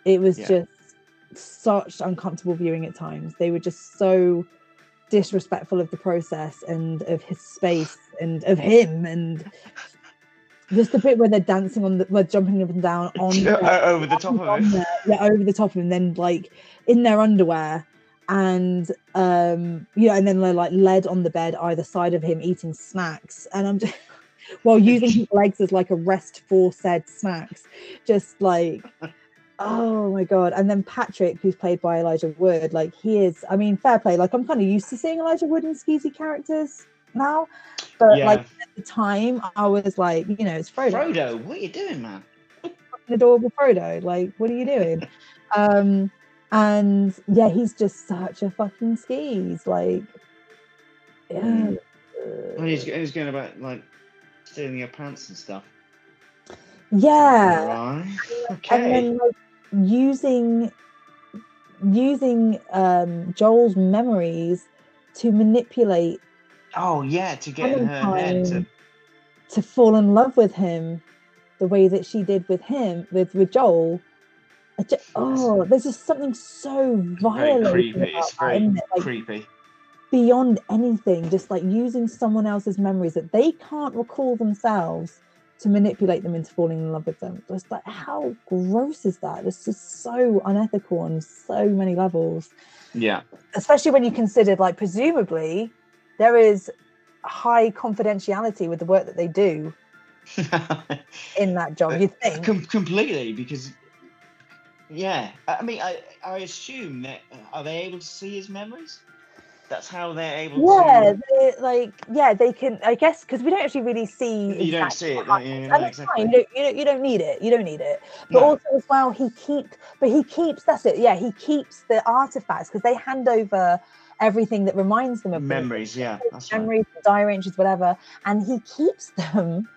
It was yeah. just such uncomfortable viewing at times. They were just so disrespectful of the process and of his space and of him, and just the bit where they're dancing on the, where jumping up and down on yeah, the, over the top of it, yeah, over the top of him, and then like in their underwear, and um, you know, and then they're like led on the bed either side of him eating snacks, and I'm just while using his legs as like a rest for said snacks, just like. Oh my God. And then Patrick, who's played by Elijah Wood, like he is, I mean, fair play. Like I'm kind of used to seeing Elijah Wood in skeezy characters now. But yeah. like at the time, I was like, you know, it's Frodo. Frodo, what are you doing, man? Adorable Frodo. Like, what are you doing? um, and yeah, he's just such a fucking skis. Like, yeah. Well, he's, he's going about like stealing your pants and stuff. Yeah. Right. Okay. And then, like, using using um Joel's memories to manipulate oh yeah to get in her head to... to fall in love with him the way that she did with him with with Joel. Just, oh there's just something so violent it's very creepy. It's very that, it? Like, creepy beyond anything, just like using someone else's memories that they can't recall themselves to manipulate them into falling in love with them. Just like, how gross is that? It's just so unethical on so many levels. Yeah. Especially when you consider, like, presumably there is high confidentiality with the work that they do in that job, you think? Com- completely, because, yeah. I mean, I, I assume that, are they able to see his memories? That's how they're able yeah, to... Yeah, like, yeah, they can, I guess, because we don't actually really see... You exactly don't see it. Like, you know, and exactly. It's fine. You don't, you don't need it. You don't need it. But no. also as well, he keeps... But he keeps... That's it. Yeah, he keeps the artifacts because they hand over everything that reminds them of... Memories, them. yeah. That's memories, right. Diary entries, whatever. And he keeps them.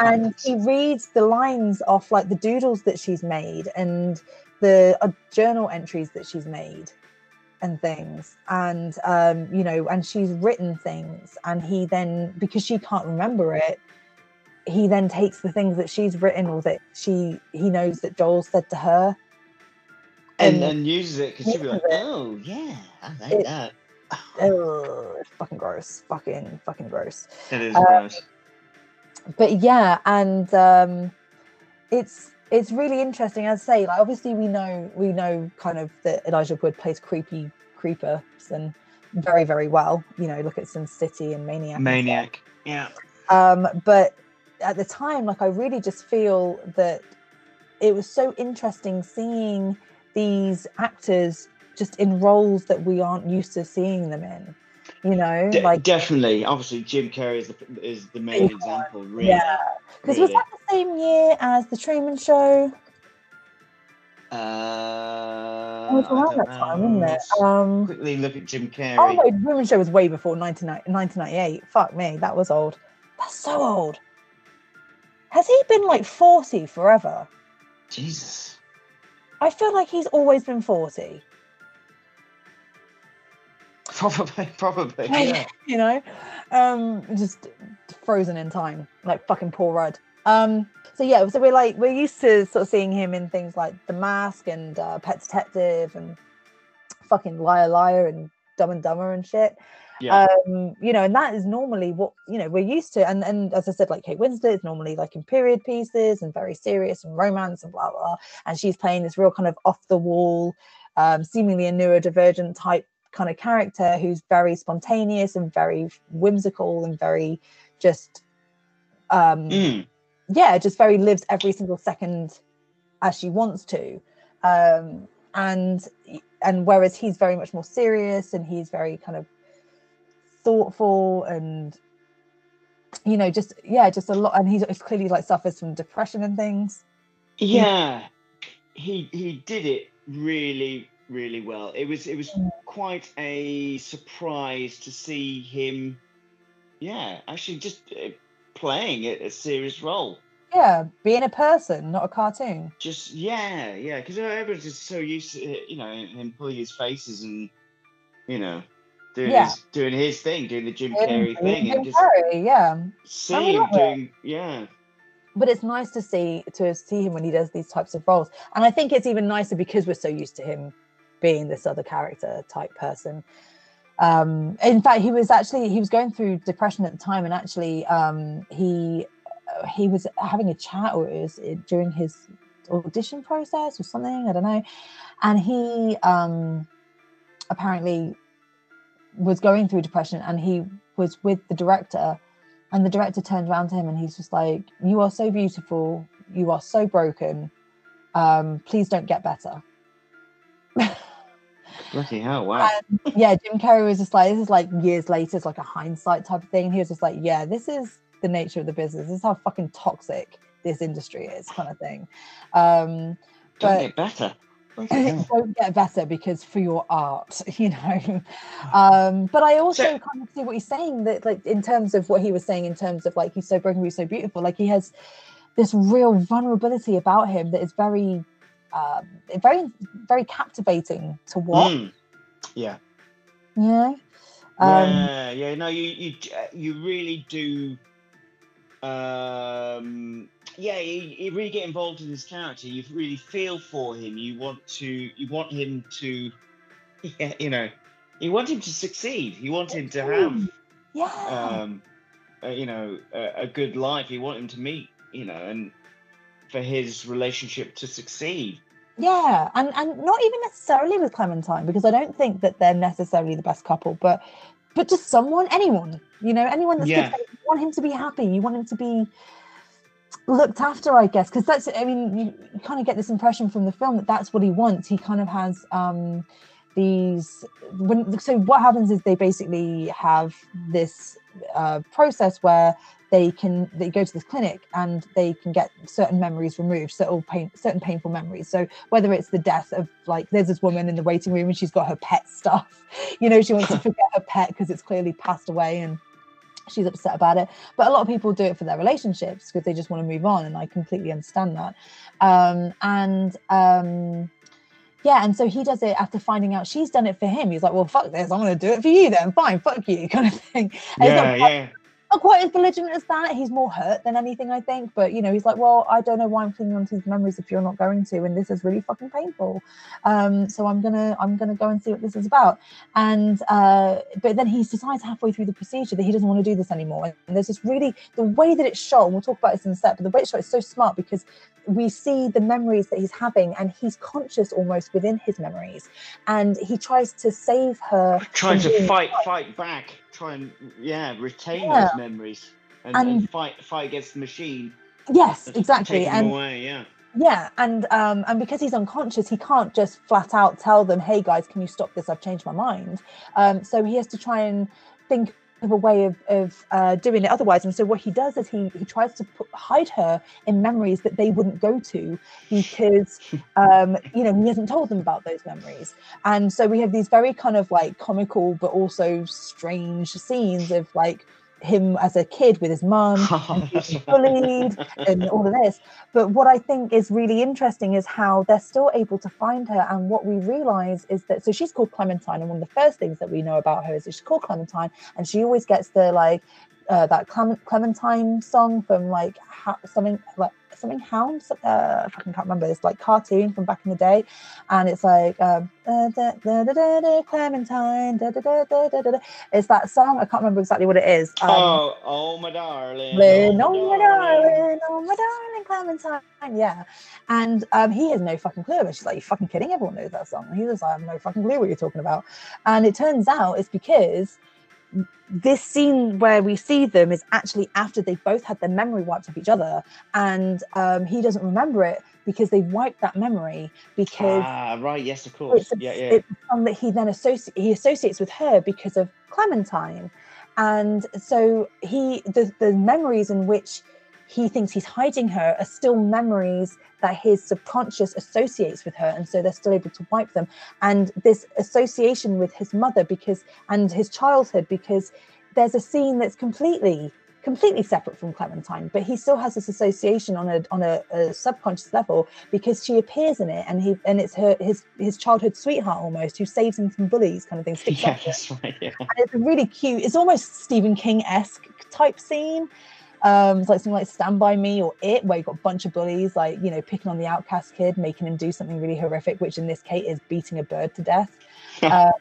And he reads the lines off, like, the doodles that she's made and the uh, journal entries that she's made. And things, and um, you know, and she's written things, and he then, because she can't remember it, he then takes the things that she's written or that she he knows that Joel said to her, and then uses it because she'd be like, "Oh yeah, I like that." Oh, it's fucking gross, fucking fucking gross. It is um, gross. But yeah, and um, it's. It's really interesting, as I say. Like, obviously, we know we know kind of that Elijah Wood plays creepy creepers and very, very well. You know, look at Sin City and Maniac. Maniac, yeah. Um, but at the time, like, I really just feel that it was so interesting seeing these actors just in roles that we aren't used to seeing them in. You know, De- like definitely, obviously, Jim Carrey is the, is the main yeah, example, really. Yeah, because really. Was that the same year as The Truman Show? Uh, it was around that time, wasn't it? Um, quickly look at Jim Carrey. Oh, no, The Truman Show was way before nineteen ninety-eight. Fuck me, that was old. That's so old. Has he been like forty forever? Jesus, I feel like he's always been forty. Probably, probably. Yeah. You know, um, just frozen in time, like fucking Paul Rudd. Um, so yeah, so we're like we're used to sort of seeing him in things like The Mask and uh, Pet Detective and fucking Liar Liar and Dumb and Dumber and shit. Yeah. Um, you know, and that is normally what you know we're used to. And and as I said, like Kate Winslet is normally like in period pieces and very serious and romance and blah blah blah. And she's playing this real kind of off the wall, um, seemingly a neurodivergent type. Kind of character who's very spontaneous and very whimsical and very just Um, mm. Yeah, just very lives every single second as she wants to. Um, and and whereas he's very much more serious and he's very kind of thoughtful and, you know, just, yeah, just a lot. And he clearly like suffers from depression and things. Yeah, he he did it really, really well. It was it was quite a surprise to see him, yeah, actually just playing a, a serious role. Yeah, being a person, not a cartoon. Just, yeah, yeah, because everyone's just so used to, you know, him pulling his faces and, you know, doing, yeah. his, doing his thing, doing the Jim Carrey and, thing. Jim and just Carrey, yeah. See him doing, it. yeah. But it's nice to see to see him when he does these types of roles. And I think it's even nicer because we're so used to him being this other character type person. Um, in fact, he was actually, he was going through depression at the time, and actually um, he he was having a chat or it was it, during his audition process or something, I don't know. And he um, apparently was going through depression, and he was with the director, and the director turned around to him and he's just like, "You are so beautiful. You are so broken. Um, please don't get better." Bloody hell, wow. And, yeah, Jim Carrey was just like, this is like years later, it's like a hindsight type of thing. He was just like, yeah, this is the nature of the business. This is how fucking toxic this industry is, kind of thing. Um, don't but, get better. Don't get better because for your art, you know. Um, but I also so, kind of see what he's saying, that like in terms of what he was saying, in terms of like, he's so broken, he's so beautiful. Like he has this real vulnerability about him that is very, uh, very, very captivating to watch. Mm. Yeah. Yeah. Um, yeah. Yeah. No, you you you really do. Um, yeah, you, you really get involved in this character. You really feel for him. You want to. You want him to. Yeah, you know. You want him to succeed. You want him to have. Yeah. Um, uh, you know, a, a good life. You want him to meet. You know, and for his relationship to succeed. Yeah, and and not even necessarily with Clementine, because I don't think that they're necessarily the best couple, but but just someone, anyone. You know, anyone that's yeah. good. You want him to be happy. You want him to be looked after, I guess, because that's, I mean, you, you kind of get this impression from the film that that's what he wants. He kind of has um, these, when, so what happens is they basically have this uh, process where they can, they go to this clinic and they can get certain memories removed, certain, pain, certain painful memories. So whether it's the death of, like, there's this woman in the waiting room and she's got her pet stuff. You know, she wants to forget her pet because it's clearly passed away and she's upset about it. But a lot of people do it for their relationships because they just want to move on, and I completely understand that. Um, and um, yeah, and so he does it after finding out she's done it for him. He's like, well, fuck this, I'm going to do it for you then. Fine, fuck you, kind of thing. And yeah, not quite, yeah. Not quite as belligerent as that. He's more hurt than anything, I think. But, you know, he's like, well, I don't know why I'm clinging on to these memories if you're not going to, and this is really fucking painful. Um, so I'm gonna, I'm gonna go and see what this is about. And uh, but then he decides halfway through the procedure that he doesn't want to do this anymore. And there's this really, the way that it's shot, and we'll talk about this in a sec, but the way it's shot is so smart because we see the memories that he's having, and he's conscious almost within his memories. And he tries to save her. Trying to fight, fight, fight back. Try and yeah retain yeah. those memories and, and, and fight fight against the machine. Yes, That's exactly. Take and them away, yeah, yeah, and um, and because he's unconscious, he can't just flat out tell them, "Hey guys, can you stop this? I've changed my mind." Um, so he has to try and think of a way of of uh, doing it otherwise. And so what he does is he he tries to put, hide her in memories that they wouldn't go to because um, you know, he hasn't told them about those memories. And so we have these very kind of like comical but also strange scenes of like him as a kid with his mum and being bullied and all of this. But what I think is really interesting is how they're still able to find her. And what we realize is that, so she's called Clementine, and one of the first things that we know about her is that she's called Clementine, and she always gets the like uh, that Clem- Clementine song from like ha- something like something hound uh, I fucking can't remember this like cartoon from back in the day, and it's like um, da, da, da, da, da, Clementine da, da, da, da, da, da. It's that song, I can't remember exactly what it is. um, oh oh my darling oh my, oh my darling. darling oh my darling Clementine, yeah. And um, he has no fucking clue. She's like, "You fucking kidding, everyone knows that song." And he was like, "I have no fucking clue what you're talking about." And it turns out it's because this scene where we see them is actually after they both had their memory wiped off each other, and um, he doesn't remember it because they wiped that memory because ah right yes of course it's a, yeah yeah it's one that he then associates he associates with her because of Clementine, and so he the the memories in which he thinks he's hiding her are still memories that his subconscious associates with her, and so they're still able to wipe them. And this association with his mother because and his childhood, because there's a scene that's completely completely separate from Clementine, but he still has this association on a on a, a subconscious level because she appears in it, and he and it's her his his childhood sweetheart almost who saves him from bullies kind of thing. Yeah, that's right, yeah. And it's a really cute, it's almost Stephen King-esque type scene. Um, it's like something like Stand By Me or It, where you've got a bunch of bullies, like, you know, picking on the outcast kid, making him do something really horrific, which in this case is beating a bird to death. Um,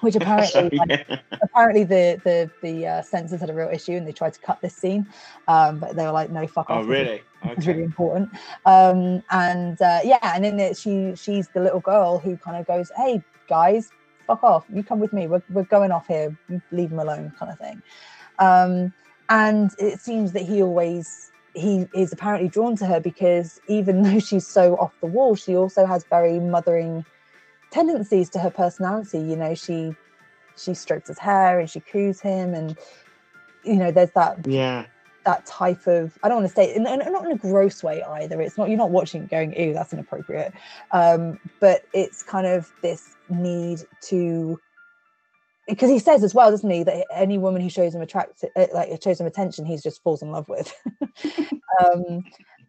which apparently, like, apparently the the the uh, censors had a real issue and they tried to cut this scene, um, but they were like, no, fuck off. Oh, really? Okay. It's really important. Um, and uh, yeah, and then it, she she's the little girl who kind of goes, hey guys, fuck off, you come with me, we're we're going off here, leave him alone, kind of thing. Um, And it seems that he always, he is apparently drawn to her because even though she's so off the wall, she also has very mothering tendencies to her personality. You know, she she strokes his hair and she coos him, and, you know, there's that yeah that type of, I don't want to say, and not in a gross way either. It's not, you're not watching it going, ew, that's inappropriate. Um, but it's kind of this need to, because he says as well, doesn't he, that any woman who shows him attract like shows him attention, he just falls in love with. um,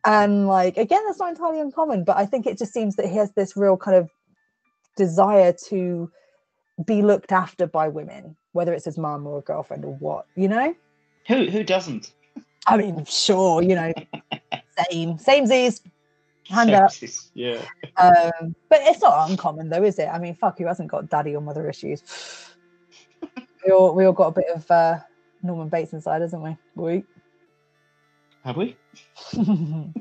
and like again, that's not entirely uncommon, but I think it just seems that he has this real kind of desire to be looked after by women, whether it's his mum or a girlfriend or what, you know. Who who doesn't? I mean, sure, you know, same samesies. Hand up. Yeah. Um, but it's not uncommon though, is it? I mean, fuck, who hasn't got daddy or mother issues? We all, we all got a bit of uh, Norman Bates inside, haven't we? we? Have we? I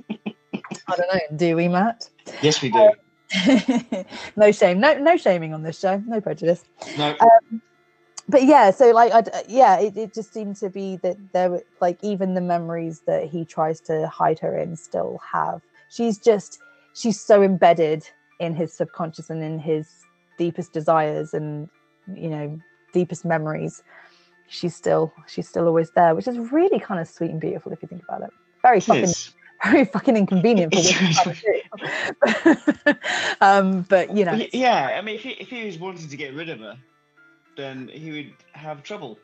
don't know. Do we, Matt? Yes, we do. Uh, no shame. No, no shaming on this show. No prejudice. No. Um, but yeah, so like, I'd, yeah, it, it just seemed to be that there were like even the memories that he tries to hide her in still have. She's just, she's so embedded in his subconscious and in his deepest desires and, you know, deepest memories, she's still she's still always there, which is really kind of sweet and beautiful if you think about it. Very it fucking is. Very fucking inconvenient for women. um but you know, yeah, I mean, if he, if he was wanting to get rid of her, then he would have trouble.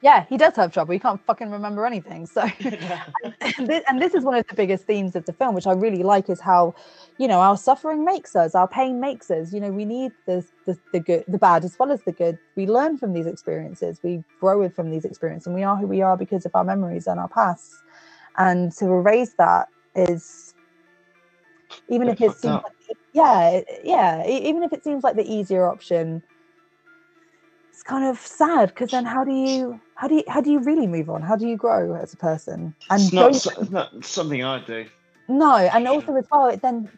Yeah, he does have trouble. He can't fucking remember anything. So, and, this, and this is one of the biggest themes of the film, which I really like, is how, you know, our suffering makes us, our pain makes us. You know, we need the the, the good, the bad, as well as the good. We learn from these experiences. We grow from these experiences, and we are who we are because of our memories and our past. And to erase that is, even That's if it seems, like, yeah, yeah, even if it seems like the easier option, it's kind of sad, because then how do you how do you how do you really move on? How do you grow as a person? And it's not, it's not something I do. No, and also as well, it then,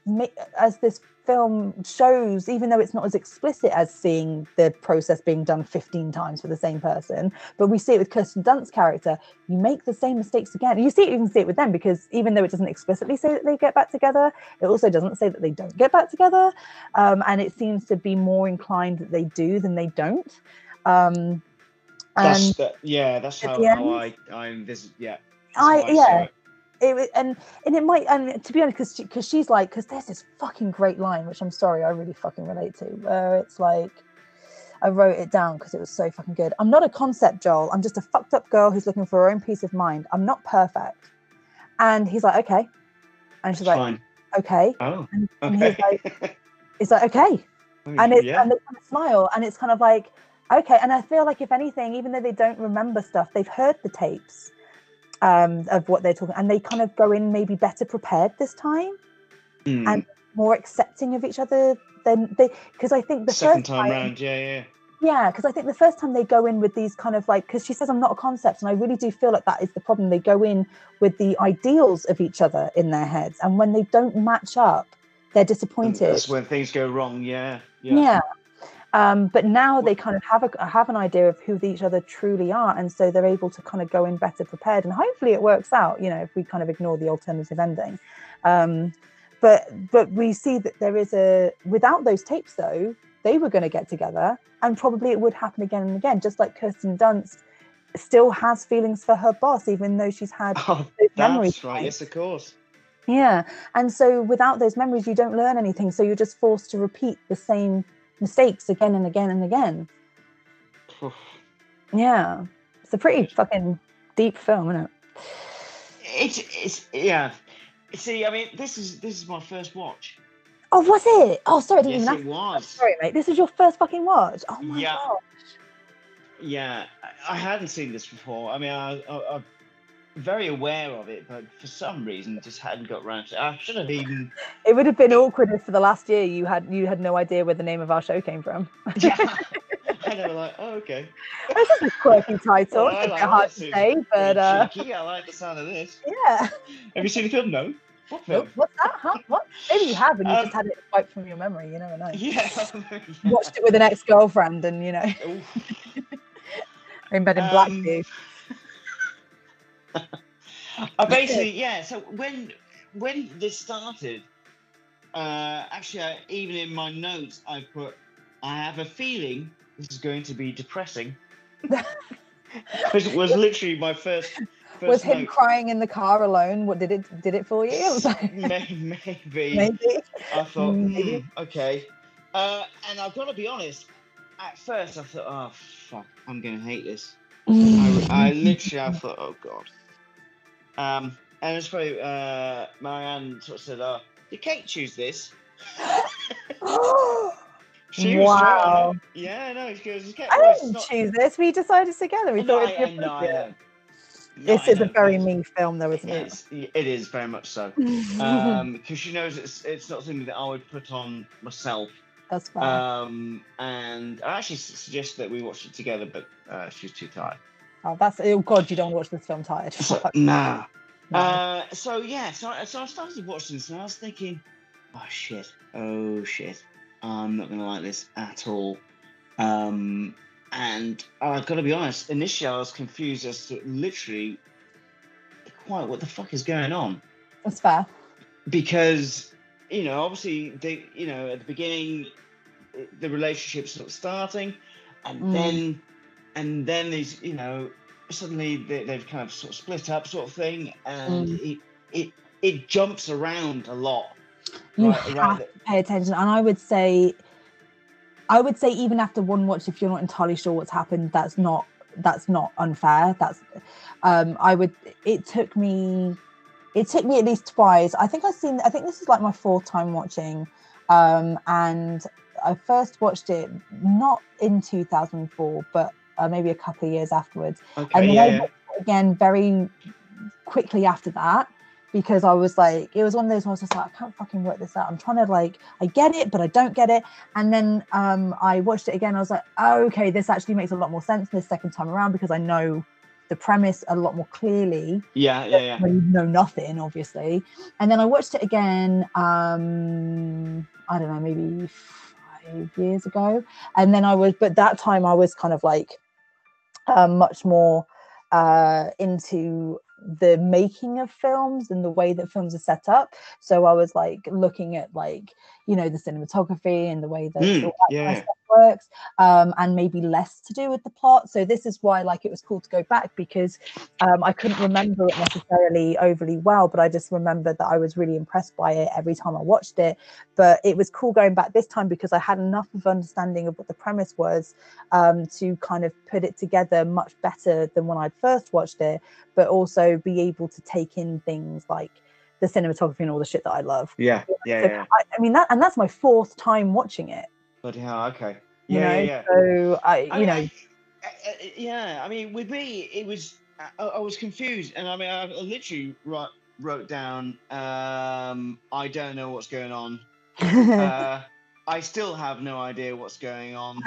as this film shows, even though it's not as explicit as seeing the process being done fifteen times for the same person, but we see it with Kirsten Dunst's character. You make the same mistakes again. You see, you can see it with them, because even though it doesn't explicitly say that they get back together, it also doesn't say that they don't get back together, um, and it seems to be more inclined that they do than they don't. Um, that's the, yeah, that's how, how I, I envision. Yeah, I, I yeah, it. It, and and it might, and to be honest, because because she, she's like, because there's this fucking great line, which I'm sorry, I really fucking relate to, where it's like, I wrote it down because it was so fucking good. I'm not a concept, Joel. I'm just a fucked up girl who's looking for her own peace of mind. I'm not perfect. And he's like, okay, and she's that's like, fine. okay, oh, and, and okay. he's like, it's like okay, oh, and it's yeah. and they kind of smile, and it's kind of like. Okay, and I feel like if anything, even though they don't remember stuff, they've heard the tapes um, of what they're talking, and they kind of go in maybe better prepared this time, mm. and more accepting of each other than they. Because I think the second first time, time round, yeah, yeah, yeah. Because I think the first time they go in with these kind of like, because she says I'm not a concept, and I really do feel like that is the problem. They go in with the ideals of each other in their heads, and when they don't match up, they're disappointed. That's when things go wrong. Yeah, yeah. yeah. Um, but now they kind of have a have an idea of who each other truly are, and so they're able to kind of go in better prepared, and hopefully it works out, you know, if we kind of ignore the alternative ending. Um, but but we see that there is a, without those tapes though, they were going to get together, and probably it would happen again and again, just like Kirsten Dunst still has feelings for her boss, even though she's had oh, those memories. That's right, yes, of course. Yeah, and so without those memories, you don't learn anything, so you're just forced to repeat the same mistakes again and again and again. Oof. Yeah, it's a pretty fucking deep film, isn't it? It's, it's yeah. See, I mean, this is this is my first watch. Oh, was it? Oh, sorry, I didn't yes, even ask. It was. I'm sorry, mate. This is your first fucking watch. Oh my yeah. gosh. Yeah, I hadn't seen this before. I mean, I, I, I'm very aware of it, but for some reason, just hadn't got round to it. I should have even. It would have been awkward if for the last year you had you had no idea where the name of our show came from. Yeah, I know. Like, oh, okay. This is a quirky title. Well, it's like, a bit hard to say, but uh... cheeky. I like the sound of this. Yeah. Have you seen the film? No. What film? Nope. What's that? Huh? What? Maybe you have, and you um, just had it wiped from your memory. You never know. Yeah. Watched it with an ex-girlfriend, and you know. In bed in Blackview. Um, I basically, yeah. So when when this started, uh, actually, I, even in my notes, I put, I have a feeling this is going to be depressing. It was literally my first. first was him note. Crying in the car alone? What did it did it for you? It was like, maybe, maybe. Maybe. I thought, maybe. Mm, okay. Uh, and I've got to be honest. At first, I thought, oh, fuck, I'm going to hate this. I, I literally, I thought, oh, God. Um, and it's probably, uh, Marianne sort of said, oh, did Kate choose this? She wow. Was yeah, no, she goes, Kate, I well, didn't not... choose this. We decided together. We no, thought it no, no, no. This no, is a very me film, though, isn't it? It's, it is, very much so. Because um, she knows it's, it's not something that I would put on myself. That's fine. Um, and I actually suggested that we watch it together, but uh, she was too tired. Oh, that's oh god, you don't watch this film tired. So, nah. No. Uh, so yeah, so, so I started watching this, and I was thinking, oh shit, oh shit, I'm not gonna like this at all. Um, and oh, I've got to be honest, initially I was confused as to literally quite what the fuck is going on. That's fair. Because, you know, obviously they, you know, at the beginning, the relationship's sort of starting, and mm. then, and then these, you know, suddenly they, they've kind of sort of split up, sort of thing, and mm. it, it it jumps around a lot. You right, have around to pay attention, and I would say, I would say even after one watch, if you're not entirely sure what's happened, that's not that's not unfair. That's, um, I would. It took me. It took me at least twice. I think I've seen, I think this is like my fourth time watching. Um, and I first watched it not in two thousand four, but uh, maybe a couple of years afterwards. Okay, and then yeah, I watched it again very quickly after that, because I was like, it was one of those ones I was like, I can't fucking work this out. I'm trying to like, I get it, but I don't get it. And then um, I watched it again. I was like, oh, okay, this actually makes a lot more sense this second time around, because I know the premise a lot more clearly. Yeah, yeah, yeah. When you know nothing, obviously. And then I watched it again, um, I don't know, maybe five years ago. And then I was, but that time I was kind of like uh, much more uh, into the making of films and the way that films are set up. So I was like looking at like, you know, the cinematography and the way that mm, all that yeah. kind of stuff works, um, and maybe less to do with the plot. So this is why like it was cool to go back, because um, I couldn't remember it necessarily overly well, but I just remembered that I was really impressed by it every time I watched it. But it was cool going back this time because I had enough of understanding of what the premise was um, to kind of put it together much better than when I'd first watched it, but also be able to take in things like the cinematography and all the shit that I love. Yeah, yeah, so yeah. I, I mean, that, and that's my fourth time watching it. Bloody hell, okay. Yeah, you know, yeah, yeah. So, I, you I, know. I, I, yeah, I mean, with me, it was, I, I was confused. And I mean, I literally wrote, wrote down, um, I don't know what's going on. uh, I still have no idea what's going on.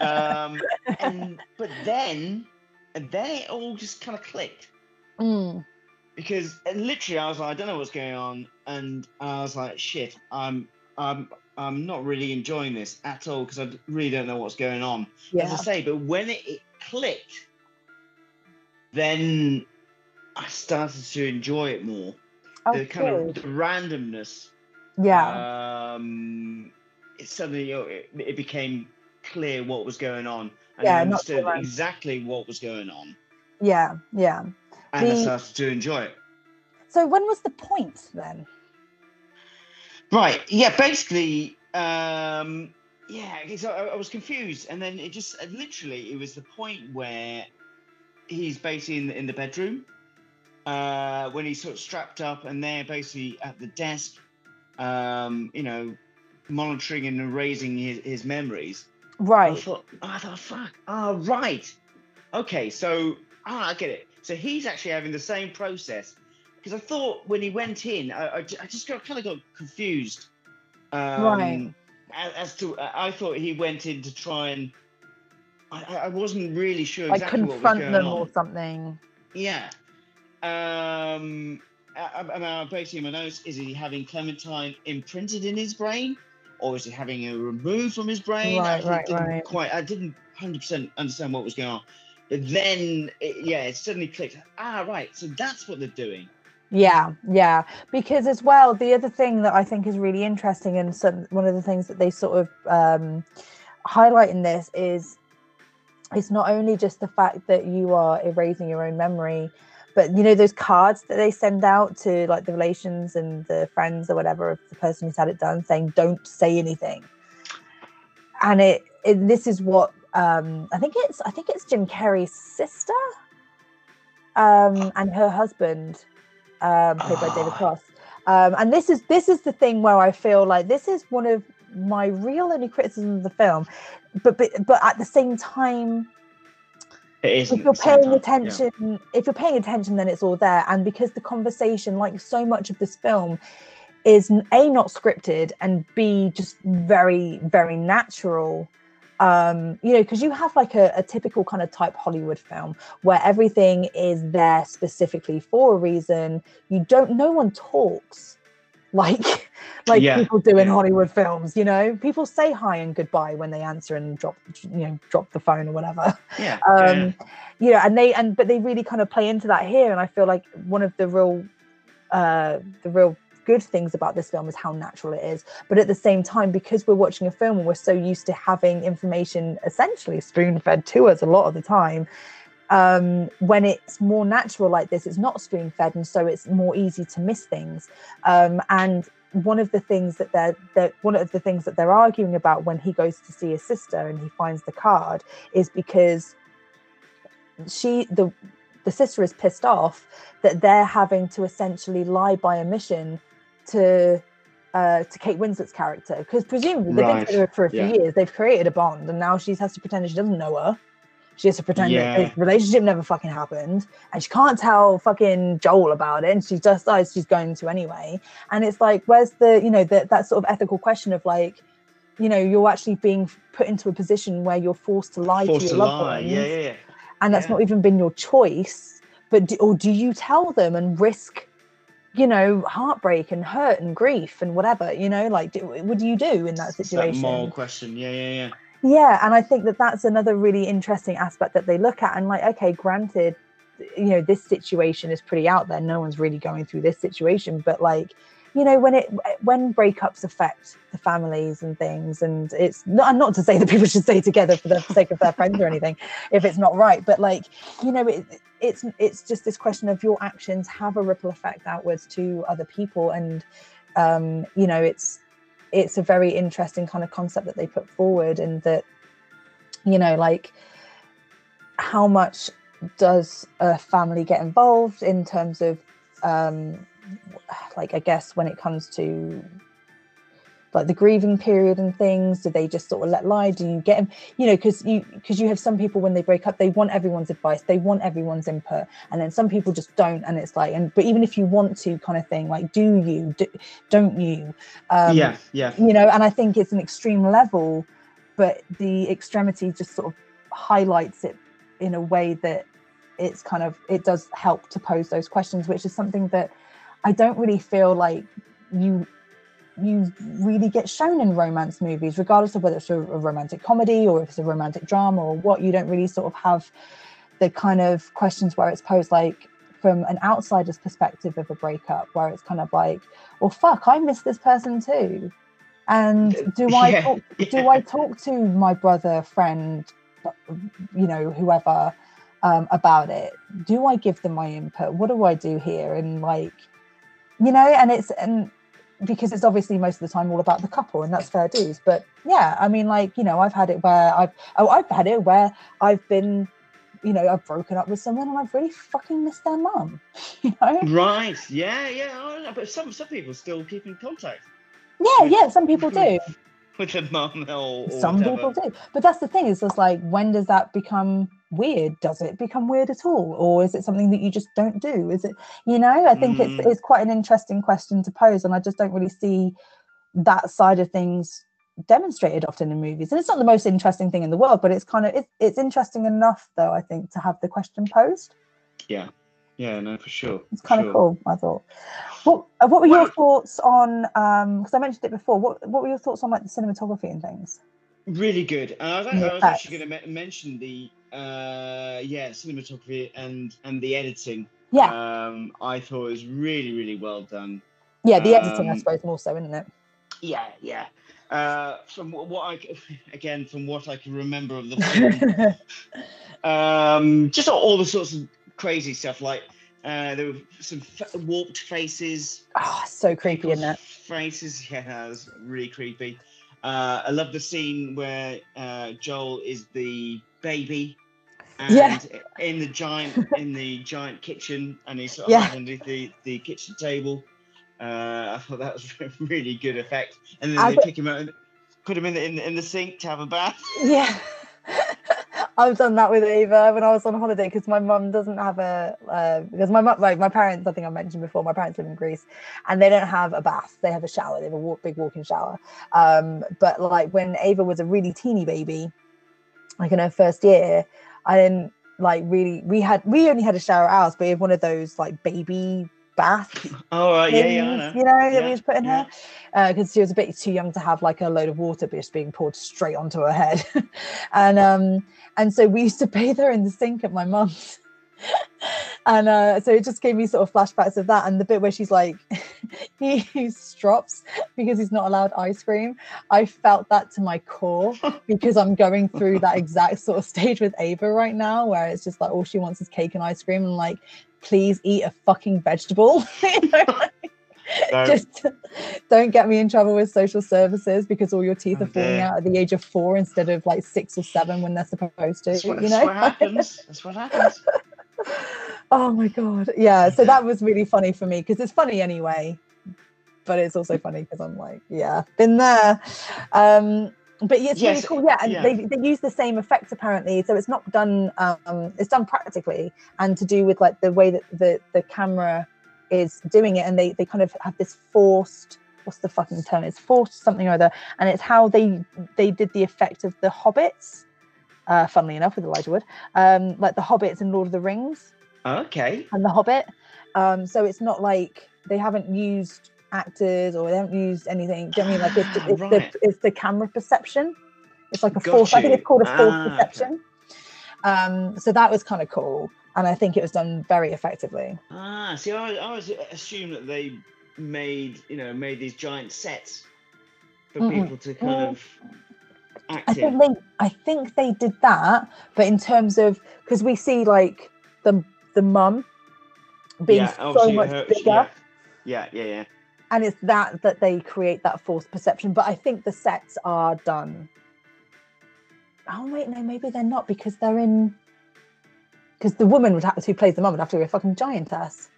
um, and, but then, and then it all just kind of clicked. Mm. Because literally, I was like, I don't know what's going on. And I was like, shit, I'm, I'm, I'm not really enjoying this at all because I really don't know what's going on. Yeah. As I say, but when it, it clicked, then I started to enjoy it more. Okay. The kind of the randomness. Yeah. Um, it suddenly it, it became clear what was going on, and yeah, I understood so exactly what was going on. Yeah, yeah. And the... I started to enjoy it. So when was the point then? Right, yeah, basically, um, yeah, so I, I was confused. And then it just, literally, it was the point where he's basically in the, in the bedroom, uh, when he's sort of strapped up and they're basically at the desk, um, you know, monitoring and erasing his, his memories. Right. I thought, oh, I thought, fuck, oh, right. Okay, so, ah, oh, I get it. So he's actually having the same process. Because I thought when he went in, I, I, I just got, kind of got confused. Um, right. As, as to, I thought he went in to try and, I, I wasn't really sure exactly what was going on. Like confront them or something. Yeah. Um, I, I, I basically, my notes, is he having Clementine imprinted in his brain? Or is he having it removed from his brain? Right, I right, didn't right. Quite, I didn't one hundred percent understand what was going on. But then, it, yeah, it suddenly clicked. Ah, right, so that's what they're doing. Yeah, yeah, because as well, the other thing that I think is really interesting, and some, one of the things that they sort of um, highlight in this is it's not only just the fact that you are erasing your own memory, but, you know, those cards that they send out to, like, the relations and the friends or whatever of the person who's had it done, saying, don't say anything. And it, it this is what, um, I think it's, I think it's Jim Carrey's sister um, and her husband, Um, played by David Cross, um, and this is this is the thing where I feel like this is one of my real only criticisms of the film, but but, but at the same time, if you're paying attention, yeah. if you're paying attention, then it's all there. And because the conversation, like so much of this film, is A, not scripted, and B, just very very natural. Um, you know, because you have like a, a typical kind of type Hollywood film where everything is there specifically for a reason. You don't, no one talks like like yeah. people do in Hollywood films. You know, people say hi and goodbye when they answer and drop, you know, drop the phone or whatever. Yeah. Um, yeah. You know, and they and but they really kind of play into that here, and I feel like one of the real uh, the real. good things about this film is how natural it is, but at the same time, because we're watching a film and we're so used to having information essentially spoon-fed to us a lot of the time, um, when it's more natural like this, it's not spoon-fed, and so it's more easy to miss things. Um, and one of the things that they're that one of the things that they're arguing about when he goes to see his sister and he finds the card is because she the the sister is pissed off that they're having to essentially lie by omission to uh to Kate Winslet's character, because presumably they've right. been together for a few yeah. years, they've created a bond, and now she has to pretend that she doesn't know her, she has to pretend yeah. that the relationship never fucking happened, and she can't tell fucking Joel about it, and she just decides she's going to anyway. And it's like, where's the, you know, that that sort of ethical question of like, you know, you're actually being put into a position where you're forced to lie forced to your loved ones, yeah, yeah, yeah. and that's yeah. not even been your choice, but do, or do you tell them and risk, you know, heartbreak and hurt and grief and whatever, you know, like, do, what do you do in that situation? It's that moral question, yeah, yeah, yeah. Yeah, and I think that that's another really interesting aspect that they look at, and like, okay, granted, you know, this situation is pretty out there, no one's really going through this situation, but like, you know, when it when breakups affect the families and things, and it's not, not to say that people should stay together for the sake of their friends or anything, if it's not right, but like, you know, it, it's it's just this question of your actions have a ripple effect outwards to other people, and um, you know, it's it's a very interesting kind of concept that they put forward, and that, you know, like, how much does a family get involved in terms of um, like, I guess when it comes to like the grieving period and things, do they just sort of let lie? Do you get them, you know, because you because you have some people when they break up, they want everyone's advice, they want everyone's input, and then some people just don't, and it's like, and but even if you want to kind of thing, like, do you do, don't you um yeah yeah you know, and I think it's an extreme level, but the extremity just sort of highlights it in a way that it's kind of, it does help to pose those questions, which is something that I don't really feel like you you really get shown in romance movies, regardless of whether it's a, a romantic comedy or if it's a romantic drama or what. You don't really sort of have the kind of questions where it's posed like from an outsider's perspective of a breakup, where it's kind of like, well, fuck, I miss this person too. And do I yeah, talk, yeah. do I talk to my brother, friend, you know, whoever um, about it? Do I give them my input? What do I do here? And like, you know, and it's and because it's obviously most of the time all about the couple, and that's fair dues. But yeah, I mean, like, you know, I've had it where I've oh, I've had it where I've been, you know, I've broken up with someone and I've really fucking missed their mum. You know, right? Yeah, yeah. But some some people still keep in contact. Yeah, yeah, some people do. With a mum or, or Some whatever. people do. But that's the thing, it's just like, when does that become weird? Does it become weird at all? Or is it something that you just don't do? Is it, you know, I think mm. it's it's quite an interesting question to pose, and I just don't really see that side of things demonstrated often in movies. And it's not the most interesting thing in the world, but it's kind of, it's, it's interesting enough, though, I think, to have the question posed. Yeah. Yeah, no, for sure. It's kind sure. of cool, I thought. What What were your well, thoughts on? Because um, I mentioned it before. What What were your thoughts on like the cinematography and things? Really good. Uh, I was, I was actually going to me- mention the uh, yeah cinematography and and the editing. Yeah. Um, I thought it was really really well done. Yeah, the editing, um, I suppose, more so, isn't it? Yeah, yeah. Uh, from what I again, from what I can remember of the film, um, just all, all the sorts of crazy stuff, like uh there were some f- warped faces. Oh, so creepy, isn't it? Faces, yeah, that was really creepy. uh I love the scene where uh Joel is the baby and yeah. in the giant in the giant kitchen, and he's sort of yeah. underneath the the kitchen table. uh I thought that was a really good effect. And then I they would... pick him up and put him in the, in the in the sink to have a bath. Yeah. I've done that with Ava when I was on holiday, because my mum doesn't have a, uh, because my mum, like my parents, I think I mentioned before, my parents live in Greece and they don't have a bath. They have a shower. They have a walk, big walk-in shower. Um, but like when Ava was a really teeny baby, like in her first year, I didn't like really, we had, we only had a shower at ours, but we had one of those like baby bath. Oh, uh, things, yeah, yeah, I know. You know, yeah, that we was putting yeah. her, because uh, she was a bit too young to have like a load of water just being poured straight onto her head. and um, and so we used to bathe her in the sink at my mum's. and uh, so it just gave me sort of flashbacks of that, and the bit where she's like, he uses strops because he's not allowed ice cream. I felt that to my core, because I'm going through that exact sort of stage with Ava right now, where it's just like all she wants is cake and ice cream, and like, please eat a fucking vegetable. You know, like, no. Just don't get me in trouble with social services because all your teeth oh, are falling dear. out at the age of four instead of like six or seven when they're supposed to. That's what, you know? that's what happens. That's what happens. Oh my god, yeah. So that was really funny for me, because it's funny anyway, but it's also funny because I'm like, yeah, been there. Um, but it's yes, really cool, yeah. And yeah. They, they use the same effects apparently, so it's not done. Um, it's done practically, and to do with like the way that the the camera is doing it, and they they kind of have this forced. What's the fucking term? It's forced something or other, and it's how they they did the effect of the hobbits. Uh, funnily enough, with Elijah Wood, um, like the hobbits in Lord of the Rings. Okay. And the Hobbit. Um, so it's not like they haven't used actors or they haven't used anything. Do you know what I mean? Like it's, it's, right. the, it's the camera perception. It's like a Got force. You. I think it's called a force ah, perception. Okay. Um, so that was kind of cool, and I think it was done very effectively. Ah, see, I, I always assumed that they made you know made these giant sets for Mm-mm. people to kind Mm. of act I think in. They, I think they did that, but in terms of because we see like the the mum being yeah, so much her, bigger. Yeah. yeah, yeah, yeah. And it's that that they create that forced perception. But I think the sets are done. Oh, wait, no, maybe they're not, because they're in... Because the woman would have, who plays the mum would have to be a fucking giantess.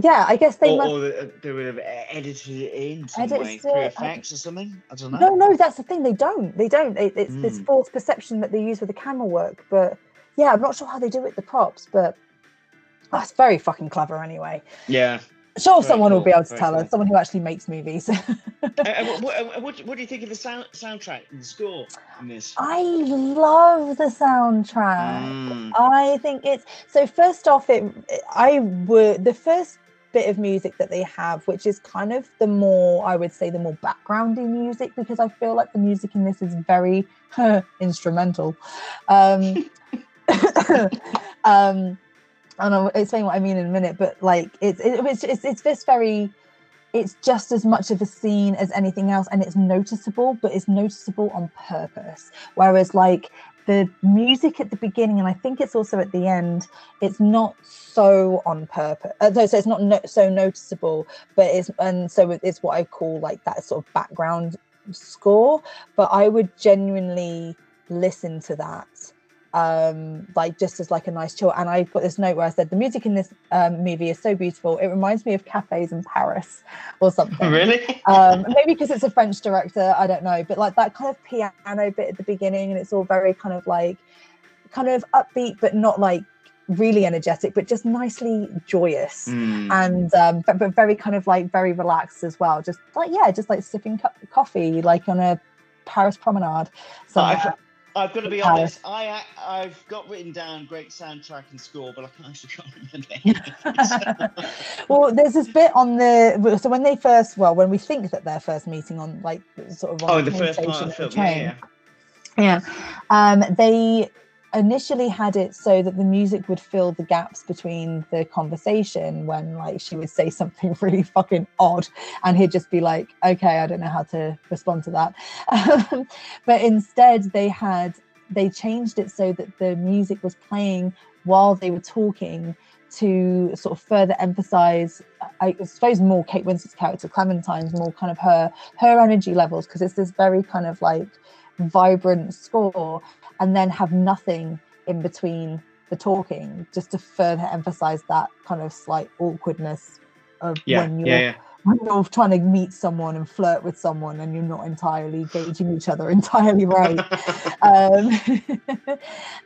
Yeah, I guess they or, must... Or they would have edited it in some edited way, through effects I... or something. I don't know. No, no, that's the thing. They don't. They don't. It, it's mm. this forced perception that they use with the camera work. But, yeah, I'm not sure how they do it with the props, but that's oh, very fucking clever anyway. Yeah. Sure, very someone cool, will be able to tell cool. us. Someone who actually makes movies. uh, what, what, what do you think of the sound, soundtrack and the score in this? I love the soundtrack. Mm. I think it's so. First off, it I were the first bit of music that they have, which is kind of the more, I would say, the more backgroundy music, because I feel like the music in this is very instrumental. Um, um, and I'll explain what I mean in a minute, but like it's it, it's it's it's this very, it's just as much of a scene as anything else, and it's noticeable, but it's noticeable on purpose. Whereas like the music at the beginning, and I think it's also at the end, it's not so on purpose. Uh, so it's not no, so noticeable, but it's, and so it's what I call like that sort of background score. But I would genuinely listen to that, um, like just as like a nice chill. And I put this note where I said the music in this um, movie is so beautiful, it reminds me of cafes in Paris or something. Really? Um, maybe because it's a French director, I don't know, but like that kind of piano bit at the beginning, and it's all very kind of like kind of upbeat, but not like really energetic, but just nicely joyous. Mm. And um, but, but very kind of like very relaxed as well, just like, yeah, just like sipping cup of coffee like on a Paris promenade. So I've, I've got to be honest, I, I I've got written down great soundtrack and score, but I actually can't remember anything. Well, there's this bit on the, so when they first, well, when we think that their first meeting on like sort of on oh the first part of the film, yeah, yeah, yeah. Um, they initially had it so that the music would fill the gaps between the conversation when like she would say something really fucking odd and he'd just be like, okay, I don't know how to respond to that. Um, but instead they had, they changed it so that the music was playing while they were talking to sort of further emphasize, I suppose, more Kate Winslet's character, Clementine's, more kind of her her energy levels, because it's this very kind of like vibrant score, and then have nothing in between the talking, just to further emphasize that kind of slight awkwardness of yeah, when, you're, yeah, yeah. when you're trying to meet someone and flirt with someone and you're not entirely gauging each other entirely right. um,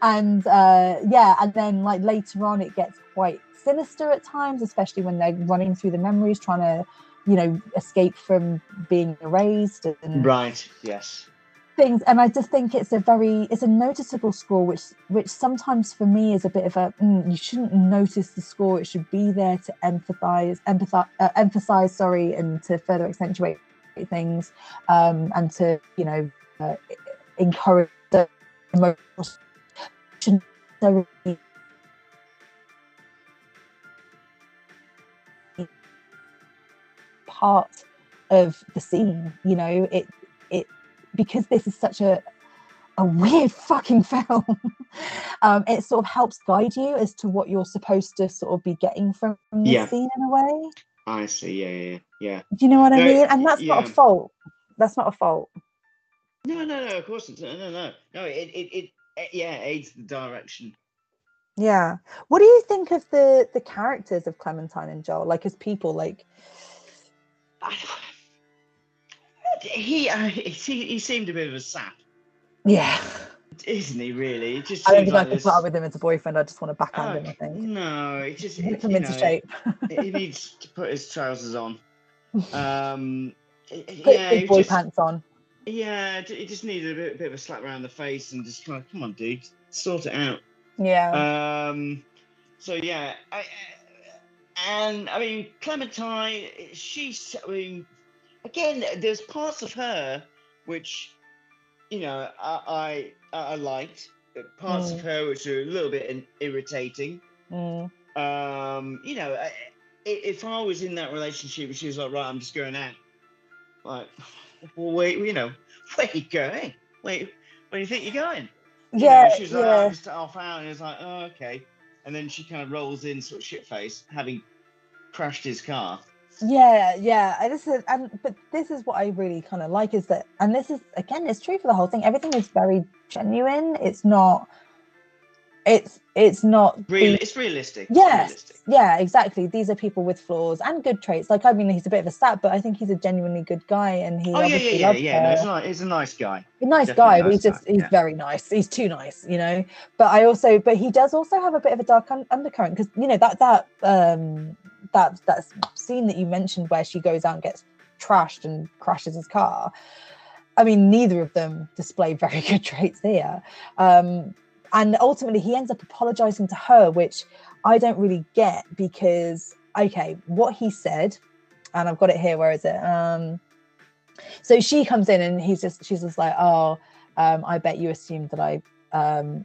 and uh, yeah, and then like later on it gets quite sinister at times, especially when they're running through the memories trying to, you know, escape from being erased. And, right, yes. things. And I just think it's a very it's a noticeable score, which which sometimes for me is a bit of a mm, you shouldn't notice the score, it should be there to empathize empathize uh, emphasize sorry and to further accentuate things, um and to, you know, uh, encourage the emotion. Part of the scene, you know, it it because this is such a a weird fucking film, um, it sort of helps guide you as to what you're supposed to sort of be getting from the yeah. scene in a way. I see, yeah, yeah, yeah. Do you know what no, I mean? And that's yeah. not a fault. That's not a fault. No, no, no, of course it's, no, no, no. No, it, it, it, it yeah, aids the direction. Yeah. What do you think of the, the characters of Clementine and Joel, like as people, like... I He, uh, he he seemed a bit of a sap. Yeah. Isn't he, really? It just I don't think like I can put up with him as a boyfriend. I just want to backhand oh, him, I think. No, it just... Hit him into know, shape. He needs to put his trousers on. Um, put yeah, his big boy just, pants on. Yeah, he just needed a bit, a bit of a slap around the face and just kind of, come on, dude, sort it out. Yeah. Um. So, yeah. I, and, I mean, Clementine, she's... I mean, again, there's parts of her which, you know, I I, I liked. Parts mm. of her which are a little bit in, irritating. Mm. Um, you know, I, if I was in that relationship, she was like, right, I'm just going out. Like, well, wait, you know, where are you going? Wait, where do you think you're going? Yeah, you know, she was like, yeah. oh, I'm just off out, and it was like, oh, okay. And then she kind of rolls in, sort of shit face, having crashed his car. Yeah, yeah. I, this is, um, but this is what I really kind of like, is that, and this is again, it's true for the whole thing. Everything is very genuine. It's not. It's it's not. Real, the, it's realistic. Yes. It's realistic. Yeah. Exactly. These are people with flaws and good traits. Like, I mean, he's a bit of a sap, but I think he's a genuinely good guy, and he. Oh yeah, yeah, yeah, yeah. No, he's, not, he's a nice guy. A nice Definitely guy. Nice but he's just guy. he's yeah. very nice. He's too nice, you know. But I also, but he does also have a bit of a dark un- undercurrent, because, you know, that that. um that that scene that you mentioned where she goes out and gets trashed and crashes his car, I mean, neither of them display very good traits here, um and ultimately he ends up apologizing to her, which I don't really get, because okay, what he said, and I've got it here, where is it? Um, so she comes in and he's just, she's just like, oh, um, I bet you assumed that I, um,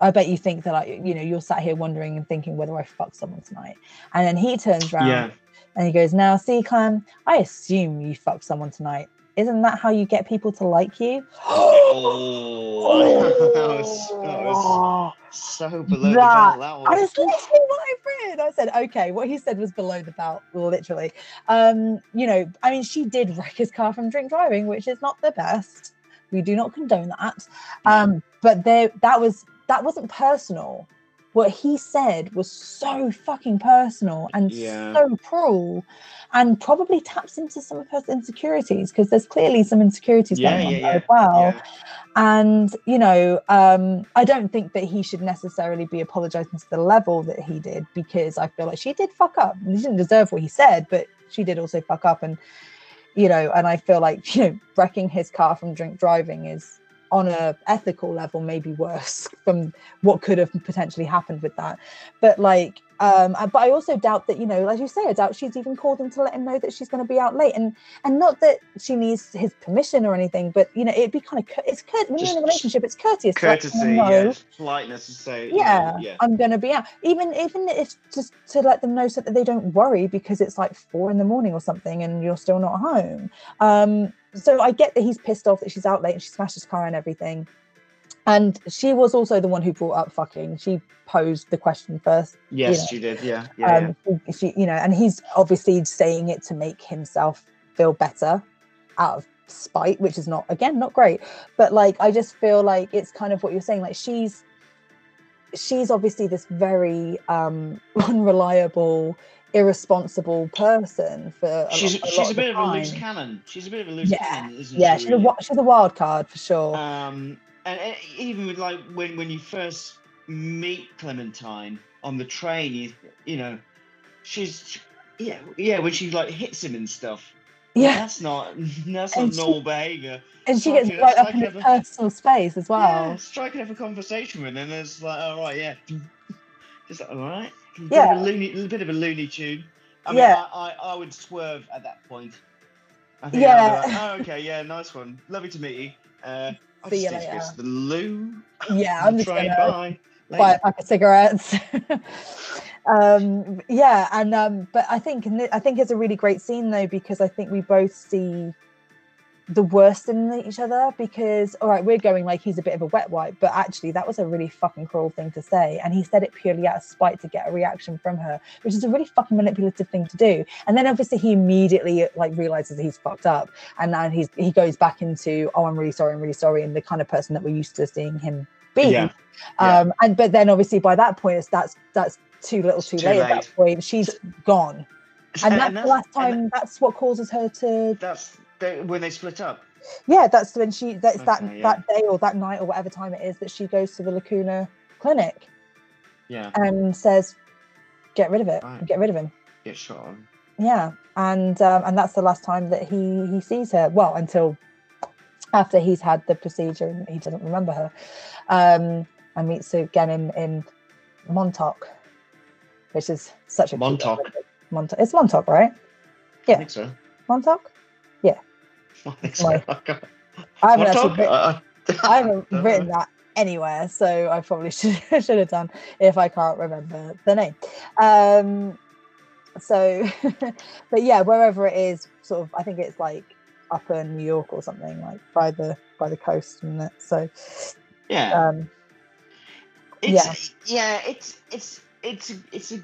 I bet you think that I, you know, you're sat here wondering and thinking whether I fucked someone tonight. And then he turns around yeah. and he goes, now, see, Clan, I assume you fucked someone tonight. Isn't that how you get people to like you? Oh, that was, that was so below that, the belt. That was. I was literally what I read. I said, okay, what he said was below the belt, literally. Um, you know, I mean, she did wreck his car from drink driving, which is not the best. We do not condone that. Um, but there, that was that wasn't personal. What he said was so fucking personal and yeah. so cruel, and probably taps into some of her insecurities, because there's clearly some insecurities yeah, going on yeah, there yeah. as well. Yeah. And, you know, um, I don't think that he should necessarily be apologising to the level that he did, because I feel like she did fuck up. He didn't deserve what he said, but she did also fuck up. And, you know, and I feel like, you know, wrecking his car from drink driving is, on a ethical level, maybe worse from what could have potentially happened with that. But like, um, but I also doubt that, you know, as you say, I doubt she's even called him to let him know that she's going to be out late, and and not that she needs his permission or anything, but you know, it'd be kind of, it's curt when you're in a relationship, it's courteous, courtesy, to let them know, yeah, politeness to say, yeah, yeah, I'm going to be out, even even if just to let them know so that they don't worry because it's like four in the morning or something and you're still not home. Um, So I get that he's pissed off that she's out late and she smashed his car and everything. And she was also the one who brought up fucking. She posed the question first. Yes, you know. She did. Yeah, yeah, um, yeah. She, you know, and he's obviously saying it to make himself feel better out of spite, which is not, again, not great. But like, I just feel like it's kind of what you're saying. Like she's, she's obviously this very um, unreliable, irresponsible person for a she's, lot, a, she's lot a bit of, of a loose cannon she's a bit of a loose yeah. cannon isn't yeah she, she's, really? a, she's a wild card for sure. Um and, and even with like when when you first meet Clementine on the train, you you know she's yeah yeah when she like hits him and stuff, yeah that's not that's and not she, normal behavior, and she gets right up in his personal space as well. Yeah, try to have a conversation with him and it's like, all right, yeah just like, all right. A yeah, a little bit of a Looney Tune. I mean, yeah. I, I, I would swerve at that point. I think yeah. I'd be like, oh, okay, yeah, nice one. Lovely to meet you. Uh, I See just you later. To the loo. Yeah, I'm just going to buy a pack of cigarettes. um, yeah, and um, but I think I think it's a really great scene though, because I think we both see the worst in each other, because all right, we're going like he's a bit of a wet wipe, but actually that was a really fucking cruel thing to say, and he said it purely out of spite to get a reaction from her, which is a really fucking manipulative thing to do. And then obviously he immediately like realizes he's fucked up, and now he's he goes back into oh I'm really sorry I'm really sorry and the kind of person that we're used to seeing him be. Yeah. um yeah. And but then obviously by that point it's that's that's too little too, too late, late at that point. She's so, gone and, and that's and the last time and that, that's what causes her to that's when they split up. Yeah, that's when she that's okay, that yeah. that day or that night or whatever time it is that she goes to the Lacuna clinic. Yeah. And says, get rid of it. Right. Get rid of him. Get shot on. Yeah. And um, and that's the last time that he he sees her. Well, until after he's had the procedure and he doesn't remember her. Um and meets her again in, in Montauk, which is such a Montauk. Montauk. It's Montauk, right? Yeah. I think so. Montauk? Yeah. I, so. Like, I haven't, actually written, uh, I haven't written that anywhere, so I probably should, should have done if I can't remember the name. Um, so, but yeah, wherever it is, sort of, I think it's like up in New York or something, like by the by the coast and that. So, yeah, um, it's, yeah, yeah, it's it's it's it's a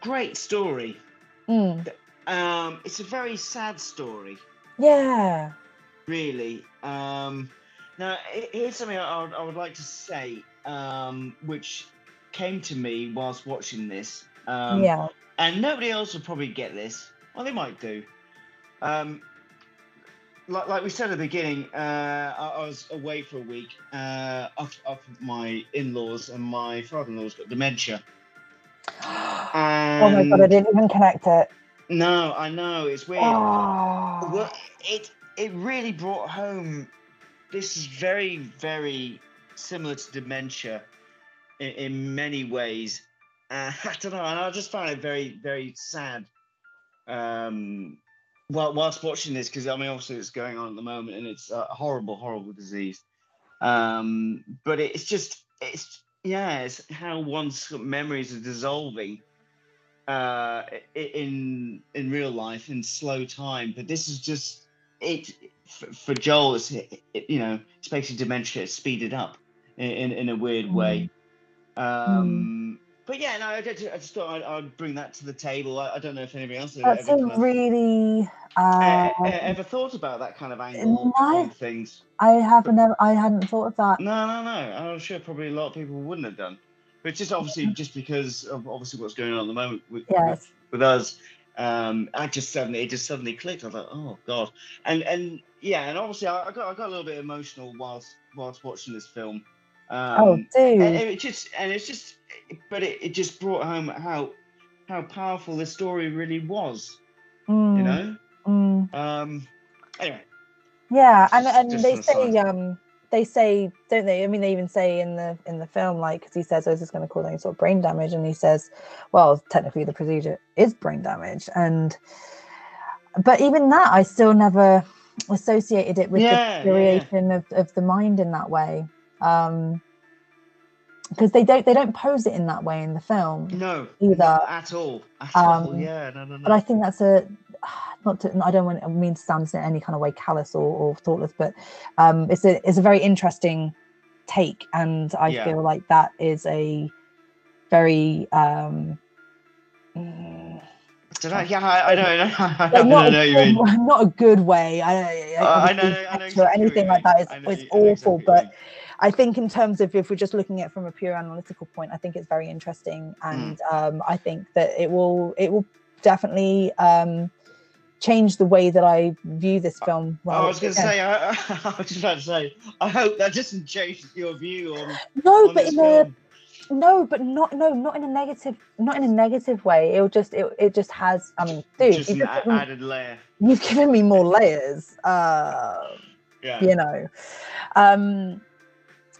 great story. Mm. Um, it's a very sad story. Yeah. Really. Um, now, here's something I would, I would like to say, um, which came to me whilst watching this. Um, yeah. And nobody else would probably get this. Well, they might do. Um, like, like we said at the beginning, uh, I, I was away for a week. Uh, off, off my in-laws, and my father-in-law's got dementia. And... Oh my God, I didn't even connect it. No, I know, it's weird. Oh. Well, it it really brought home, this is very, very similar to dementia in, in many ways. Uh, I don't know, and I just found it very, very sad. Um, well, whilst watching this, because I mean, obviously it's going on at the moment, and it's a horrible, horrible disease. Um, but it's just, it's yeah, it's how one's memories are dissolving uh, in in real life in slow time. But this is just it for, for Joel. It's it, you know, it's basically dementia speeded up in in, in a weird mm. way. Um, mm. But yeah, no, I just, I just thought I'd, I'd bring that to the table. I, I don't know if anybody else has That's ever, a really, uh, ever, ever thought about that kind of angle on things. I haven't. Ever, I hadn't thought of that. No, no, no. I'm sure probably a lot of people wouldn't have done. But just obviously, yeah. just because of obviously what's going on at the moment with yes. with, with us, um, I just suddenly it just suddenly clicked. I was like, oh god, and and yeah, and obviously I, I got I got a little bit emotional whilst whilst watching this film. Um, oh, dude. And it just and it's just, but it, it just brought home how how powerful this story really was. Mm. You know. Mm. Um. Anyway. Yeah, and just, and just they say um they say don't they? I mean, they even say in the in the film, like, cause he says, "Oh, is this going to cause any sort of brain damage?" And he says, "Well, technically, the procedure is brain damage." And but even that, I still never associated it with yeah, the deterioration yeah. of of the mind in that way. Um, because they don't they don't pose it in that way in the film. No, either at all. At um, all. Yeah, no, no, no. But I think that's a not to. I don't want I mean to sound in any kind of way callous or, or thoughtless, but um, it's a it's a very interesting take, and I yeah. feel like that is a very. Um, mm, Did I? Yeah, I, I don't know. I don't know, know you mean. Not a good way. I, I, uh, I know. I know exactly anything like that is it's awful, exactly but I think in terms of if we're just looking at it from a pure analytical point, I think it's very interesting, and mm. um, I think that it will it will definitely um, change the way that I view this film. Well, I was going to say, I, I was just about to say, I hope that doesn't change your view on. No, on but this in film. a. No, but not no, not in a negative, not in a negative way. It'll just it it just has. I mean, dude, just an a- added layer. You've given me more layers. Uh, yeah, you know. Um,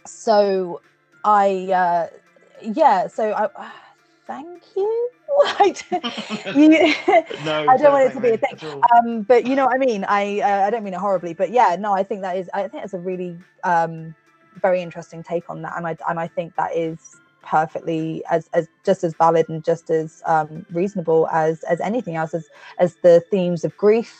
so I, uh, yeah. So I, uh, thank you. I don't, you, no, I don't want it to be a thing. Um, but you know what I mean. I uh, I don't mean it horribly, but yeah, no, I think that is. I think it's a really um, very interesting take on that, and I and I think that is. perfectly as as just as valid and just as um reasonable as as anything else as as the themes of grief,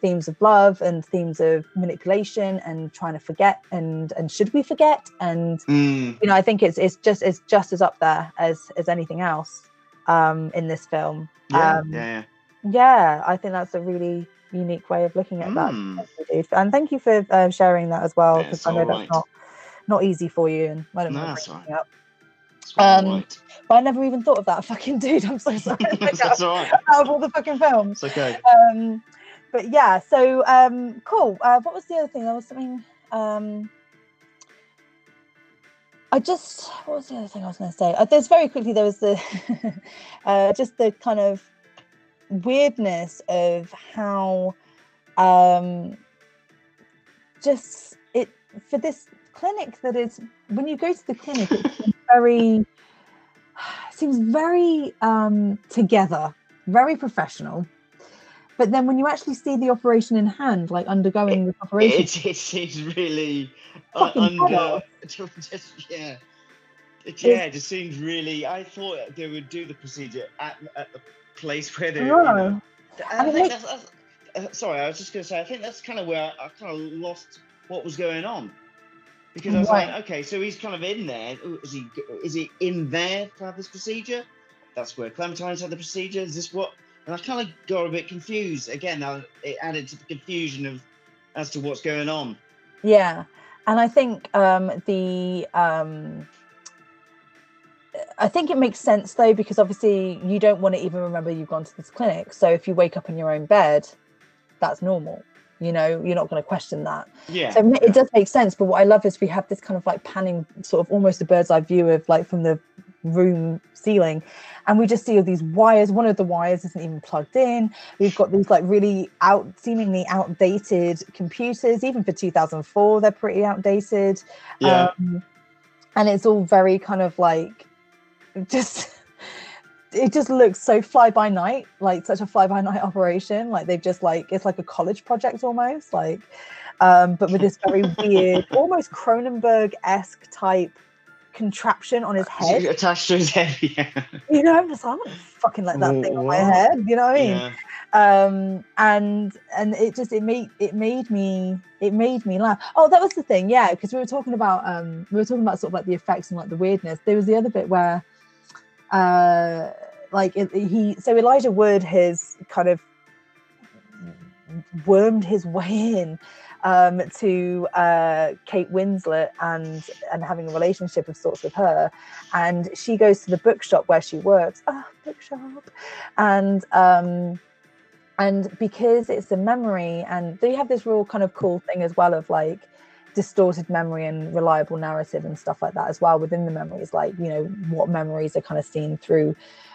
themes of love, and themes of manipulation and trying to forget and and should we forget and mm. you know I think it's it's just it's just as up there as as anything else um in this film. yeah um, yeah, yeah. yeah I think that's a really unique way of looking at mm. that, and thank you for uh, sharing that as well, because yeah, I know right. that's not not easy for you, and I don't no, mind bringing up Um, right. But I never even thought of that fucking dude. I'm so sorry. That's out, all right. Out of all the fucking films. It's okay. Um, but yeah, so um, cool. Uh, what was the other thing? There was something. Um, I just what was the other thing I was going to say? Uh, there's very quickly. There was the uh, just the kind of weirdness of how um, just it for this clinic that is when you go to the clinic. It's, very seems very um together, very professional, but then when you actually see the operation in hand, like undergoing the operation, it, it seems really uh, under just, yeah it, yeah it just seems really I thought they would do the procedure at, at the place where they were. No. I I think that's, that's, uh, sorry I was just gonna say I think that's kind of where I, I kind of lost what was going on. Because I was right. like, okay, so he's kind of in there. Is he? Is he in there to have this procedure? That's where Clementine's had the procedure. Is this what? And I kind of got a bit confused. Again, I, it added to the confusion of as to what's going on. Yeah, and I think um, the um, I think it makes sense though, because obviously you don't want to even remember you've gone to this clinic. So if you wake up in your own bed, that's normal. You know, you're not going to question that. Yeah. So it does make sense. But what I love is we have this kind of like panning, sort of almost a bird's eye view of like from the room ceiling. And we just see all these wires. One of the wires isn't even plugged in. We've got these like really out, seemingly outdated computers. Even for two thousand four, they're pretty outdated. Yeah. Um, and it's all very kind of like just it just looks so fly by night, like such a fly by night operation. Like they've just like, it's like a college project almost, like, um, but with this very weird, almost Cronenberg-esque type contraption on his head. Attached to his head, yeah. You know, I'm just like, I'm gonna fucking let that thing on my head, you know what I mean? Yeah. Um, and and it just, it made, it made me, it made me laugh. Oh, that was the thing, yeah, because we were talking about, um, we were talking about sort of like the effects and like the weirdness. There was the other bit where, uh, like it, he, so Elijah Wood has kind of wormed his way in um, to uh, Kate Winslet and and having a relationship of sorts with her, and she goes to the bookshop where she works. Ah, oh, bookshop, and. Um, And because it's a memory, and they have this real kind of cool thing as well of like distorted memory and reliable narrative and stuff like that as well within the memories, like, you know, what memories are kind of seen through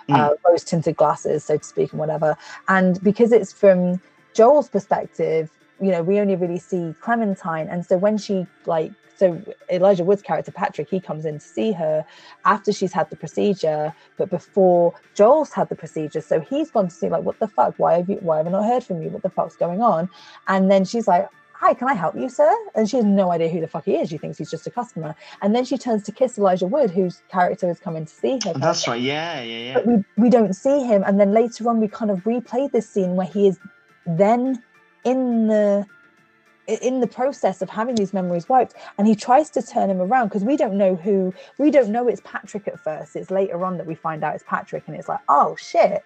uh, mm. rose-tinted glasses, so to speak, and whatever. And because it's from Joel's perspective, you know, we only really see Clementine. And so when she like, so Elijah Wood's character, Patrick, he comes in to see her after she's had the procedure, but before Joel's had the procedure. So he's gone to see like, what the fuck? Why have you, why have I not heard from you? What the fuck's going on? And then she's like, hi, can I help you, sir? And she has no idea who the fuck he is. She thinks he's just a customer. And then she turns to kiss Elijah Wood, whose character is coming to see her. That's right. Yeah, yeah, yeah. But we, we don't see him. And then later on, we kind of replay this scene where he is then in the... in the process of having these memories wiped, and he tries to turn him around because we don't know who we don't know it's Patrick at first. It's later on that we find out it's Patrick, and it's like, oh shit.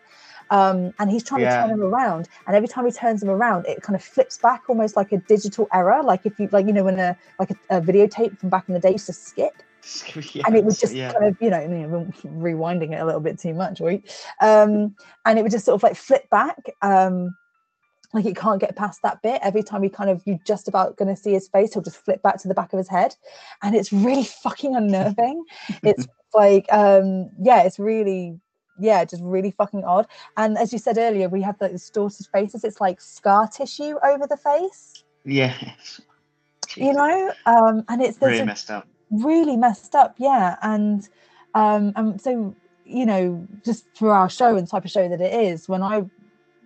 Um, and he's trying yeah. to turn him around, and every time he turns him around, it kind of flips back, almost like a digital error, like if you like you know when a like a, a videotape from back in the day used to skip. Yes, and it was just yeah. kind of, you know, rewinding it a little bit too much, right? Um, and it would just sort of like flip back. Um, Like it can't get past that bit. Every time we kind of, you're just about going to see his face, he'll just flip back to the back of his head. And it's really fucking unnerving. It's like, um, yeah, it's really, yeah, just really fucking odd. And as you said earlier, we have the distorted faces. It's like scar tissue over the face. Yeah. You know? Um, and it's really messed up. Really messed up, yeah. And um, and so, you know, just for our show and type of show that it is, when I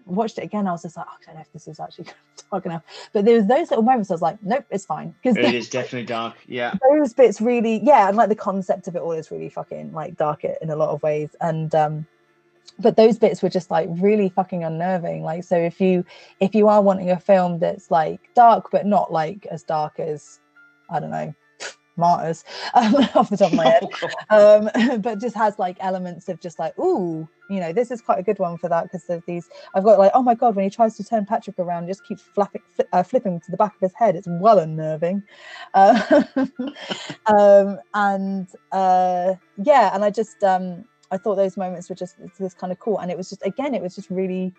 watched it again, I was just like, oh, I don't know if this is actually dark enough. But there was those little moments I was like, nope, it's fine. Because it is definitely dark. Yeah. Those bits really, yeah, and like the concept of it all is really fucking like dark in a lot of ways. And um, but those bits were just like really fucking unnerving. Like, so if you if you are wanting a film that's like dark, but not like as dark as, I don't know, Martyrs um, off the top of my head, um, but just has like elements of just like, ooh, you know, this is quite a good one for that because of these. I've got like, oh my god, when he tries to turn Patrick around, just keeps flapping, fl- uh, flipping to the back of his head. It's well unnerving, uh, um, and uh, yeah, and I just um, I thought those moments were just this kind of cool, and it was just again, it was just really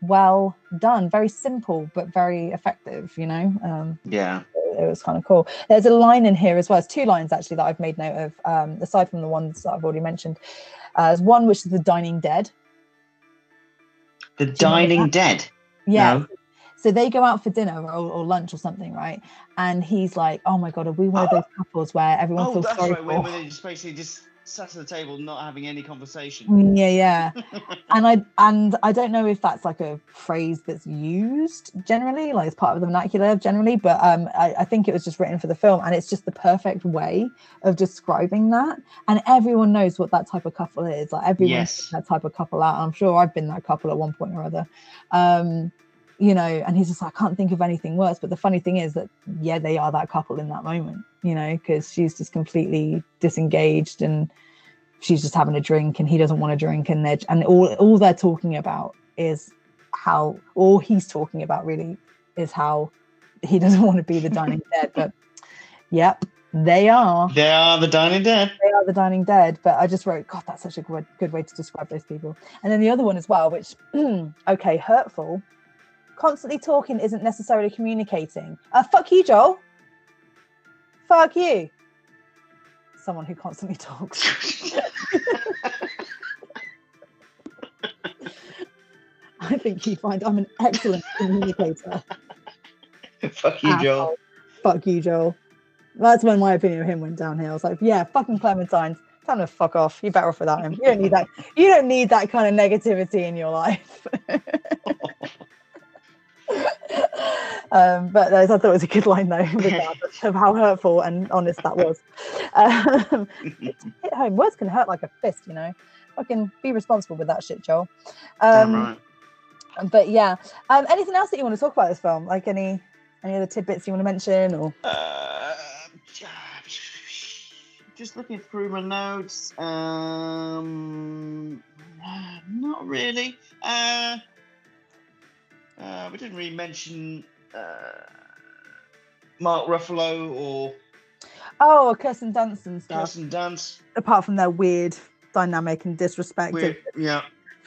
well done, very simple but very effective, you know. Um, yeah. It was kind of cool. There's a line in here as well. There's two lines actually that I've made note of, um, aside from the ones that I've already mentioned. Uh, there's one which is the dining dead. The dining dead? Yeah. No. So they go out for dinner or, or lunch or something, right? And he's like, "Oh my god, are we one of those couples where everyone oh, feels that's sorry right, for?" Where, where they just basically just sat at the table, not having any conversation. Yeah, yeah. and I and I don't know if that's like a phrase that's used generally, like it's part of the vernacular generally, but um, I, I think it was just written for the film, and it's just the perfect way of describing that. And everyone knows what that type of couple is. Like everyone's yes. that type of couple out. I'm sure I've been that couple at one point or other. Um, you know, and he's just like, I can't think of anything worse. But the funny thing is that, yeah, they are that couple in that moment, you know, because she's just completely disengaged and she's just having a drink and he doesn't want a drink. And they're, and all, all they're talking about is how, all he's talking about really is how he doesn't want to be the dining dead. But yep, they are. They are the dining dead. They are the dining dead. But I just wrote, God, that's such a good, good way to describe those people. And then the other one as well, which, okay, hurtful. Constantly talking isn't necessarily communicating. Uh, fuck you, Joel. Fuck you. Someone who constantly talks. I think you find I'm an excellent communicator. Fuck you, Joel. Fuck you, Joel. That's when my opinion of him went downhill. I was like, yeah, fucking Clementines. tell him to fuck off. You're better off without him. You don't need that. You don't need that kind of negativity in your life. Um, but I thought it was a good line though, regardless of how hurtful and honest that was. Um, hit, hit home. Words can hurt like a fist, you know. Fucking be responsible with that shit, Joel. Um, Damn right. But yeah, um, anything else that you want to talk about this film? Like any any other tidbits you want to mention? Or uh, just looking through my notes. Um, not really. Uh, uh, we didn't really mention. Uh, Mark Ruffalo or oh, or Kirsten Dunst and stuff. Kirsten Dunst. Apart from their weird dynamic and disrespect, weird, yeah.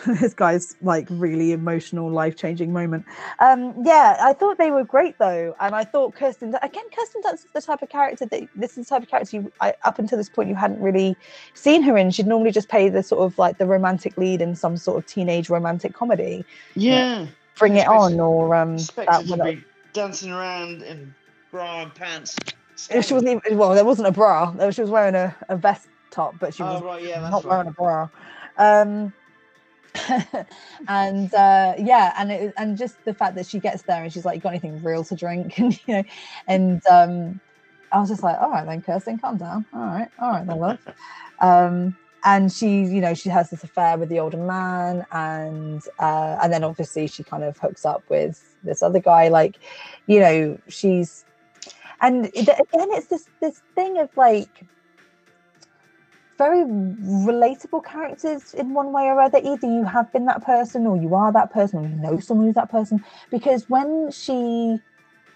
This guy's like really emotional, life-changing moment. Um, yeah, I thought they were great though, and I thought Kirsten again. Kirsten Dunst is the type of character that this is the type of character you I, up until this point you hadn't really seen her in. She'd normally just play the sort of like the romantic lead in some sort of teenage romantic comedy. Yeah, like, Bring It On or um. That one dancing around in bra and pants. If she wasn't even, well, there wasn't a bra. She was wearing a, a vest top, but she was oh, right, yeah, not right. wearing a bra. Um, and uh, yeah, and it, and just the fact that she gets there and she's like, "You got anything real to drink?" And you know, and um, I was just like, "All right then, Kirsten, calm down. All right, all right then, love." Um, and she, you know, she has this affair with the older man, and uh, and then obviously she kind of hooks up with this other guy. Like, you know, she's, and again, it's this this thing of like very relatable characters in one way or other. Either you have been that person, or you are that person, or you know someone who's that person. Because when she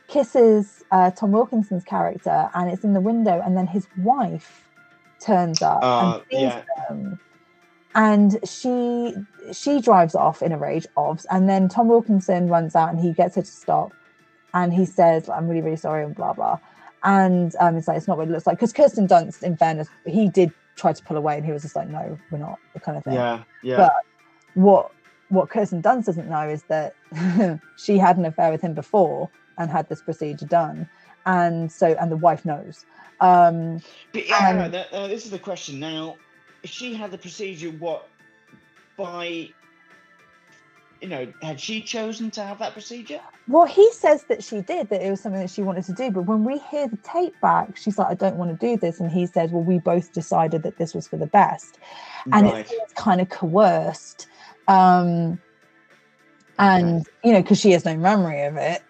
kisses uh, Tom Wilkinson's character, and it's in the window, and then his wife turns up uh, and sees yeah. them, and she she drives off in a rage, obvs, and then Tom Wilkinson runs out and he gets her to stop, and he says, "I'm really really sorry," and blah blah, and um, it's like it's not what it looks like, because Kirsten Dunst, in fairness, he did try to pull away and he was just like, "No, we're not," the kind of thing. Yeah, yeah. But what what Kirsten Dunst doesn't know is that she had an affair with him before and had this procedure done, and so and the wife knows. Um, but yeah, um, that, uh, this is the question now. If she had the procedure, what by you know, had she chosen to have that procedure? Well, he says that she did, that it was something that she wanted to do, but when we hear the tape back, she's like, "I don't want to do this," and he said, "Well, we both decided that this was for the best," and right. it's kind of coerced, um, and okay. you know, because she has no memory of it.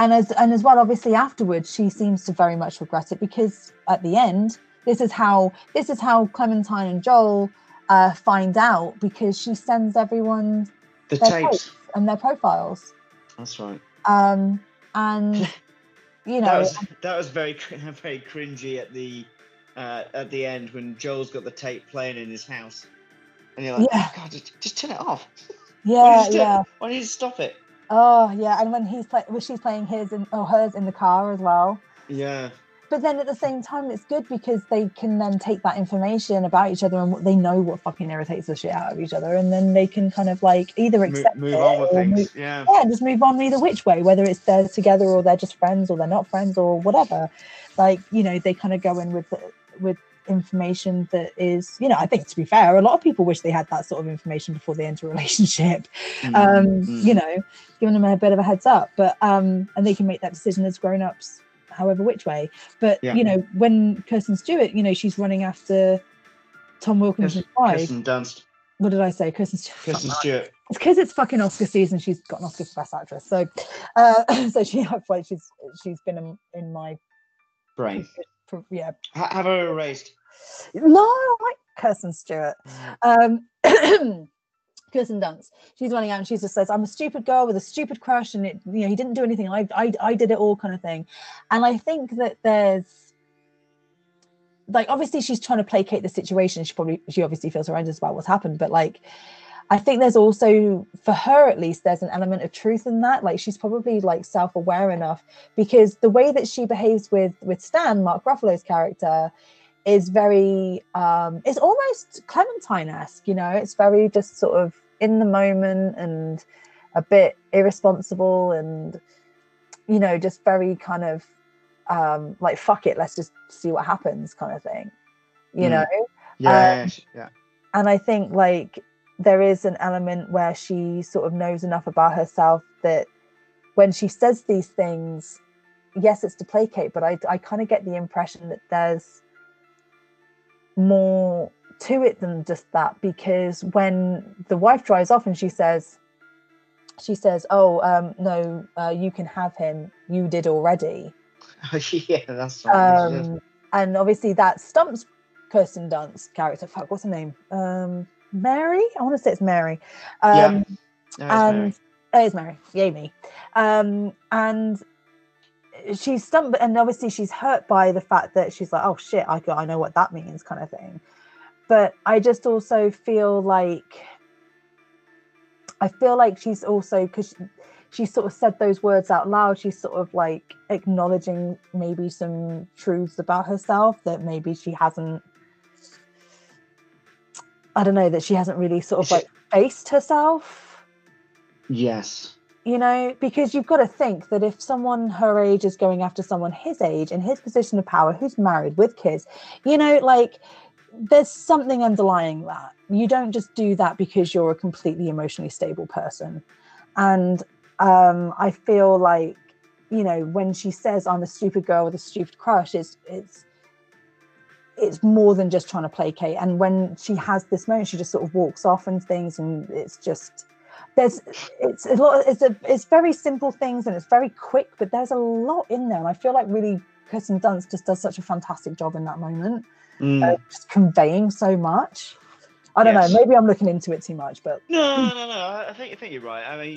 And as and as well, obviously afterwards, she seems to very much regret it, because at the end, this is how this is how Clementine and Joel uh, find out, because she sends everyone the their tapes and their profiles. That's right. Um, and you know that was, that was very very cringy at the uh, at the end when Joel's got the tape playing in his house, and you're like, yeah. "Oh God, just, just turn it off." Yeah, yeah. Why don't you stop it? Oh yeah, and when he's play- well, she's playing his in- or hers in the car as well. Yeah. But then at the same time, it's good because they can then take that information about each other and what they know what fucking irritates the shit out of each other, and then they can kind of like either accept Mo- move it on with things. Move- yeah. Yeah, just move on either which way, whether it's they're together or they're just friends or they're not friends or whatever. Like, you know, they kind of go in with the- with information that is, you know, I think to be fair, a lot of people wish they had that sort of information before they enter a relationship. Mm-hmm. Um, mm-hmm. You know, giving them a bit of a heads up, but um, and they can make that decision as grown-ups, however which way. But yeah. you know, when Kirsten Stewart, you know, she's running after Tom Wilkinson's wife. Kirsten Dunst. What did I say? Kirsten Stewart. Kirsten Stewart. It's because it's fucking Oscar season. She's got an Oscar for Best Actress, so uh, so she like she's she's been in, in my brain. Yeah. H- have her erased. No, I like Kirsten Stewart. Um, Kirsten Dunst. She's running out and she just says, "I'm a stupid girl with a stupid crush," and it, you know, he didn't do anything. I, I, I did it all, kind of thing. And I think that there's like, obviously, she's trying to placate the situation. She probably, she obviously feels horrendous about what's happened, but like, I think there's also, for her at least, there's an element of truth in that. Like, she's probably like self-aware enough, because the way that she behaves with with Stan, Mark Ruffalo's character, is very, um, it's almost Clementine-esque, you know? It's very just sort of in the moment and a bit irresponsible and, you know, just very kind of um, like, fuck it, let's just see what happens kind of thing, you mm. know? Yeah, um, yeah. And I think like there is an element where she sort of knows enough about herself that when she says these things, yes, it's to placate, but I, I kind of get the impression that there's more to it than just that, because when the wife drives off and she says, she says, oh, um, no, uh, you can have him. You did already. Yeah, that's what um, and obviously that stumps Kirsten Dunst's character. Fuck, what's her name? Um, Mary? I want to say it's Mary. Um, yeah. No, it's and it's Mary. Yay me. Um, and she's stumped, and obviously she's hurt by the fact that she's like, oh shit, I I know what that means, kind of thing. But I just also feel like, I feel like she's also, because she, she sort of said those words out loud, she's sort of like acknowledging maybe some truths about herself that maybe she hasn't, I don't know, that she hasn't really sort of like faced herself. Yes. You know, because you've got to think that if someone her age is going after someone his age in his position of power, who's married with kids, you know, like, there's something underlying that. You don't just do that because you're a completely emotionally stable person. And um, I feel like, you know, when she says I'm a stupid girl with a stupid crush, it's it's it's more than just trying to placate. And when she has this moment, she just sort of walks off and things, and it's just there's it's a lot. It's a it's very simple things, and it's very quick, but there's a lot in there. And I feel like really Kirsten Dunst just does such a fantastic job in that moment. Mm. Uh, just conveying so much. I don't yes. know, maybe I'm looking into it too much, but no no no, no. I think I think you're right. I mean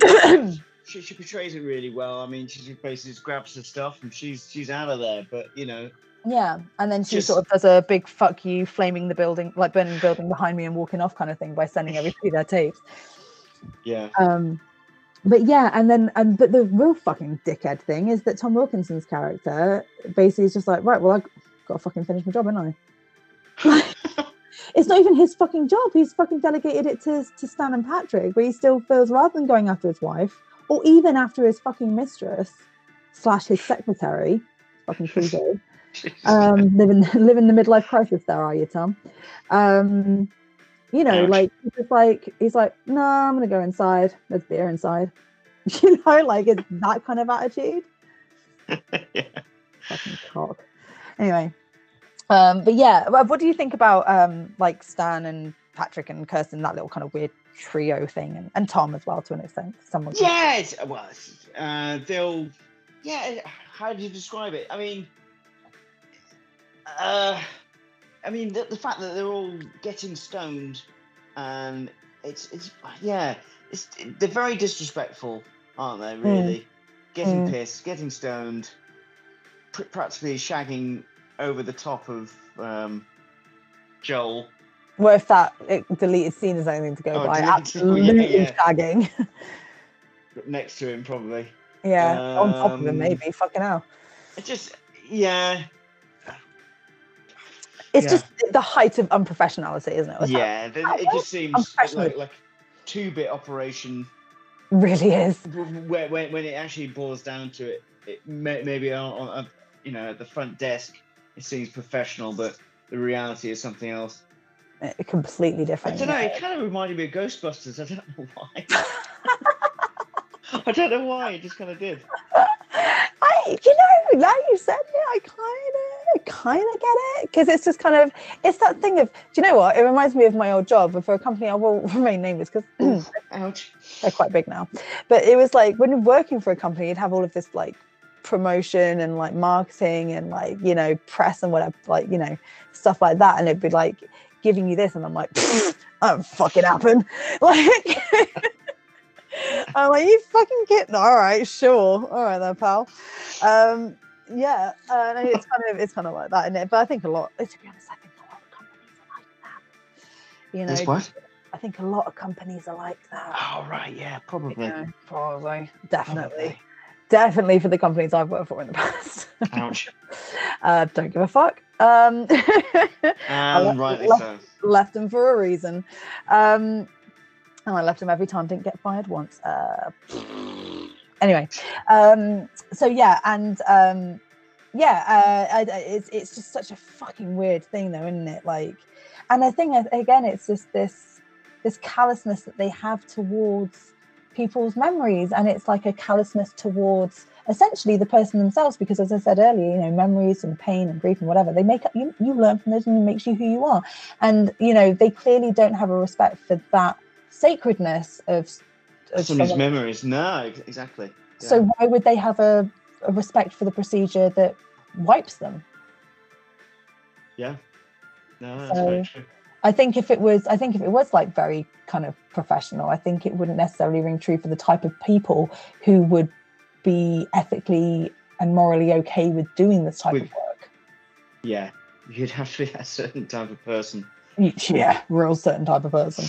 she, she portrays it really well. I mean, she basically just grabs the stuff and she's she's out of there, but you know. Yeah, and then she just sort of does a big fuck you, flaming the building, like burning the building behind me and walking off kind of thing by sending everybody their tapes. Yeah. Um but yeah, and then and but the real fucking dickhead thing is that Tom Wilkinson's character basically is just like, right, well, I've got to fucking finish my job, haven't I? It's not even his fucking job. He's fucking delegated it to to Stan and Patrick, but he still feels, rather than going after his wife or even after his fucking mistress slash his secretary, fucking Trudeau, um, living living the midlife crisis there, are you, Tom? Um, you know, like he's just like he's like, no, nah, I'm gonna go inside. There's beer inside. You know, like it's that kind of attitude. Yeah. Fucking cock. Anyway. Um, but yeah, what do you think about um, like Stan and Patrick and Kirsten, that little kind of weird trio thing, and, and Tom as well to an extent? Someone. Yes, well, uh, they'll. Yeah, how do you describe it? I mean, uh, I mean the, the fact that they're all getting stoned, and it's it's yeah, it's they're very disrespectful, aren't they? Really, mm. getting mm. pissed, getting stoned, pr- practically shagging over the top of um, Joel. Well, if that it, deleted scene is anything to go oh, by, absolutely yeah, yeah. shagging. Next to him, probably. Yeah, um, on top of him, maybe. Fucking hell. It just, yeah. It's yeah. just the height of unprofessionality, isn't it? What's yeah, the, it just seems like, like two-bit operation. Really is. Where, when, when it actually boils down to it, it may, maybe on, on you know, at the front desk, it seems professional, but the reality is something else. It, completely different. I don't know, it kind of reminded me of Ghostbusters. I don't know why. I don't know why, it just kind of did. I, you know, now you said it, I kind of, kind of get it. Because it's just kind of, it's that thing of, do you know what? It reminds me of my old job, and for a company I will remain nameless because they're quite big now. But it was like, when you're working for a company, you'd have all of this like, promotion and like marketing and like, you know, press and whatever, like, you know, stuff like that, and it'd be like giving you this, and I'm like, that don't fucking happen. Like I'm like, you fucking kidding? All right, sure, all right then, pal. Um yeah, uh, no, it's kind of it's kind of like that, isn't it? But I think a lot, to be honest, I think a lot of companies are like that, you know. That's what? I think a lot of companies are like that. Oh right, yeah, probably, you know, probably definitely probably. Definitely for the companies I've worked for in the past. Ouch. Uh, don't give a fuck. Um, um, rightly left, so. Left them for a reason. Um, and I left them every time. Didn't get fired once. Uh, anyway. Um, so, yeah. And um, yeah, uh, I, I, it's it's just such a fucking weird thing, though, isn't it? Like, and I think again, it's just this this callousness that they have towards people's memories, and it's like a callousness towards essentially the person themselves, because as I said earlier, you know, memories and pain and grief and whatever, they make up, you, you learn from those, and it makes you who you are. And, you know, they clearly don't have a respect for that sacredness of, of someone's memories. No, exactly. Yeah. So why would they have a, a respect for the procedure that wipes them? Yeah. No, that's so, very true. I think if it was, I think if it was like very kind of professional, I think it wouldn't necessarily ring true for the type of people who would be ethically and morally okay with doing this type with, of work. Yeah, you'd have to be a certain type of person. Yeah, real certain type of person.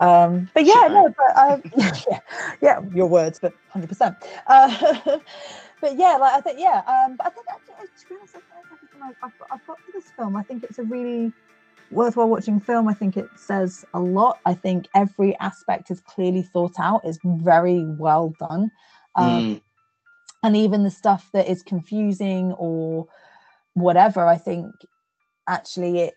Um, but yeah, no, but um, yeah, yeah, your words, but one hundred percent. Uh, but yeah, like I think, yeah, um, but I think actually, to be honest, I've got, I've got for this film, I think it's a really worthwhile watching film. I think it says a lot. I think every aspect is clearly thought out. It's very well done. Um, mm. And even the stuff that is confusing or whatever, I think actually it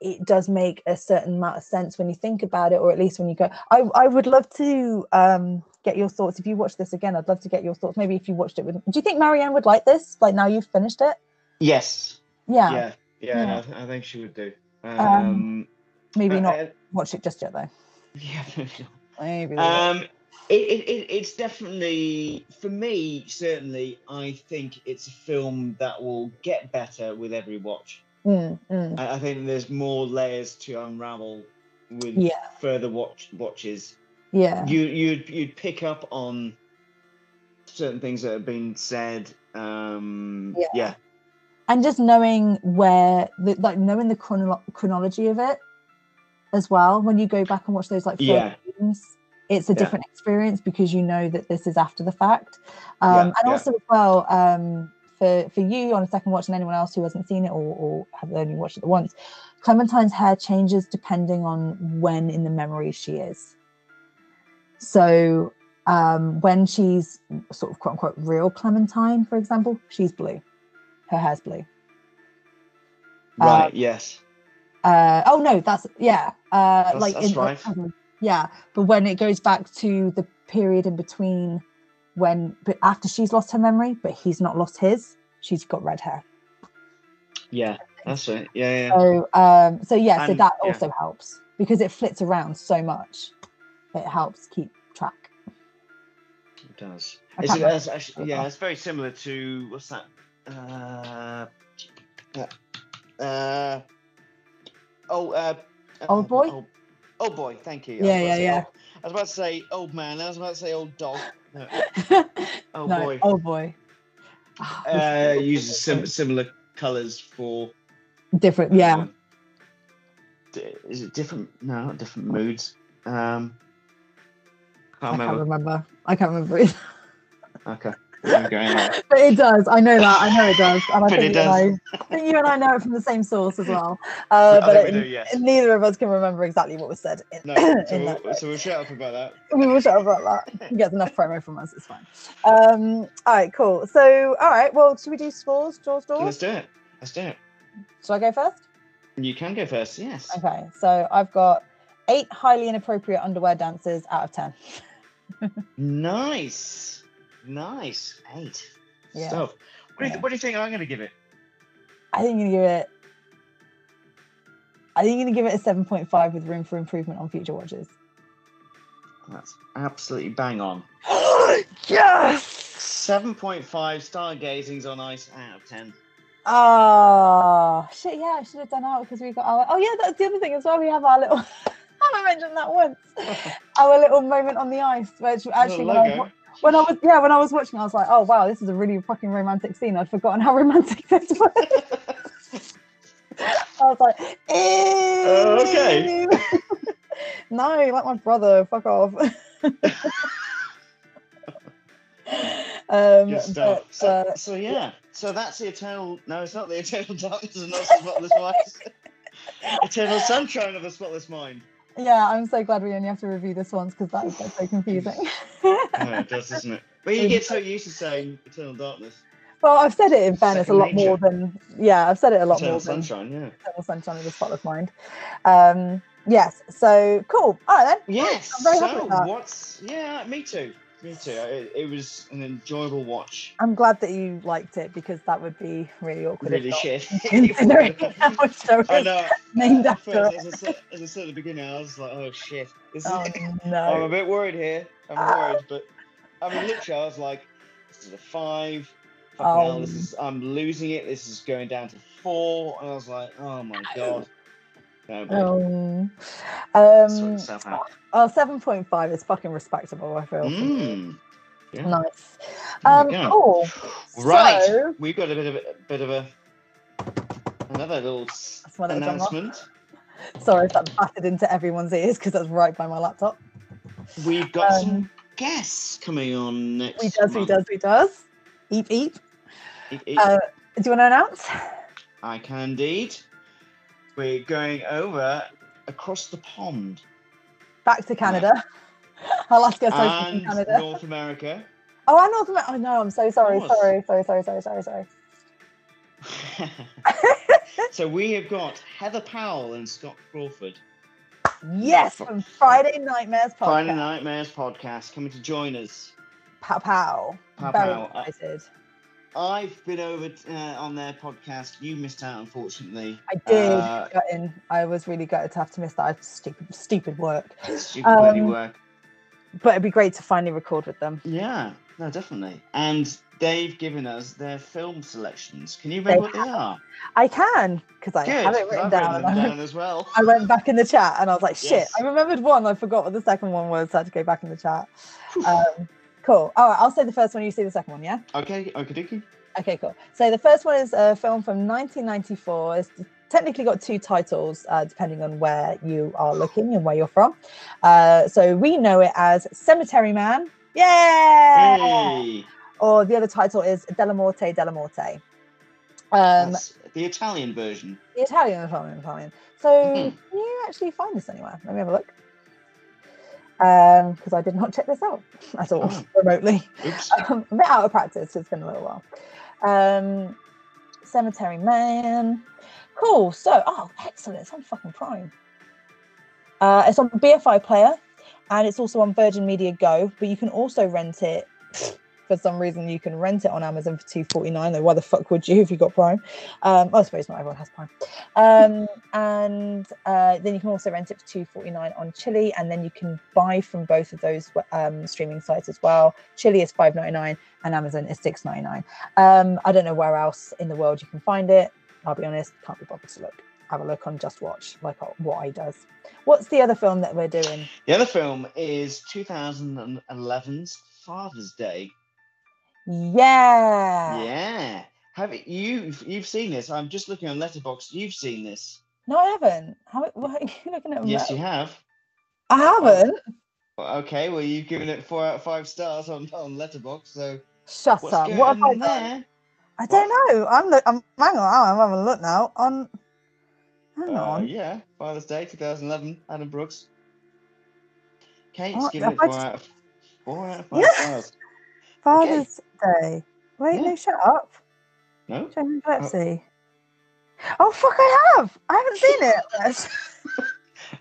it does make a certain amount of sense when you think about it, or at least when you go. I, I would love to um, get your thoughts. If you watch this again, I'd love to get your thoughts. Maybe if you watched it with... Do you think Marianne would like this? Like, now you've finished it? Yes. Yeah. Yeah, yeah, yeah. I, th- I think she would do. Um, um, maybe not I, watch it just yet, though. Yeah, maybe not. Maybe not. Um, It, it, it it's definitely, for me, certainly, I think it's a film that will get better with every watch. Mm, mm. I, I think there's more layers to unravel with yeah. further watch watches. Yeah, you you'd you'd pick up on certain things that have been said. Um, yeah. yeah, and just knowing where, the, like knowing the chrono- chronology of it as well. When you go back and watch those, like yeah. films. It's a different yeah. experience because you know that this is after the fact. Um, yeah, and yeah. also as well, um, for, for you on a second watch and anyone else who hasn't seen it or, or has only watched it once, Clementine's hair changes depending on when in the memory she is. So um, when she's sort of quote unquote real Clementine, for example, she's blue. Her hair's blue. Right, um, yes. Uh, oh, no, that's, yeah. Uh, that's like that's in, right. Um, Yeah, but when it goes back to the period in between, when but after she's lost her memory, but he's not lost his, she's got red hair. Yeah, that's right. Yeah, yeah. So, um, so yeah, and, so that also yeah. helps because it flits around so much. It helps keep track. It does. It's, it's actually, yeah, it's very similar to what's that? Uh, uh, uh, oh, uh, Old Boy. Oh, Oh boy, thank you. Yeah, yeah, yeah. Old, I was about to say old man. I was about to say old dog. No. Oh no, boy. Oh boy. Uh, uses sim- similar colours for different. Yeah. Um, d- is it different? No, not different moods. Um, can't I remember. can't remember. I can't remember either. Okay. But it does. I know that. I know it does. And I but think it does. I, I think you and I know it from the same source as well. Uh, but it, we do, yes. neither of us can remember exactly what was said. In, no, so, in we'll, so we'll shut up about that. We will shut up about that. He gets enough promo from us. It's fine. Um, all right, cool. So, all right. Well, should we do scores, Jaws, Jaws? Let's do it. Let's do it. Shall I go first? You can go first. Yes. Okay. So I've got eight highly inappropriate underwear dances out of ten. Nice. Nice. Eight. Yeah. Stuff. What do, you th- yeah. what do you think I'm going to give it? I think you're going to give it... I think you're going to give it a seven point five with room for improvement on future watches. That's absolutely bang on. Yes! seven point five stargazings on ice out of ten. Oh, shit, yeah, I should have done out because we got our... Oh, yeah, that's the other thing as well. We have our little... I mentioned that once. Our little moment on the ice, which actually... Logo. When I was yeah, when I was watching, I was like, "Oh wow, this is a really fucking romantic scene." I'd forgotten how romantic this was. I was like, uh, "Okay, no, like my brother, fuck off." um, Good stuff. But, so, uh, so yeah, so that's the eternal. No, it's not the eternal darkness of not so spotless minds. Eternal sunshine of the spotless mind. Yeah, I'm so glad we only have to review this once because that is so confusing. No, it does, doesn't it? But you get so used to saying Eternal Darkness. Well, I've said it in fairness Second a lot nature. more than yeah, I've said it a lot Eternal more Sunshine, than yeah. Eternal Sunshine of the Spotless Mind. Um, yes, so cool. All right then. Yes. I'm very so happy with that. What's yeah, me too. Me too. It, it was an enjoyable watch. I'm glad that you liked it because that would be really awkward. Really shit. Considering how much there is I know. named uh, after first, it. As I, said, as I said at the beginning, I was like, oh shit. This is, oh, no. I'm a bit worried here. I'm uh, worried, but I mean, literally, I was like, this is a five. Fucking um, hell, this is, I'm losing it. This is going down to four. And I was like, oh my God. Um, um, oh, seven point five is fucking respectable, I feel. Mm, yeah. Nice. Um, cool. Right. So, we've got a bit of a bit of a another little announcement. Sorry if that battered into everyone's ears because that's right by my laptop. We've got um, some guests coming on next. We does, month. we does, we does. Eep, eep. eep, eep. Uh, do you want to announce? I can indeed. We're going over across the pond. Back to Canada. Alaska's over to Canada. North America. Oh, and North America. Oh, no, I'm so sorry. Sorry, sorry, sorry, sorry, sorry, sorry. So we have got Heather Powell and Scott Crawford. Yes, from Friday Nightmares Podcast. Friday Nightmares Podcast coming to join us. Pow, pow. Pow, pow. Very excited. I've been over uh, on their podcast. You missed out, unfortunately. I did. Uh, gutting. I was really gutted to have to miss that. I stupid, stupid work. Stupid um, bloody work. But it'd be great to finally record with them. Yeah, no, definitely. And they've given us their film selections. Can you remember they what have. they are? I can, because I Good, have it written I've down. Written them down went, as well. I went back in the chat and I was like, shit, yes. I remembered one. I forgot what the second one was. So I had to go back in the chat. Um, Cool. All right, I'll say the first one, you say the second one, yeah? Okay, okie dokie. Okay, cool. So the first one is a film from nineteen ninety-four. It's technically got two titles, uh, depending on where you are looking and where you're from. Uh, so we know it as Cemetery Man. Yeah! Hey. Or the other title is Della Morte, Della Morte. Um, That's the Italian version. The Italian, Italian, Italian. So mm-hmm. Can you actually find this anywhere? Let me have a look. Because um, I did not check this out at all, oh. remotely. Um, a bit out of practice, it's been a little while. Um, Cemetery Man. Cool, so, oh, excellent, it's on fucking Prime. Uh, it's on B F I Player, and it's also on Virgin Media Go, but you can also rent it, for some reason, you can rent it on Amazon for two forty-nine, though why the fuck would you if you got Prime? Um, I suppose not everyone has Prime. Um, and uh, then you can also rent it for two forty-nine on Chili, and then you can buy from both of those um, streaming sites as well. Chili is five ninety-nine and Amazon is six ninety-nine. Um, I don't know where else in the world you can find it. I'll be honest, can't be bothered to look. Have a look on Just Watch, like what I does. What's the other film that we're doing? The other film is twenty eleven's Father's Day. Yeah. Yeah. Have it, you've you've seen this? I'm just looking on Letterboxd. You've seen this? No, I haven't. How? Why are you looking at me? Yes, you have. I haven't. Well, okay. Well, you've given it four out of five stars on on Letterboxd. So shut what's up. Going what have I done? I don't what? know. I'm look. I'm hang on. I'm having a look now. On. Hang uh, on. Yeah. Father's Day, twenty eleven. Adam Brooks. Kate's what? given it four, just... out of, four out of five yeah. stars. Father's okay. Day. Wait, yeah. no, shut up. No. Jamie Pepsi. Oh. oh, fuck, I have. I haven't seen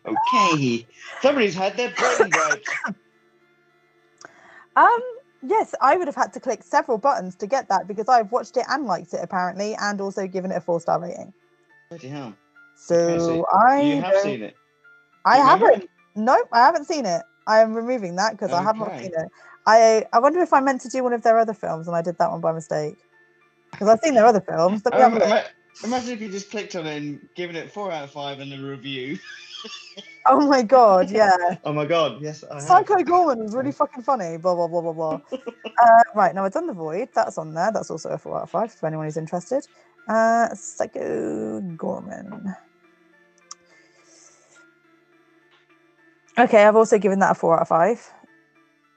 it. Okay. Somebody's had their brain wiped. Um, yes, I would have had to click several buttons to get that because I've watched it and liked it, apparently, and also given it a four star rating. Bloody hell. So okay, so I. You have seen it? I you haven't. It? Nope, I haven't seen it. I am removing that because okay. I have not seen it. I, I wonder if I meant to do one of their other films and I did that one by mistake. Because I've seen their other films. That we um, haven't... Imagine if you just clicked on it and given it four out of five and a review. Oh my God, yeah. Oh my God, yes. I Psycho have. Gorman was really fucking funny, blah, blah, blah, blah, blah. uh, right, now I've done The Void. That's on there. That's also a four out of five for anyone who's interested. Uh, Psycho Gorman. Okay, I've also given that a four out of five.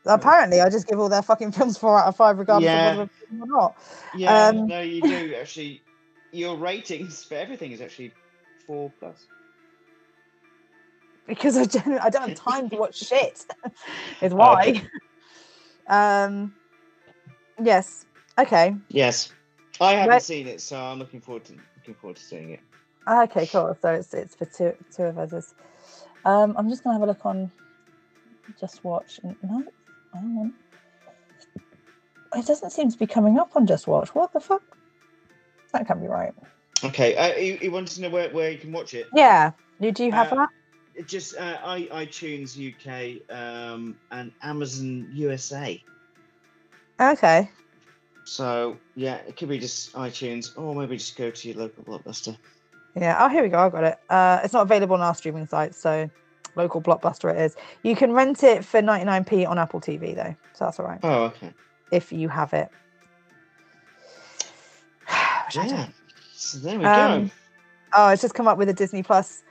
Apparently, I just give all their fucking films four out of five, regardless yeah. of whether they're or not. Yeah, um, no, you do actually. Your ratings for everything is actually four plus. Because I don't, I don't have time to watch shit. Is why. Okay. Um. Yes. Okay. Yes. I haven't but, seen it, so I'm looking forward to looking forward to seeing it. Okay, cool. So it's it's for two two of us. Um, I'm just gonna have a look on Just Watch. No, I don't want. It doesn't seem to be coming up on Just Watch. What the fuck? That can't be right. Okay, uh, you, you wanted to know where, where you can watch it? Yeah. Do you have uh, that? Just uh, I, iTunes U K um, and Amazon U S A. Okay. So, yeah, it could be just iTunes, or maybe just go to your local Blockbuster. Yeah. Oh, here we go. I got it. Uh, it's not available on our streaming sites, so local Blockbuster it is. You can rent it for ninety-nine p on Apple T V, though, so that's all right. Oh, okay. If you have it. Yeah. So there we um, go. Oh, it's just come up with a Disney Plus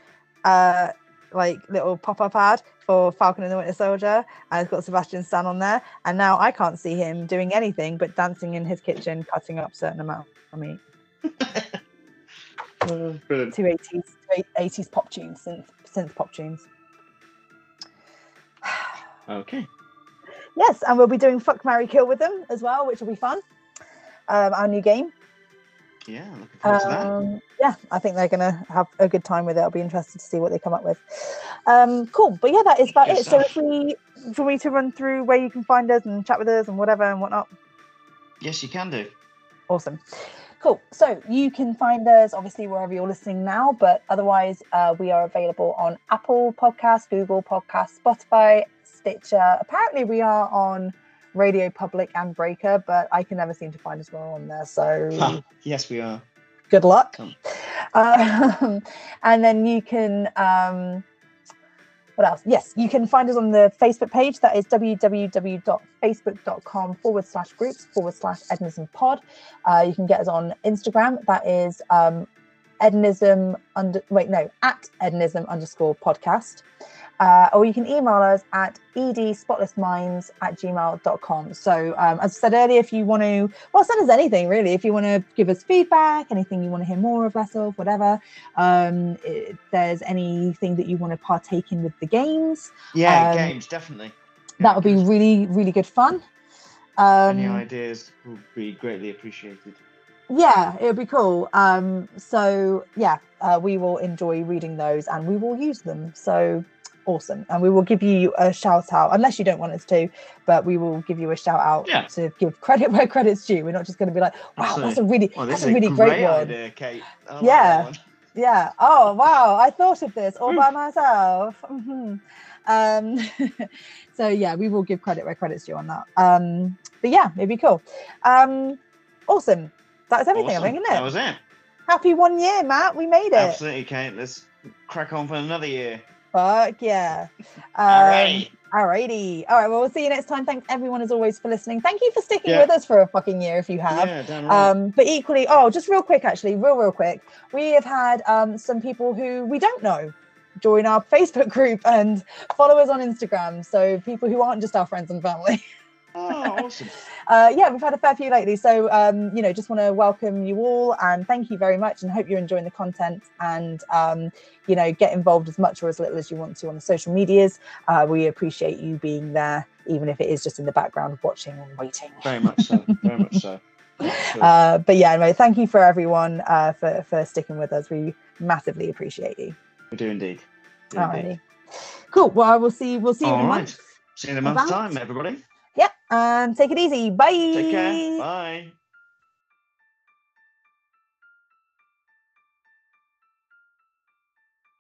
uh, like little pop-up ad for Falcon and the Winter Soldier, and it's got Sebastian Stan on there, and now I can't see him doing anything but dancing in his kitchen, cutting up a certain amount for me. Oh, brilliant. Two eighties, eighties pop tunes, synth, synth pop tunes. Okay. Yes, and we'll be doing Fuck, Marry, Kill with them as well, which will be fun. Um, our new game. Yeah, looking forward um, to that. Yeah, I think they're going to have a good time with it. I'll be interested to see what they come up with. Um, cool, but yeah, that is about it. So if we, for me to run through where you can find us and chat with us and whatever and whatnot. Yes, you can do. Awesome. Cool. So you can find us obviously wherever you're listening now, but otherwise uh, we are available on Apple Podcasts, Google Podcasts, Spotify, Stitcher. Apparently we are on Radio Public and Breaker, but I can never seem to find us well on there. So huh. Yes, we are. Good luck. Um, and then you can, um, what else? Yes, you can find us on the Facebook page. That is www.facebook.com forward slash groups forward slash Edinism pod. Uh, you can get us on Instagram. That is um, Edinism under, wait, no, at Edinism underscore podcast. Uh, or you can email us at edspotlessminds at gmail dot com. So um, as I said earlier, if you want to, well, send us anything really. If you want to give us feedback, anything you want to hear more of us of, whatever. Um, if there's anything that you want to partake in with the games. Yeah, um, games, definitely. That would be really, really good fun. Um, Any ideas would be greatly appreciated. Yeah, it would be cool. Um, so yeah, uh, we will enjoy reading those and we will use them. So awesome, and we will give you a shout out unless you don't want us to, but we will give you a shout out yeah. to give credit where credit's due. We're not just going to be like, wow, Absolutely. that's a really well, that's a really a great, great one idea, Kate. I yeah like yeah oh wow I thought of this all by myself. Mm-hmm. Um so yeah, we will give credit where credit's due on that. Um but yeah, it'd be cool. Um awesome. That's everything. Awesome. I think, isn't it? That was it. Happy one year, Matt, we made it. Absolutely, Kate, let's crack on for another year. Fuck yeah. Um, Alrighty. Alrighty. All right. Well, we'll see you next time. Thanks, everyone, as always, for listening. Thank you for sticking yeah. with us for a fucking year if you have. Yeah, damn right. Um, but equally, oh, just real quick, actually, real, real quick. We have had um, some people who we don't know join our Facebook group and follow us on Instagram. So people who aren't just our friends and family. Oh, awesome. Uh, yeah, we've had a fair few lately. So, um, you know, just want to welcome you all and thank you very much and hope you're enjoying the content and, um, you know, get involved as much or as little as you want to on the social medias. Uh, we appreciate you being there, even if it is just in the background watching and waiting. Very much so. Very much so. Uh, but yeah, anyway, thank you for everyone uh, for, for sticking with us. We massively appreciate you. We do indeed. We do all indeed. Right. Cool. Well, we'll see, we'll see you all in a right. month. See you in a month's time, everybody. Yep, and um, take it easy. Bye. Take care. Bye.